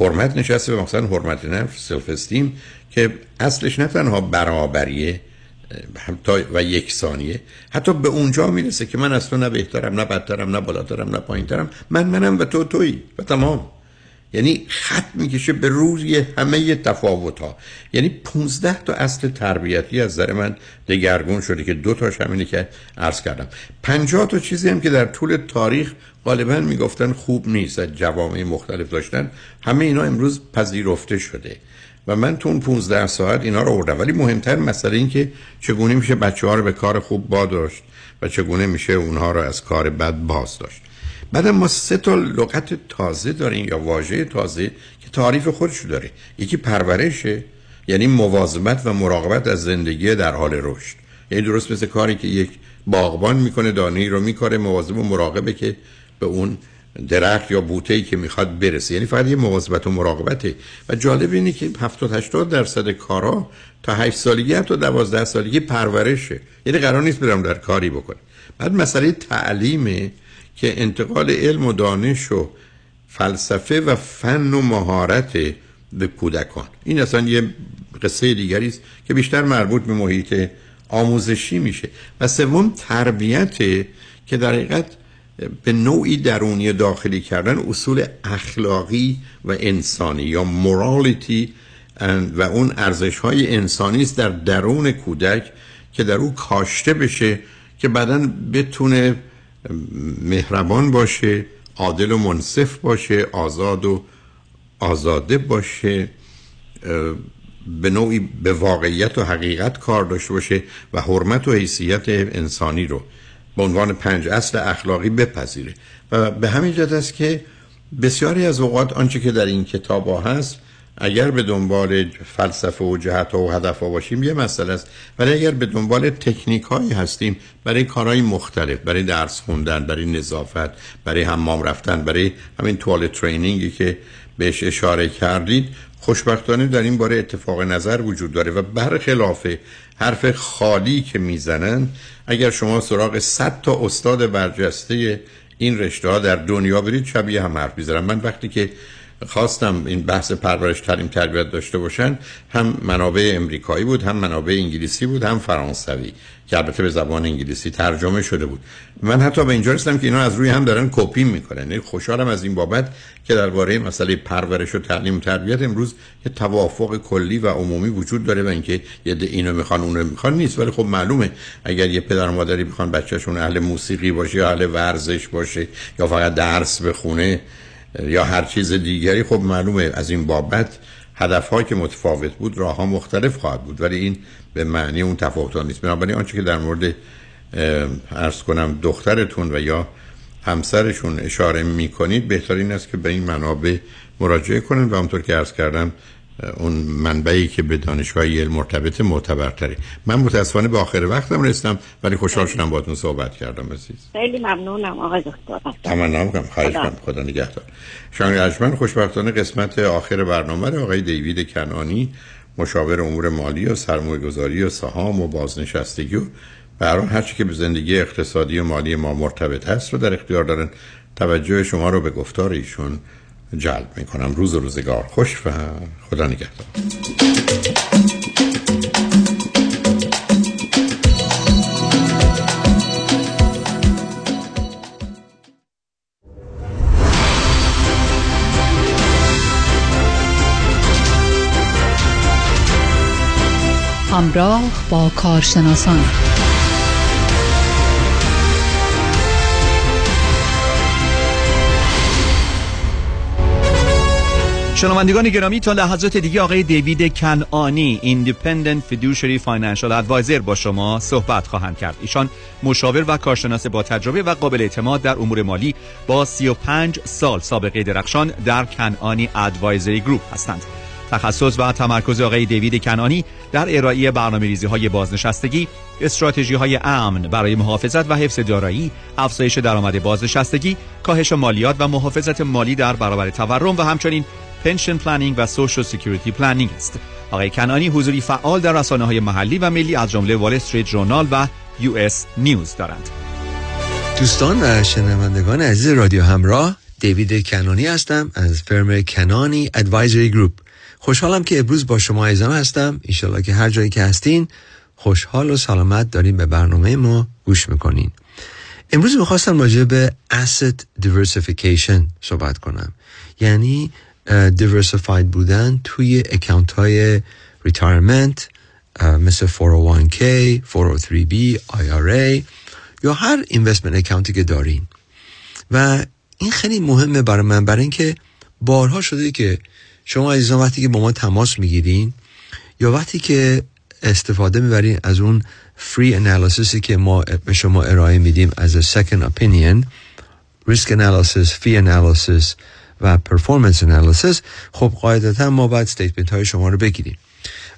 حرمت نشسته، به مثلا حرمت نفس، سلف استیم، که اصلش نه تنها برابریه و یکسانیه، حتی به اونجا میرسه که من از تو نه بهترم نه بدترم نه بالاترم نه پایینترم، من منم و تو تویی و تمام. یعنی خط میکشه به روی همه تفاوت‌ها. یعنی 15 تا اصل تربیتی از نظر من دگرگون شده که دو تاش همینه که عرض کردم. 50 تا چیزی هم که در طول تاریخ غالبا میگفتن خوب نیست، از جوامع مختلف داشتن، همه اینا امروز پذیرفته شده و من تو اون 15 ساعت اینا رو آوردم. ولی مهمتر مسئله این که چگونه میشه بچه‌ها رو به کار خوب واداشت و چگونه میشه اونها رو از کار بد باز داشت. بعد ما 3 تا لغت تازه داریم یا واژه تازه که تعریف خودش داره. یکی پرورشه، یعنی مواظبت و مراقبت از زندگی در حال رشد. یعنی درست مثل کاری که یک باغبان میکنه، دانه‌ای رو میکاره، مواظب و مراقبه که به اون درخت یا بوته‌ای که میخواد برسه. یعنی فقط یه مواظبت و مراقبته. و جالب اینه که 70-80% کارا تا 8 سالگی تا 12 سالگی پرورشه. یعنی قرار نیست برام در کاری بکنه. بعد مسئله تعلیمه که انتقال علم و دانش و فلسفه و فن و مهارت به کودکان. این اصلا یه قصه دیگری است که بیشتر مربوط به محیط آموزشی میشه. و سوم تربیت، که در حقیقت به نوعی درونی داخلی کردن اصول اخلاقی و انسانی یا مورالیتی و اون ارزش‌های انسانی است در درون کودک که در او کاشته بشه که بعداً بتونه مهربان باشه، عادل و منصف باشه، آزاد و آزاده باشه، به نوعی به واقعیت و حقیقت کار داشته باشه و حرمت و حیثیت انسانی رو به عنوان 5 اصل اخلاقی بپذیره. و به همین جهت است که بسیاری از اوقات آنچه که در این کتاب‌ها هست، اگر به دنبال فلسفه و جهت‌ها و هدف‌ها باشیم یه مسئله است، ولی اگر به دنبال تکنیک‌هایی هستیم برای کارهای مختلف، برای درس خوندن، برای نظافت، برای حمام رفتن، برای همین توالت ترینینگی که بهش اشاره کردید، خوشبختانه در این باره اتفاق نظر وجود داره و برخلاف حرف خالی که میزنن، اگر شما سراغ 100 تا استاد برجسته این رشته‌ها در دنیا برید شبیه هم حرف می‌زنن. من وقتی که خواستم این بحث پرورش تربیت داشته باشن، هم منابع امریکایی بود، هم منابع انگلیسی بود، هم فرانسوی که البته به زبان انگلیسی ترجمه شده بود. من حتی به اینجا رسیدم که اینا از روی هم دارن کپی میکنن. خوشحالم از این بابت که درباره مسئله پرورش و تعلیم و تربیت امروز یه توافق کلی و عمومی وجود داره و اینکه یه اینو میخوان اونو میخوان نیست. ولی خب معلومه اگر یه پدر و مادری بخوان بچه‌شون اهل موسیقی باشه یا اهل ورزش باشه یا فقط درس بخونه یا هر چیز دیگری، خب معلومه از این بابت هدف‌ها که متفاوت بود، راه‌ها مختلف خواهد بود، ولی این به معنی اون تفاوت‌ها نیست. بنابراین آنچه که در مورد عرض کنم دخترتون و یا همسرشون اشاره می‌کنید، بهترین است که به این منابع مراجعه کنن و همونطور که عرض کردم اون منبعی که به دانشگاه ییل مرتبط معتبرتره. من متاسفانه به آخر وقتم رسیدم ولی خوشحال شدم باهاتون صحبت کردم عزیز. خیلی ممنونم آقای دکتر. تمام میگم خواهش می‌کنم خدا نگهدار. شنونده ارجمند خوشبختانه قسمت آخر برنامه رو آقای دیوید کنعانی مشاور امور مالی و سرمایه‌گذاری و سهام و بازنشستگی و به هر حال هر چی که به زندگی اقتصادی و مالی ما مرتبط هست رو در اختیار دارن. توجه شما رو به گفتار ایشون جلب میکنم. روز و روزگار خوش و خدا نگهدار. همراه با کارشناسان شنوندگان گرامی، تا لحظات دیگه آقای دیوید کنعانی ایندیپندنت فیدوشری فاینانشال ادوایزر با شما صحبت خواهند کرد. ایشان مشاور و کارشناس با تجربه و قابل اعتماد در امور مالی با 35 سال سابقه درخشان در کنعانی ادوایزری گروپ هستند. تخصص و تمرکز آقای دیوید کنعانی در ارائه برنامه‌ریزی‌های بازنشستگی، استراتژی‌های امن برای محافظت و حفظ دارایی، افزایش درآمد بازنشستگی، کاهش مالیات و محافظت مالی در برابر تورم و همچنین پنشن پلنینگ و سوشال سکیوریتی پلنینگ است. آقای کنعانی حضوری فعال در رسانه‌های محلی و ملی از جمله وال استریت ژورنال و یو اس نیوز دارند. دوستان و شنوندگان عزیز رادیو همراه، دیوید کنعانی هستم از فرم کنانی ادوایزری گروپ. خوشحالم که امروز با شما عزیزان هستم. ان شاءالله که هر جایی که هستین خوشحال و سلامت دارین به برنامه ما گوش میکنین. امروز می‌خواستم راجع به asset diversification صحبت کنم، یعنی diversified بودن توی اکانت های ریتایرمنت مثل 401k، 403b، IRA یا هر اینوستمنت اکانتی که دارین. و این خیلی مهمه برای من، برای اینکه بارها شده که شما عزیزان وقتی که با ما تماس میگیرین یا وقتی که استفاده میبرین از اون فری انالیسیسی که ما به شما ارائه میدیم از سکند اپینین، ریسک انالیسیس، فی انالیسیس و پرفورمنس انالیسیس، خب قاعدتا ما باید استیتمنت های شما رو بگیریم.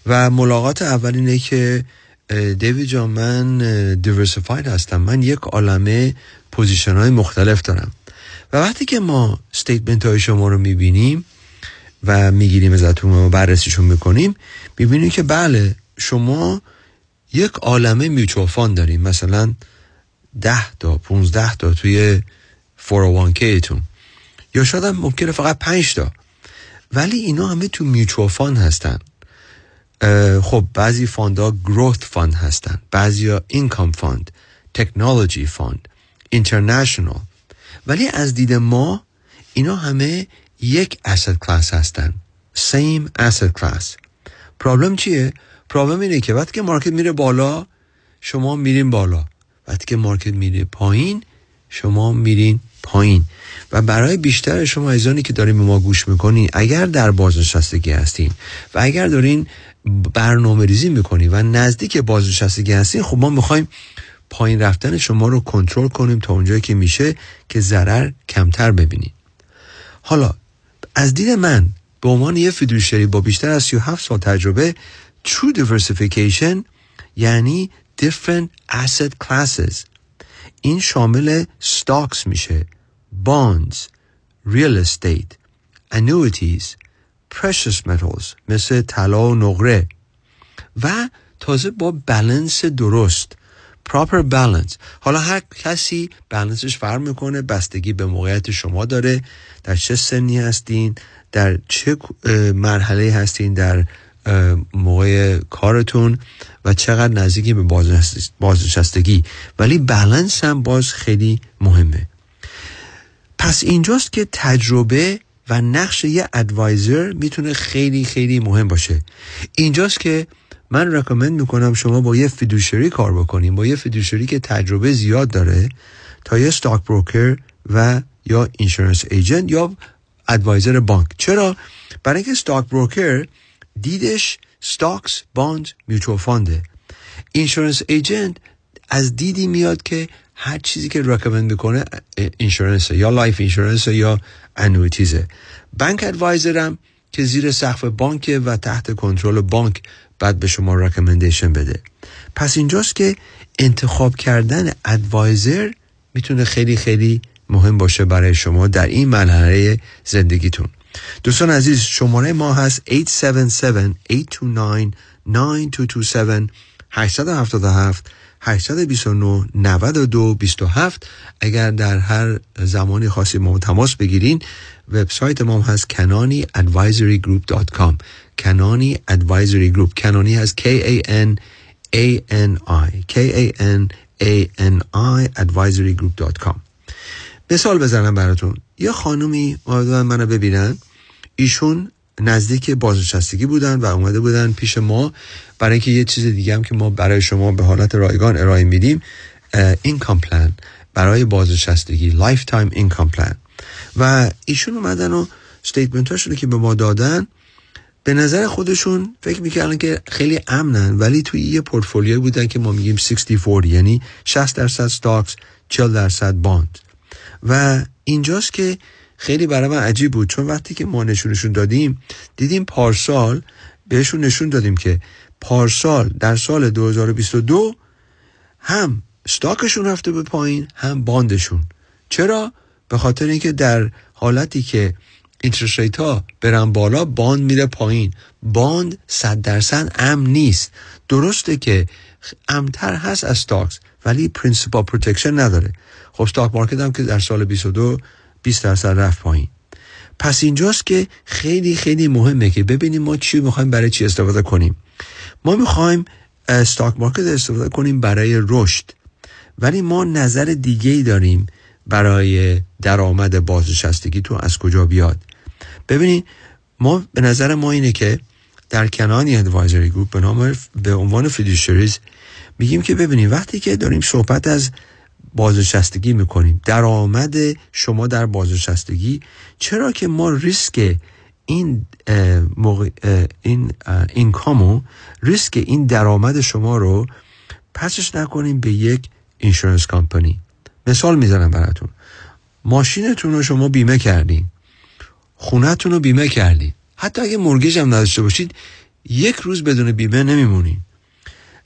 و ملاقات اولینه که دیوید جان من دیورسیفاید هستم، من یک عالمه پوزیشن های مختلف دارم. و وقتی که ما استیتمنت های شما رو میبینیم و میگیریم ازتون و بررسیشون میکنیم، میبینیم که بله شما یک عالمه میوچوال فاند داریم، مثلا 10 تا 15 تا توی 401k تون یا شاید هم ممکنه فقط 5 تا، ولی اینا همه تو میوچوال فاند هستن. خب بعضی فاندها گروث فاند هستن، بعضیا اینکام فاند، تکنولوژی فاند، اینترنشنال، ولی از دید ما اینا همه یک asset class هستن، same asset class. پرابلم چیه؟ پرابلم اینه که وقتی که مارکت میره بالا شما میرین بالا، وقتی که مارکت میره پایین شما میرین پایین. و برای بیشتر شما عزیزانی که دارین به ما گوش میکنین، اگر در بازنشستگی هستین و اگر دارین برنامه ریزی میکنین و نزدیک بازنشستگی هستین، خب ما میخوایم پایین رفتن شما رو کنترل کنیم تا اونجایی که میشه که ضرر کمتر ببینین. حالا از دید من به عنوان یه فیدوشری با بیشتر از 37 سال تجربه، true diversification یعنی different asset classes. این شامل stocks میشه، bonds، real estate، annuities، precious metals مثل طلا و نقره، و تازه با بالانس درست، proper balance. حالا هر کسی بالانسش فرق میکنه، بستگی به موقعیت شما داره، در چه سنی هستین، در چه مرحله هستین در موقع کارتون و چقدر نزدیکی به بازنشستگی، ولی بالانس هم باز خیلی مهمه. پس اینجاست که تجربه و نقش یه ادوایزر میتونه خیلی خیلی مهم باشه. اینجاست که من رکامند میکنم شما با یه فیدوشری کار بکنیم، با یه فیدوشری که تجربه زیاد داره، تا یه ستاک بروکر و یا اینشورنس ایجنت یا ادوایزر بانک. چرا؟ برای اینکه ستاک بروکر دیدش ستاکس، باند، میوچوال فانده. اینشورنس ایجنت از دیدی میاد که هر چیزی که رکامند میکنه اینشورنسه، یا لایف اینشورنسه یا انویتیزه. بانک ادوایزرم که زیر سقف بانک و تحت کنترل بانک بعد به شما رکامندیشن بده. پس اینجاست که انتخاب کردن ادوایزر میتونه خیلی خیلی مهم باشه برای شما در این مرحله زندگیتون. دوستان عزیز، شماره ما هست 877-829-9227 877-829-9227. اگر در هر زمانی خاصی ما تماس بگیرین، وبسایت ما هست kananiadvisorygroup.com. Kanani Advisory Group. Kanani هست KANANI advisorygroup.com. مثال بزنم براتون. یه خانومی اومدن منو ببینن، ایشون نزدیک بازنشستگی بودن و اومده بودن پیش ما برای اینکه یه چیز دیگه هم که ما برای شما به حالت رایگان ارائه میدیم، اینکام پلان برای بازنشستگی، لایف تایم اینکام پلان. و ایشون اومدن و استیتمنتاشون که به ما دادن، به نظر خودشون فکر میکردن که خیلی امنن، ولی توی یه پورتفولیو بودن که ما میگیم 60-40، یعنی 60% استاکس، 40% باند. و اینجاست که خیلی برای من عجیب بود، چون وقتی که ما نشونشون دادیم، دیدیم پارسال بهشون نشون دادیم که پارسال در سال 2022 هم استاکشون رفته به پایین، هم باندشون. چرا؟ به خاطر اینکه در حالتی که اینترست ریت ها برن بالا، باند میره پایین. باند 100% امن نیست. درسته که امن‌تر هست از استاکس، ولی پرینسیپال پروتکشن نداره. خب استاک مارکت هم که در سال 22 20% رفت پایین. پس اینجاست که خیلی خیلی مهمه که ببینیم ما چی میخوایم، برای چی استفاده کنیم. ما میخوایم استاک مارکت استفاده کنیم برای رشد، ولی ما نظر دیگه‌ای داریم برای درآمد بازنشستگی تو از کجا بیاد. ببینید، ما به نظر ما اینه که در کنانی ادوایزری گروپ به عنوان فیدوشریز میگیم که ببینید، وقتی که داریم صحبت از بازنشستگی میکنیم، درآمد شما در بازنشستگی، چرا که ما ریسک این درآمد شما رو پسش نکنیم به یک اینشورنس کمپانی. مثال میزنم براتون. ماشینتون رو شما بیمه کردین، خونه‌تون رو بیمه کردین، حتی اگه مورگیج هم نداشته باشید یک روز بدون بیمه نمیمونیم.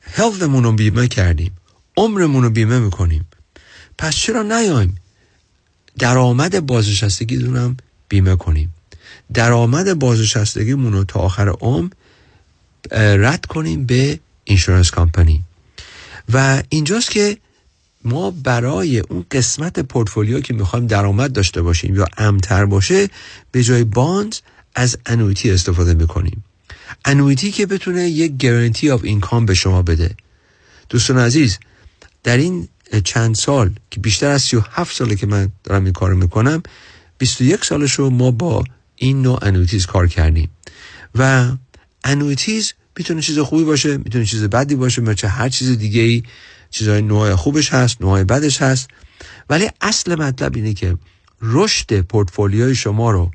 هلتمون رو بیمه کردیم، عمرمون رو بیمه میکنیم. پس چرا نیایم درآمد بازنشستگی دونم بیمه کنیم، درآمد بازنشستگیمون رو تا آخر عمر رد کنیم به اینشورنس کمپانی. و اینجاست که ما برای اون قسمت پورتفولیو که میخوایم درآمد داشته باشیم یا امن‌تر باشه، به جای باند از انویتی استفاده میکنیم. انویتی که بتونه یک گارانتی آف اینکام به شما بده. دوستان عزیز، در این چند سال که بیشتر از 37 ساله که من دارم این کارو میکنم، 21 سالشو ما با این نوع انویتیز کار کردیم. و انویتیز میتونه چیز خوبی باشه، میتونه چیز بدی باشه، مثل هر چیز دیگه ای چیزای نوع خوبش هست، نوع بدش هست، ولی اصل مطلب اینه که رشد پورتفولیوی شما رو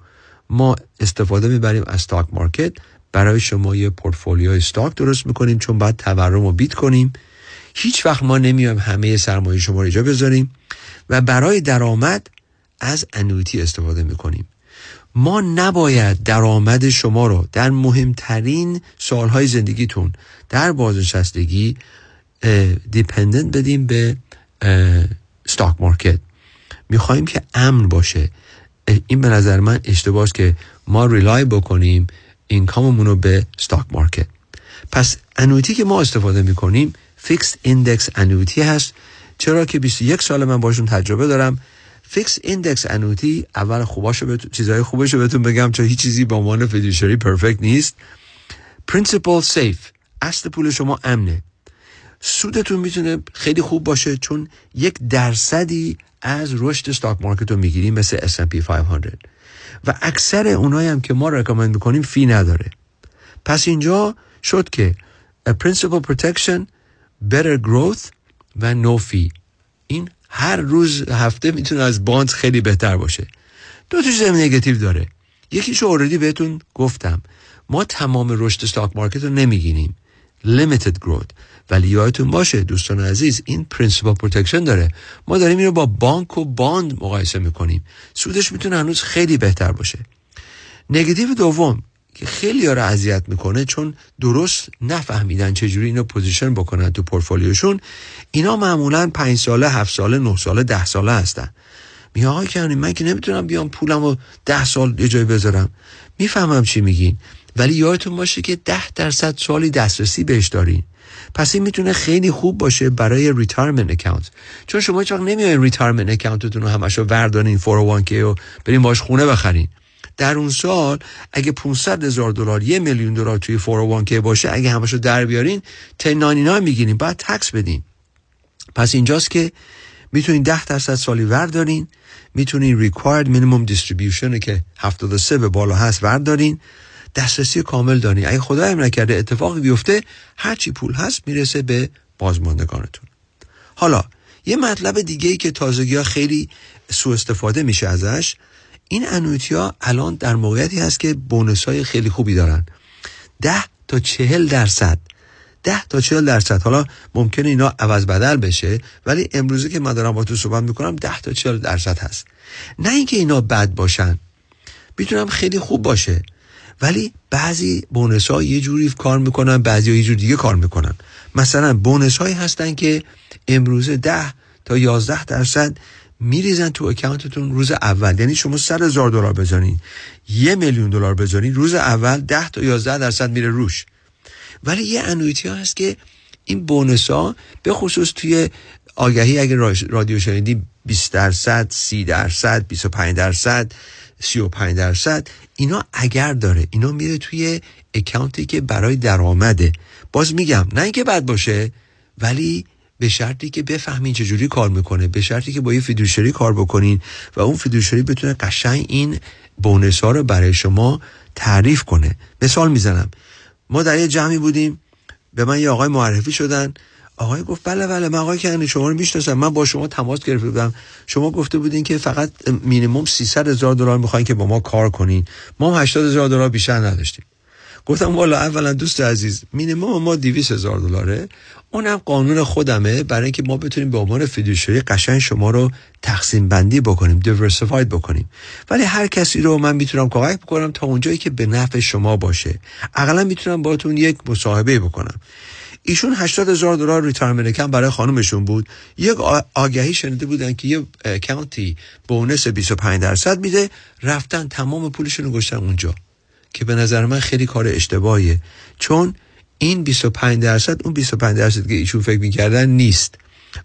ما استفاده میبریم از استاک مارکت. برای شما یه پورتفولیوی استاک درست میکنیم، چون باید تورم رو بیت کنیم. هیچ وقت ما نمیایم همه سرمایه شما رو اینجا بذاریم و برای درآمد از انویتی استفاده میکنیم. ما نباید درآمد شما رو در مهمترین سالهای زندگیتون در بازنشستگی دیپندنت بدیم به استاک مارکت. میخوایم که امن باشه. این به نظر من اشتباهه که ما ریلای بکنیم اینکاممون رو به استاک مارکت. پس انویتی که ما استفاده میکنیم فیکس ایندکس انویتی هست، چرا که 21 سال من باشون تجربه دارم. فیکس ایندکس انویتی، اول چیزهای خوبش رو بهتون بگم، چون هیچ چیزی به عنوان فیدوشری پرفکت نیست. پرینسیپل سیف، اصل پول شما امنه. سودتون میتونه خیلی خوب باشه، چون 1% از رشد استاک مارکت رو میگیریم، مثل S&P 500. و اکثر اونایی هم که ما رکامند میکنیم فی نداره. پس اینجا شد که principal protection، better growth و no fee. این هر روز هفته میتونه از باند خیلی بهتر باشه. دو تا چیز نگاتیو داره. یکیشو اوردی بهتون گفتم، ما تمام رشد استاک مارکت رو نمیگیریم، limited growth. ولی یادتون باشه دوستان عزیز، این پرینسیپال پروتکشن داره. ما داریم اینو با بانک و باند مقایسه میکنیم. سودش میتونه هنوز خیلی بهتر باشه. نگاتیو دوم، که خیلی ها رو اذیت میکنه، چون درست نفهمیدن چجوری اینو پوزیشن بکنن تو پورتفولیوشون. اینا معمولا 5 ساله، 7 ساله، 9 ساله، 10 ساله هستن. میگه آقای کنانی من که نمیتونم بیام پولمو 10 سال یه جای بذارم. میفهمم چی میگین، ولی یادتون باشه که 10% سالی دسترسی بهش دارین. پس این میتونه خیلی خوب باشه برای ریتایرمنت اکانت، چون شما هیچ وقت نمیاین ریتایرمنت اکانتتون رو همشو وردارین 401k و بریم باش خونه بخرین. در اون سال اگه 500,000 دلار، 1,000,000 دلار توی 401k باشه، اگه همشو در بیارین 1099 میگیرین، بعد تکس بدین. پس اینجاست که میتونین 10% سالی وردارین، میتونین required minimum distribution که 73 به بالا هست وردارین، دسترسی کامل دارین. اگه خدای هم نکرده اتفاقی بیفته، هرچی پول هست میرسه به بازماندگانتون. حالا یه مطلب دیگه‌ای که تازگی‌ها خیلی سوء استفاده میشه ازش، این انویتی‌ها الان در موقعیتی هست که بونوس‌های خیلی خوبی دارن، 10 تا 40%. 10 تا 40%. حالا ممکنه اینا عوض بدل بشه، ولی امروزی که من دارم با تو صحبت میکنم 10 تا 40% هست. نه اینکه اینا بد باشن، میتونم خیلی خوب باشه، ولی بعضی بونس ها یه جوری کار میکنن، بعضی ها یه جور دیگه کار میکنن. مثلا بونس هایی هستن که امروز 10 تا 11% میریزن تو اکانتتون روز اول. یعنی شما 100,000 دلار بذارین، 1,000,000 دلار بذارین، روز اول 10 تا 11% میره روش. ولی یه انویتی ها هست که این بونس ها به خصوص توی آگهی اگه رادیو شنیدی 20%، 30%، 25%، 35%، اینا اگر داره، اینا میره توی اکانتی که برای درآمده. باز میگم نه اینکه بد باشه، ولی به شرطی که بفهمین چجوری کار میکنه، به شرطی که با یه فیدوشری کار بکنین و اون فیدوشری بتونه قشنگ این بونس ها رو برای شما تعریف کنه. مثال میزنم، ما در یه جمعی بودیم، به من یه آقای معرفی شدن. آقای گفت بله من آقای کنانی شما رو میشناسم، من با شما تماس گرفته بودم، شما گفته بودین که فقط مینیمم 300,000 دلار میخواین که با ما کار کنین، ما هم 80,000 دلار بیشتر نداشتیم. گفتم والا اولا دوست عزیز، مینیمم ما 200,000 دلاره، اونم قانون خودمه، برای اینکه ما بتونیم به عنوان فیدوشری قشنگ شما رو تقسیم بندی بکنیم، دیورسیفاید بکنیم. ولی هر کسی رو من میتونم کمک بکنم تا اونجایی که به نفع شما باشه، اقلا میتونم باهاتون یک مصاحبه بکنم. ایشون 80,000 دلار ریتایرمنت اکانت برای خانومشون بود. یک آگهی شنیده بودن که یه اکانتی بونس 25% میده، رفتن تمام پولشون رو گذاشتن اونجا، که به نظر من خیلی کار اشتباهیه، چون این 25% اون 25% که ایشون فکر میکردن نیست،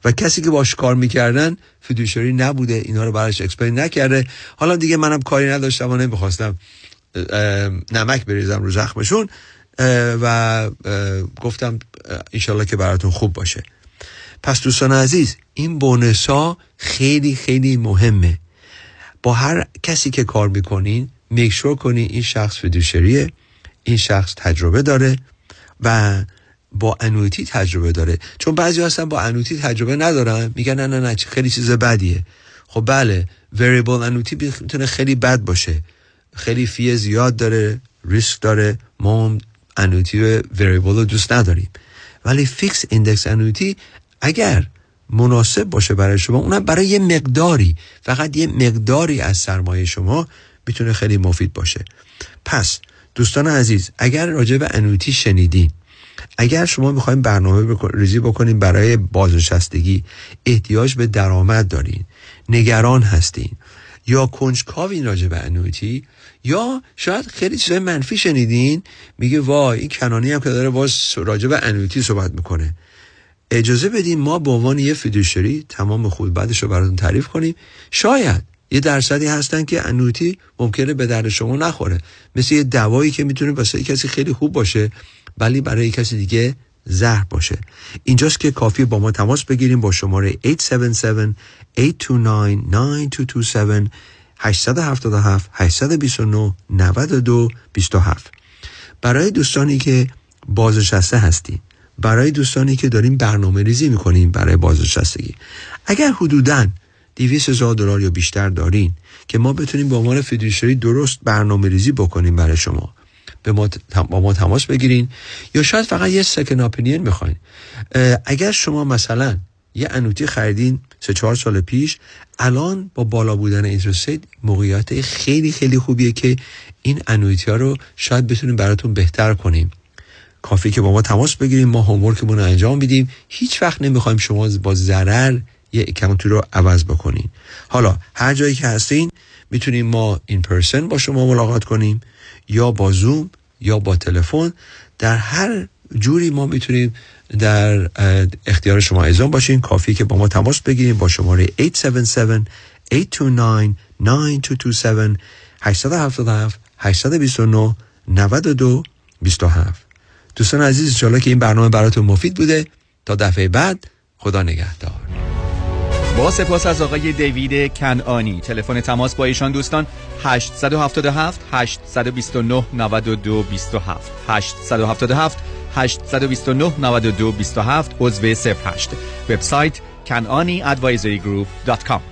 و کسی که باش کار میکردن فیدوشری نبوده، اینا رو براش اکسپلین نکرده. حالا دیگه منم کاری نداشتم و نمیخواستم نمک بریزم رو زخمشون و گفتم انشالله که براتون خوب باشه. پس دوستان عزیز، این بونس ها خیلی خیلی مهمه. با هر کسی که کار میکنین میکشور کنین این شخص فیدوشریه، این شخص تجربه داره و با انویتی تجربه داره. چون بعضی هستن با انویتی تجربه ندارن، میگن نه خیلی چیز بدیه. خب بله، وریبل انویتی میتونه خیلی بد باشه، خیلی فی زیاد داره، ریسک داره، ما انویتی وریبل رو دوست نداریم. ولی فیکس ایندکس انویتی اگر مناسب باشه برای شما، اونم برای یه مقداری، فقط یه مقداری از سرمایه شما، میتونه خیلی مفید باشه. پس دوستان عزیز، اگر راجع به انویتی شنیدین، اگر شما میخواین برنامه ریزی بکنین برای بازنشستگی، احتیاج به درآمد دارین، نگران هستین یا کنجکاوین راجع به انویتی، یا شاید خیلی چیزای منفی شنیدین، میگه وای این کنانی هم که داره باز راجع به انویتی صحبت میکنه، اجازه بدین ما به عنوان یه فیدوشری تمام خود بعدش رو براتون تعریف کنیم. شاید یه درصدی هستن که انویتی ممکنه به درد شما نخوره، مثل یه دوایی که میتونه واسه کسی خیلی خوب باشه ولی برای کسی دیگه زهر باشه. اینجاست که کافیه با ما تماس بگیریم با شماره 877-829-9227، 877-829-9227. برای دوستانی که بازنشسته هستین، برای دوستانی که داریم برنامه ریزی میکنیم برای بازنشستگی، اگر حدوداً 200,000 دلار یا بیشتر دارین که ما بتونیم به عنوان فیدوشری درست برنامه ریزی بکنیم برای شما، با ما تماس بگیرین. یا شاید فقط یه سکن اپینین میخواین. اگر شما مثلا یه انویتی خریدین 3-4 سال پیش، الان با بالا بودن اینترست ریت موقعیت خیلی خیلی خوبیه که این انویتی‌ها رو شاید بتونیم براتون بهتر کنیم. کافی که با ما تماس بگیریم، ما هومورکمون رو انجام بدیم. هیچ وقت نمیخوایم شما با ضرر یه اکانت رو عوض بکنین. حالا هر جایی که هستین میتونیم ما این پرسن با شما ملاقات کنیم، یا با زوم یا با تلفن. در هر جوری ما میتونیم در اختیار شما ایزان باشین. کافی که با ما تماس بگیریم با شماره 877-829-9227 877-829-9227. دوستان عزیز، انشاءالله که این برنامه براتون مفید بوده. تا دفعه بعد، خدا نگهدار. با سپاس از آقای دیوید کنعانی. تلفن تماس با ایشان دوستان 877-829-9227 877-829-9227 عضو 08. وبسایت kananiadvisorygroup.com.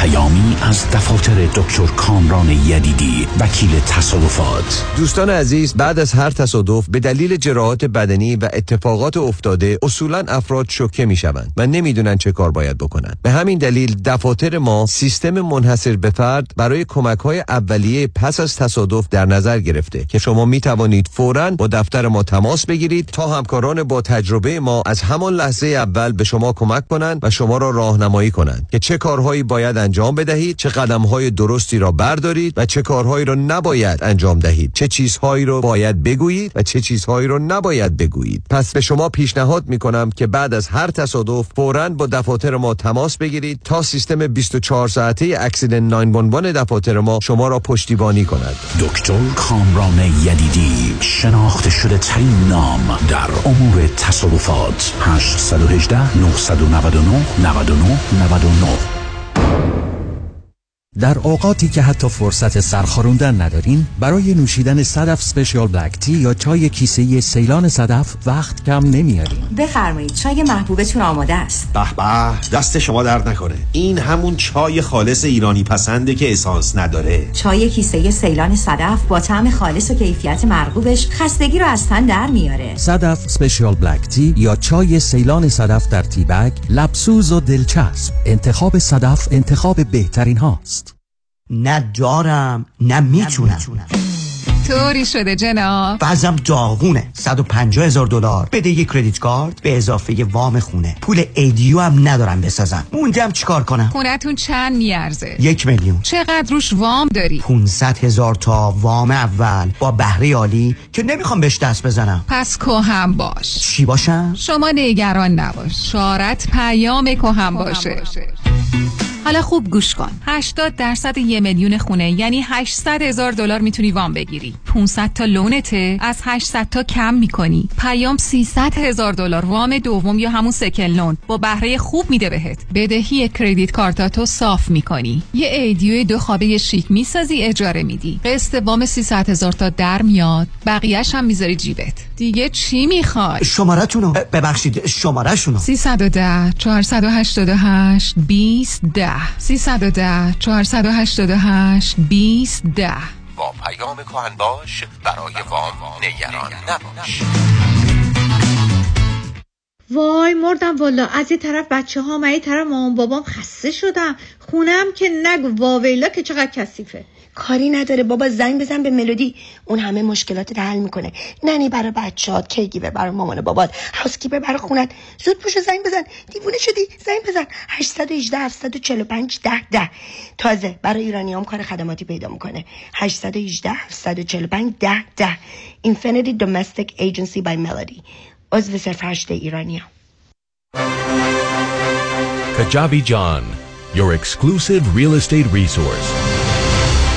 پیامی از دفاتر دکتر کامران یدیدی، وکیل تصادفات. دوستان عزیز، بعد از هر تصادف به دلیل جراحات بدنی و اتفاقات افتاده اصولاً افراد شوکه میشوند و نمیدونن چه کار باید بکنن. به همین دلیل دفاتر ما سیستم منحصر به فرد برای کمک‌های اولیه پس از تصادف در نظر گرفته که شما میتوانید فوراً با دفتر ما تماس بگیرید تا همکاران با تجربه ما از همان لحظه اول به شما کمک کنند و شما را راهنمایی کنند که چه کارهایی باید انجام بدهید، چه قدم‌های درستی را بردارید و چه کارهایی را نباید انجام دهید، چه چیزهایی را باید بگویید و چه چیزهایی را نباید بگویید. پس به شما پیشنهاد می‌کنم که بعد از هر تصادف فوراً با دفاتر ما تماس بگیرید تا سیستم 24 ساعته اکسیدنت 911 دفاتر ما شما را پشتیبانی کند. دکتر کامران یدیدی، شناخته شده ترین نام در امور تصادفات. 818 999 99 99. در اوقاتی که حتی فرصت سرخوردن ندارین، برای نوشیدن صدف اسپشیال بلک تی یا چای کیسه‌ای سیلان صدف وقت کم نمیارین. بفرمایید، چای محبوبتون آماده است. به به، دست شما درد نکنه. این همون چای خالص ایرانی پسنده که اسانس نداره. چای کیسه‌ای سیلان صدف با طعم خالص و کیفیت مرغوبش خستگی رو از تن در میاره. صدف اسپشیال بلک تی یا چای سیلان صدف در تی بگ لبسوز و دلچسب. انتخاب صدف انتخاب بهترین هاست. نه دارم نه میتونم. طوری شده جناب، وضعم داغونه. $150,000 بده یک کردیت کارت به اضافه وام خونه. پول ایدیو هم ندارم بسازم. موندم چیکار کنم؟ خونتون چند میارزه؟ 1,000,000. چقدر روش وام داری؟ 500,000 تا وام اول با بهره عالی که نمیخوام بهش دست بزنم. پس کهم باش. چی باشم؟ شما نگران نباش، شارت پیام کهم باشه. حالا خوب گوش کن. 80% 1,000,000 خونه یعنی $800,000 میتونی وام بگیری. 500 تا لونته از 800 تا کم میکنی. پیام $300,000 وام دوم یا همون سکن لون با بهره خوب میده بهت. بدهی کریدیت کارتاتو صاف میکنی. یه ایدیو 2 خوابه شیک میسازی، اجاره میدی. قسط وام $300,000 در میاد. بقیه‌اش هم میذاری جیبت. دیگه چی میخوای؟ شماره‌تونو ببخشید، شماره‌شونو. 310 488 2010 310 488 2010. با پیام کهن باش، برای وام نگران نباش. وای مردم والا، از یه طرف بچه‌هام، از یه طرف مامان بابام، خسته شدم. خونم که نگو، واویلا که چقدر کثیفه. کاری نداره بابا، زنگ بزن به ملودی، اون همه مشکلاتت حل میکنه. ننی برای بچه‌هات، کیگیور برای مامان و بابات، هاوسکیپر برای خونت. زود پوشو زنگ بزن، دیوونه شدی؟ زنگ بزن 818 745 1010. تازه برای ایرانیام کار خدماتی پیدا میکنه. 818 745 1010. Infinity Domestic Agency by Melody. عضو سرفرشت ایرانیام. Kajabi John, your exclusive real estate resource.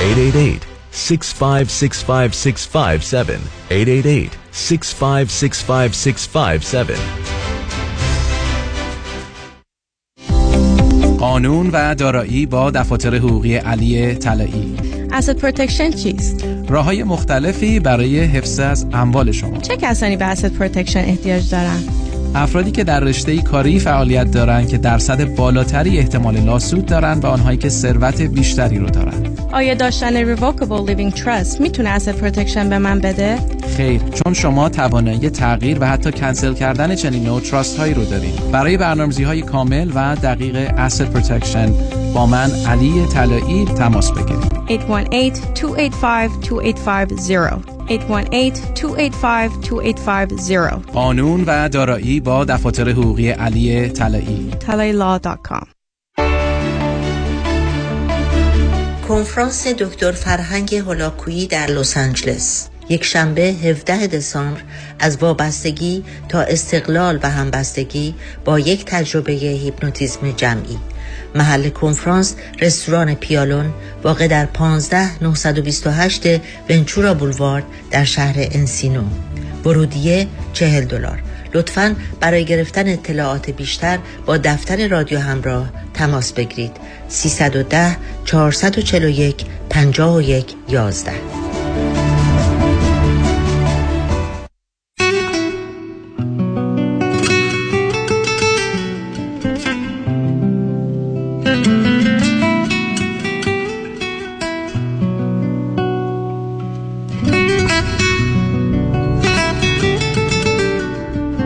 888-656-5657. 888-656-5657. قانون و دارایی با دفاتر حقوقی علی طلایی. Asset Protection چیست؟ راه‌های مختلفی برای حفظ از اموال شما. چه کسانی به Asset Protection احتیاج دارند؟ افرادی که در رشته‌ای کاری فعالیت دارند که درصد بالاتری احتمال لاسود دارند و آنهایی که ثروت بیشتری رو دارند. آیا داشتن Revocable Living Trust میتونه Asset Protection به من بده؟ خیر، چون شما توانایی تغییر و حتی کنسل کردن چنین نوع تراست هایی رو دارید. برای برنامه‌ریزی‌های کامل و دقیق Asset Protection با من علی طلایی تماس بگیرید. 818-285-2850 818-285-2850. قانون و دارایی با دفاتر حقوقی علی طلایی. talailaw.com. کنفرانس دکتر فرهنگ هولاکویی در لس آنجلس، یک شنبه 17 دسامبر، از وابستگی تا استقلال و همبستگی با یک تجربه هیپنوتیزم جمعی. محل کنفرانس رستوران پیالون، واقع در 15928 ونچورا بولوارد در شهر انسینو. ورودیه $40. لطفاً برای گرفتن اطلاعات بیشتر با دفتر رادیو همراه تماس بگیرید. 310-441-5111.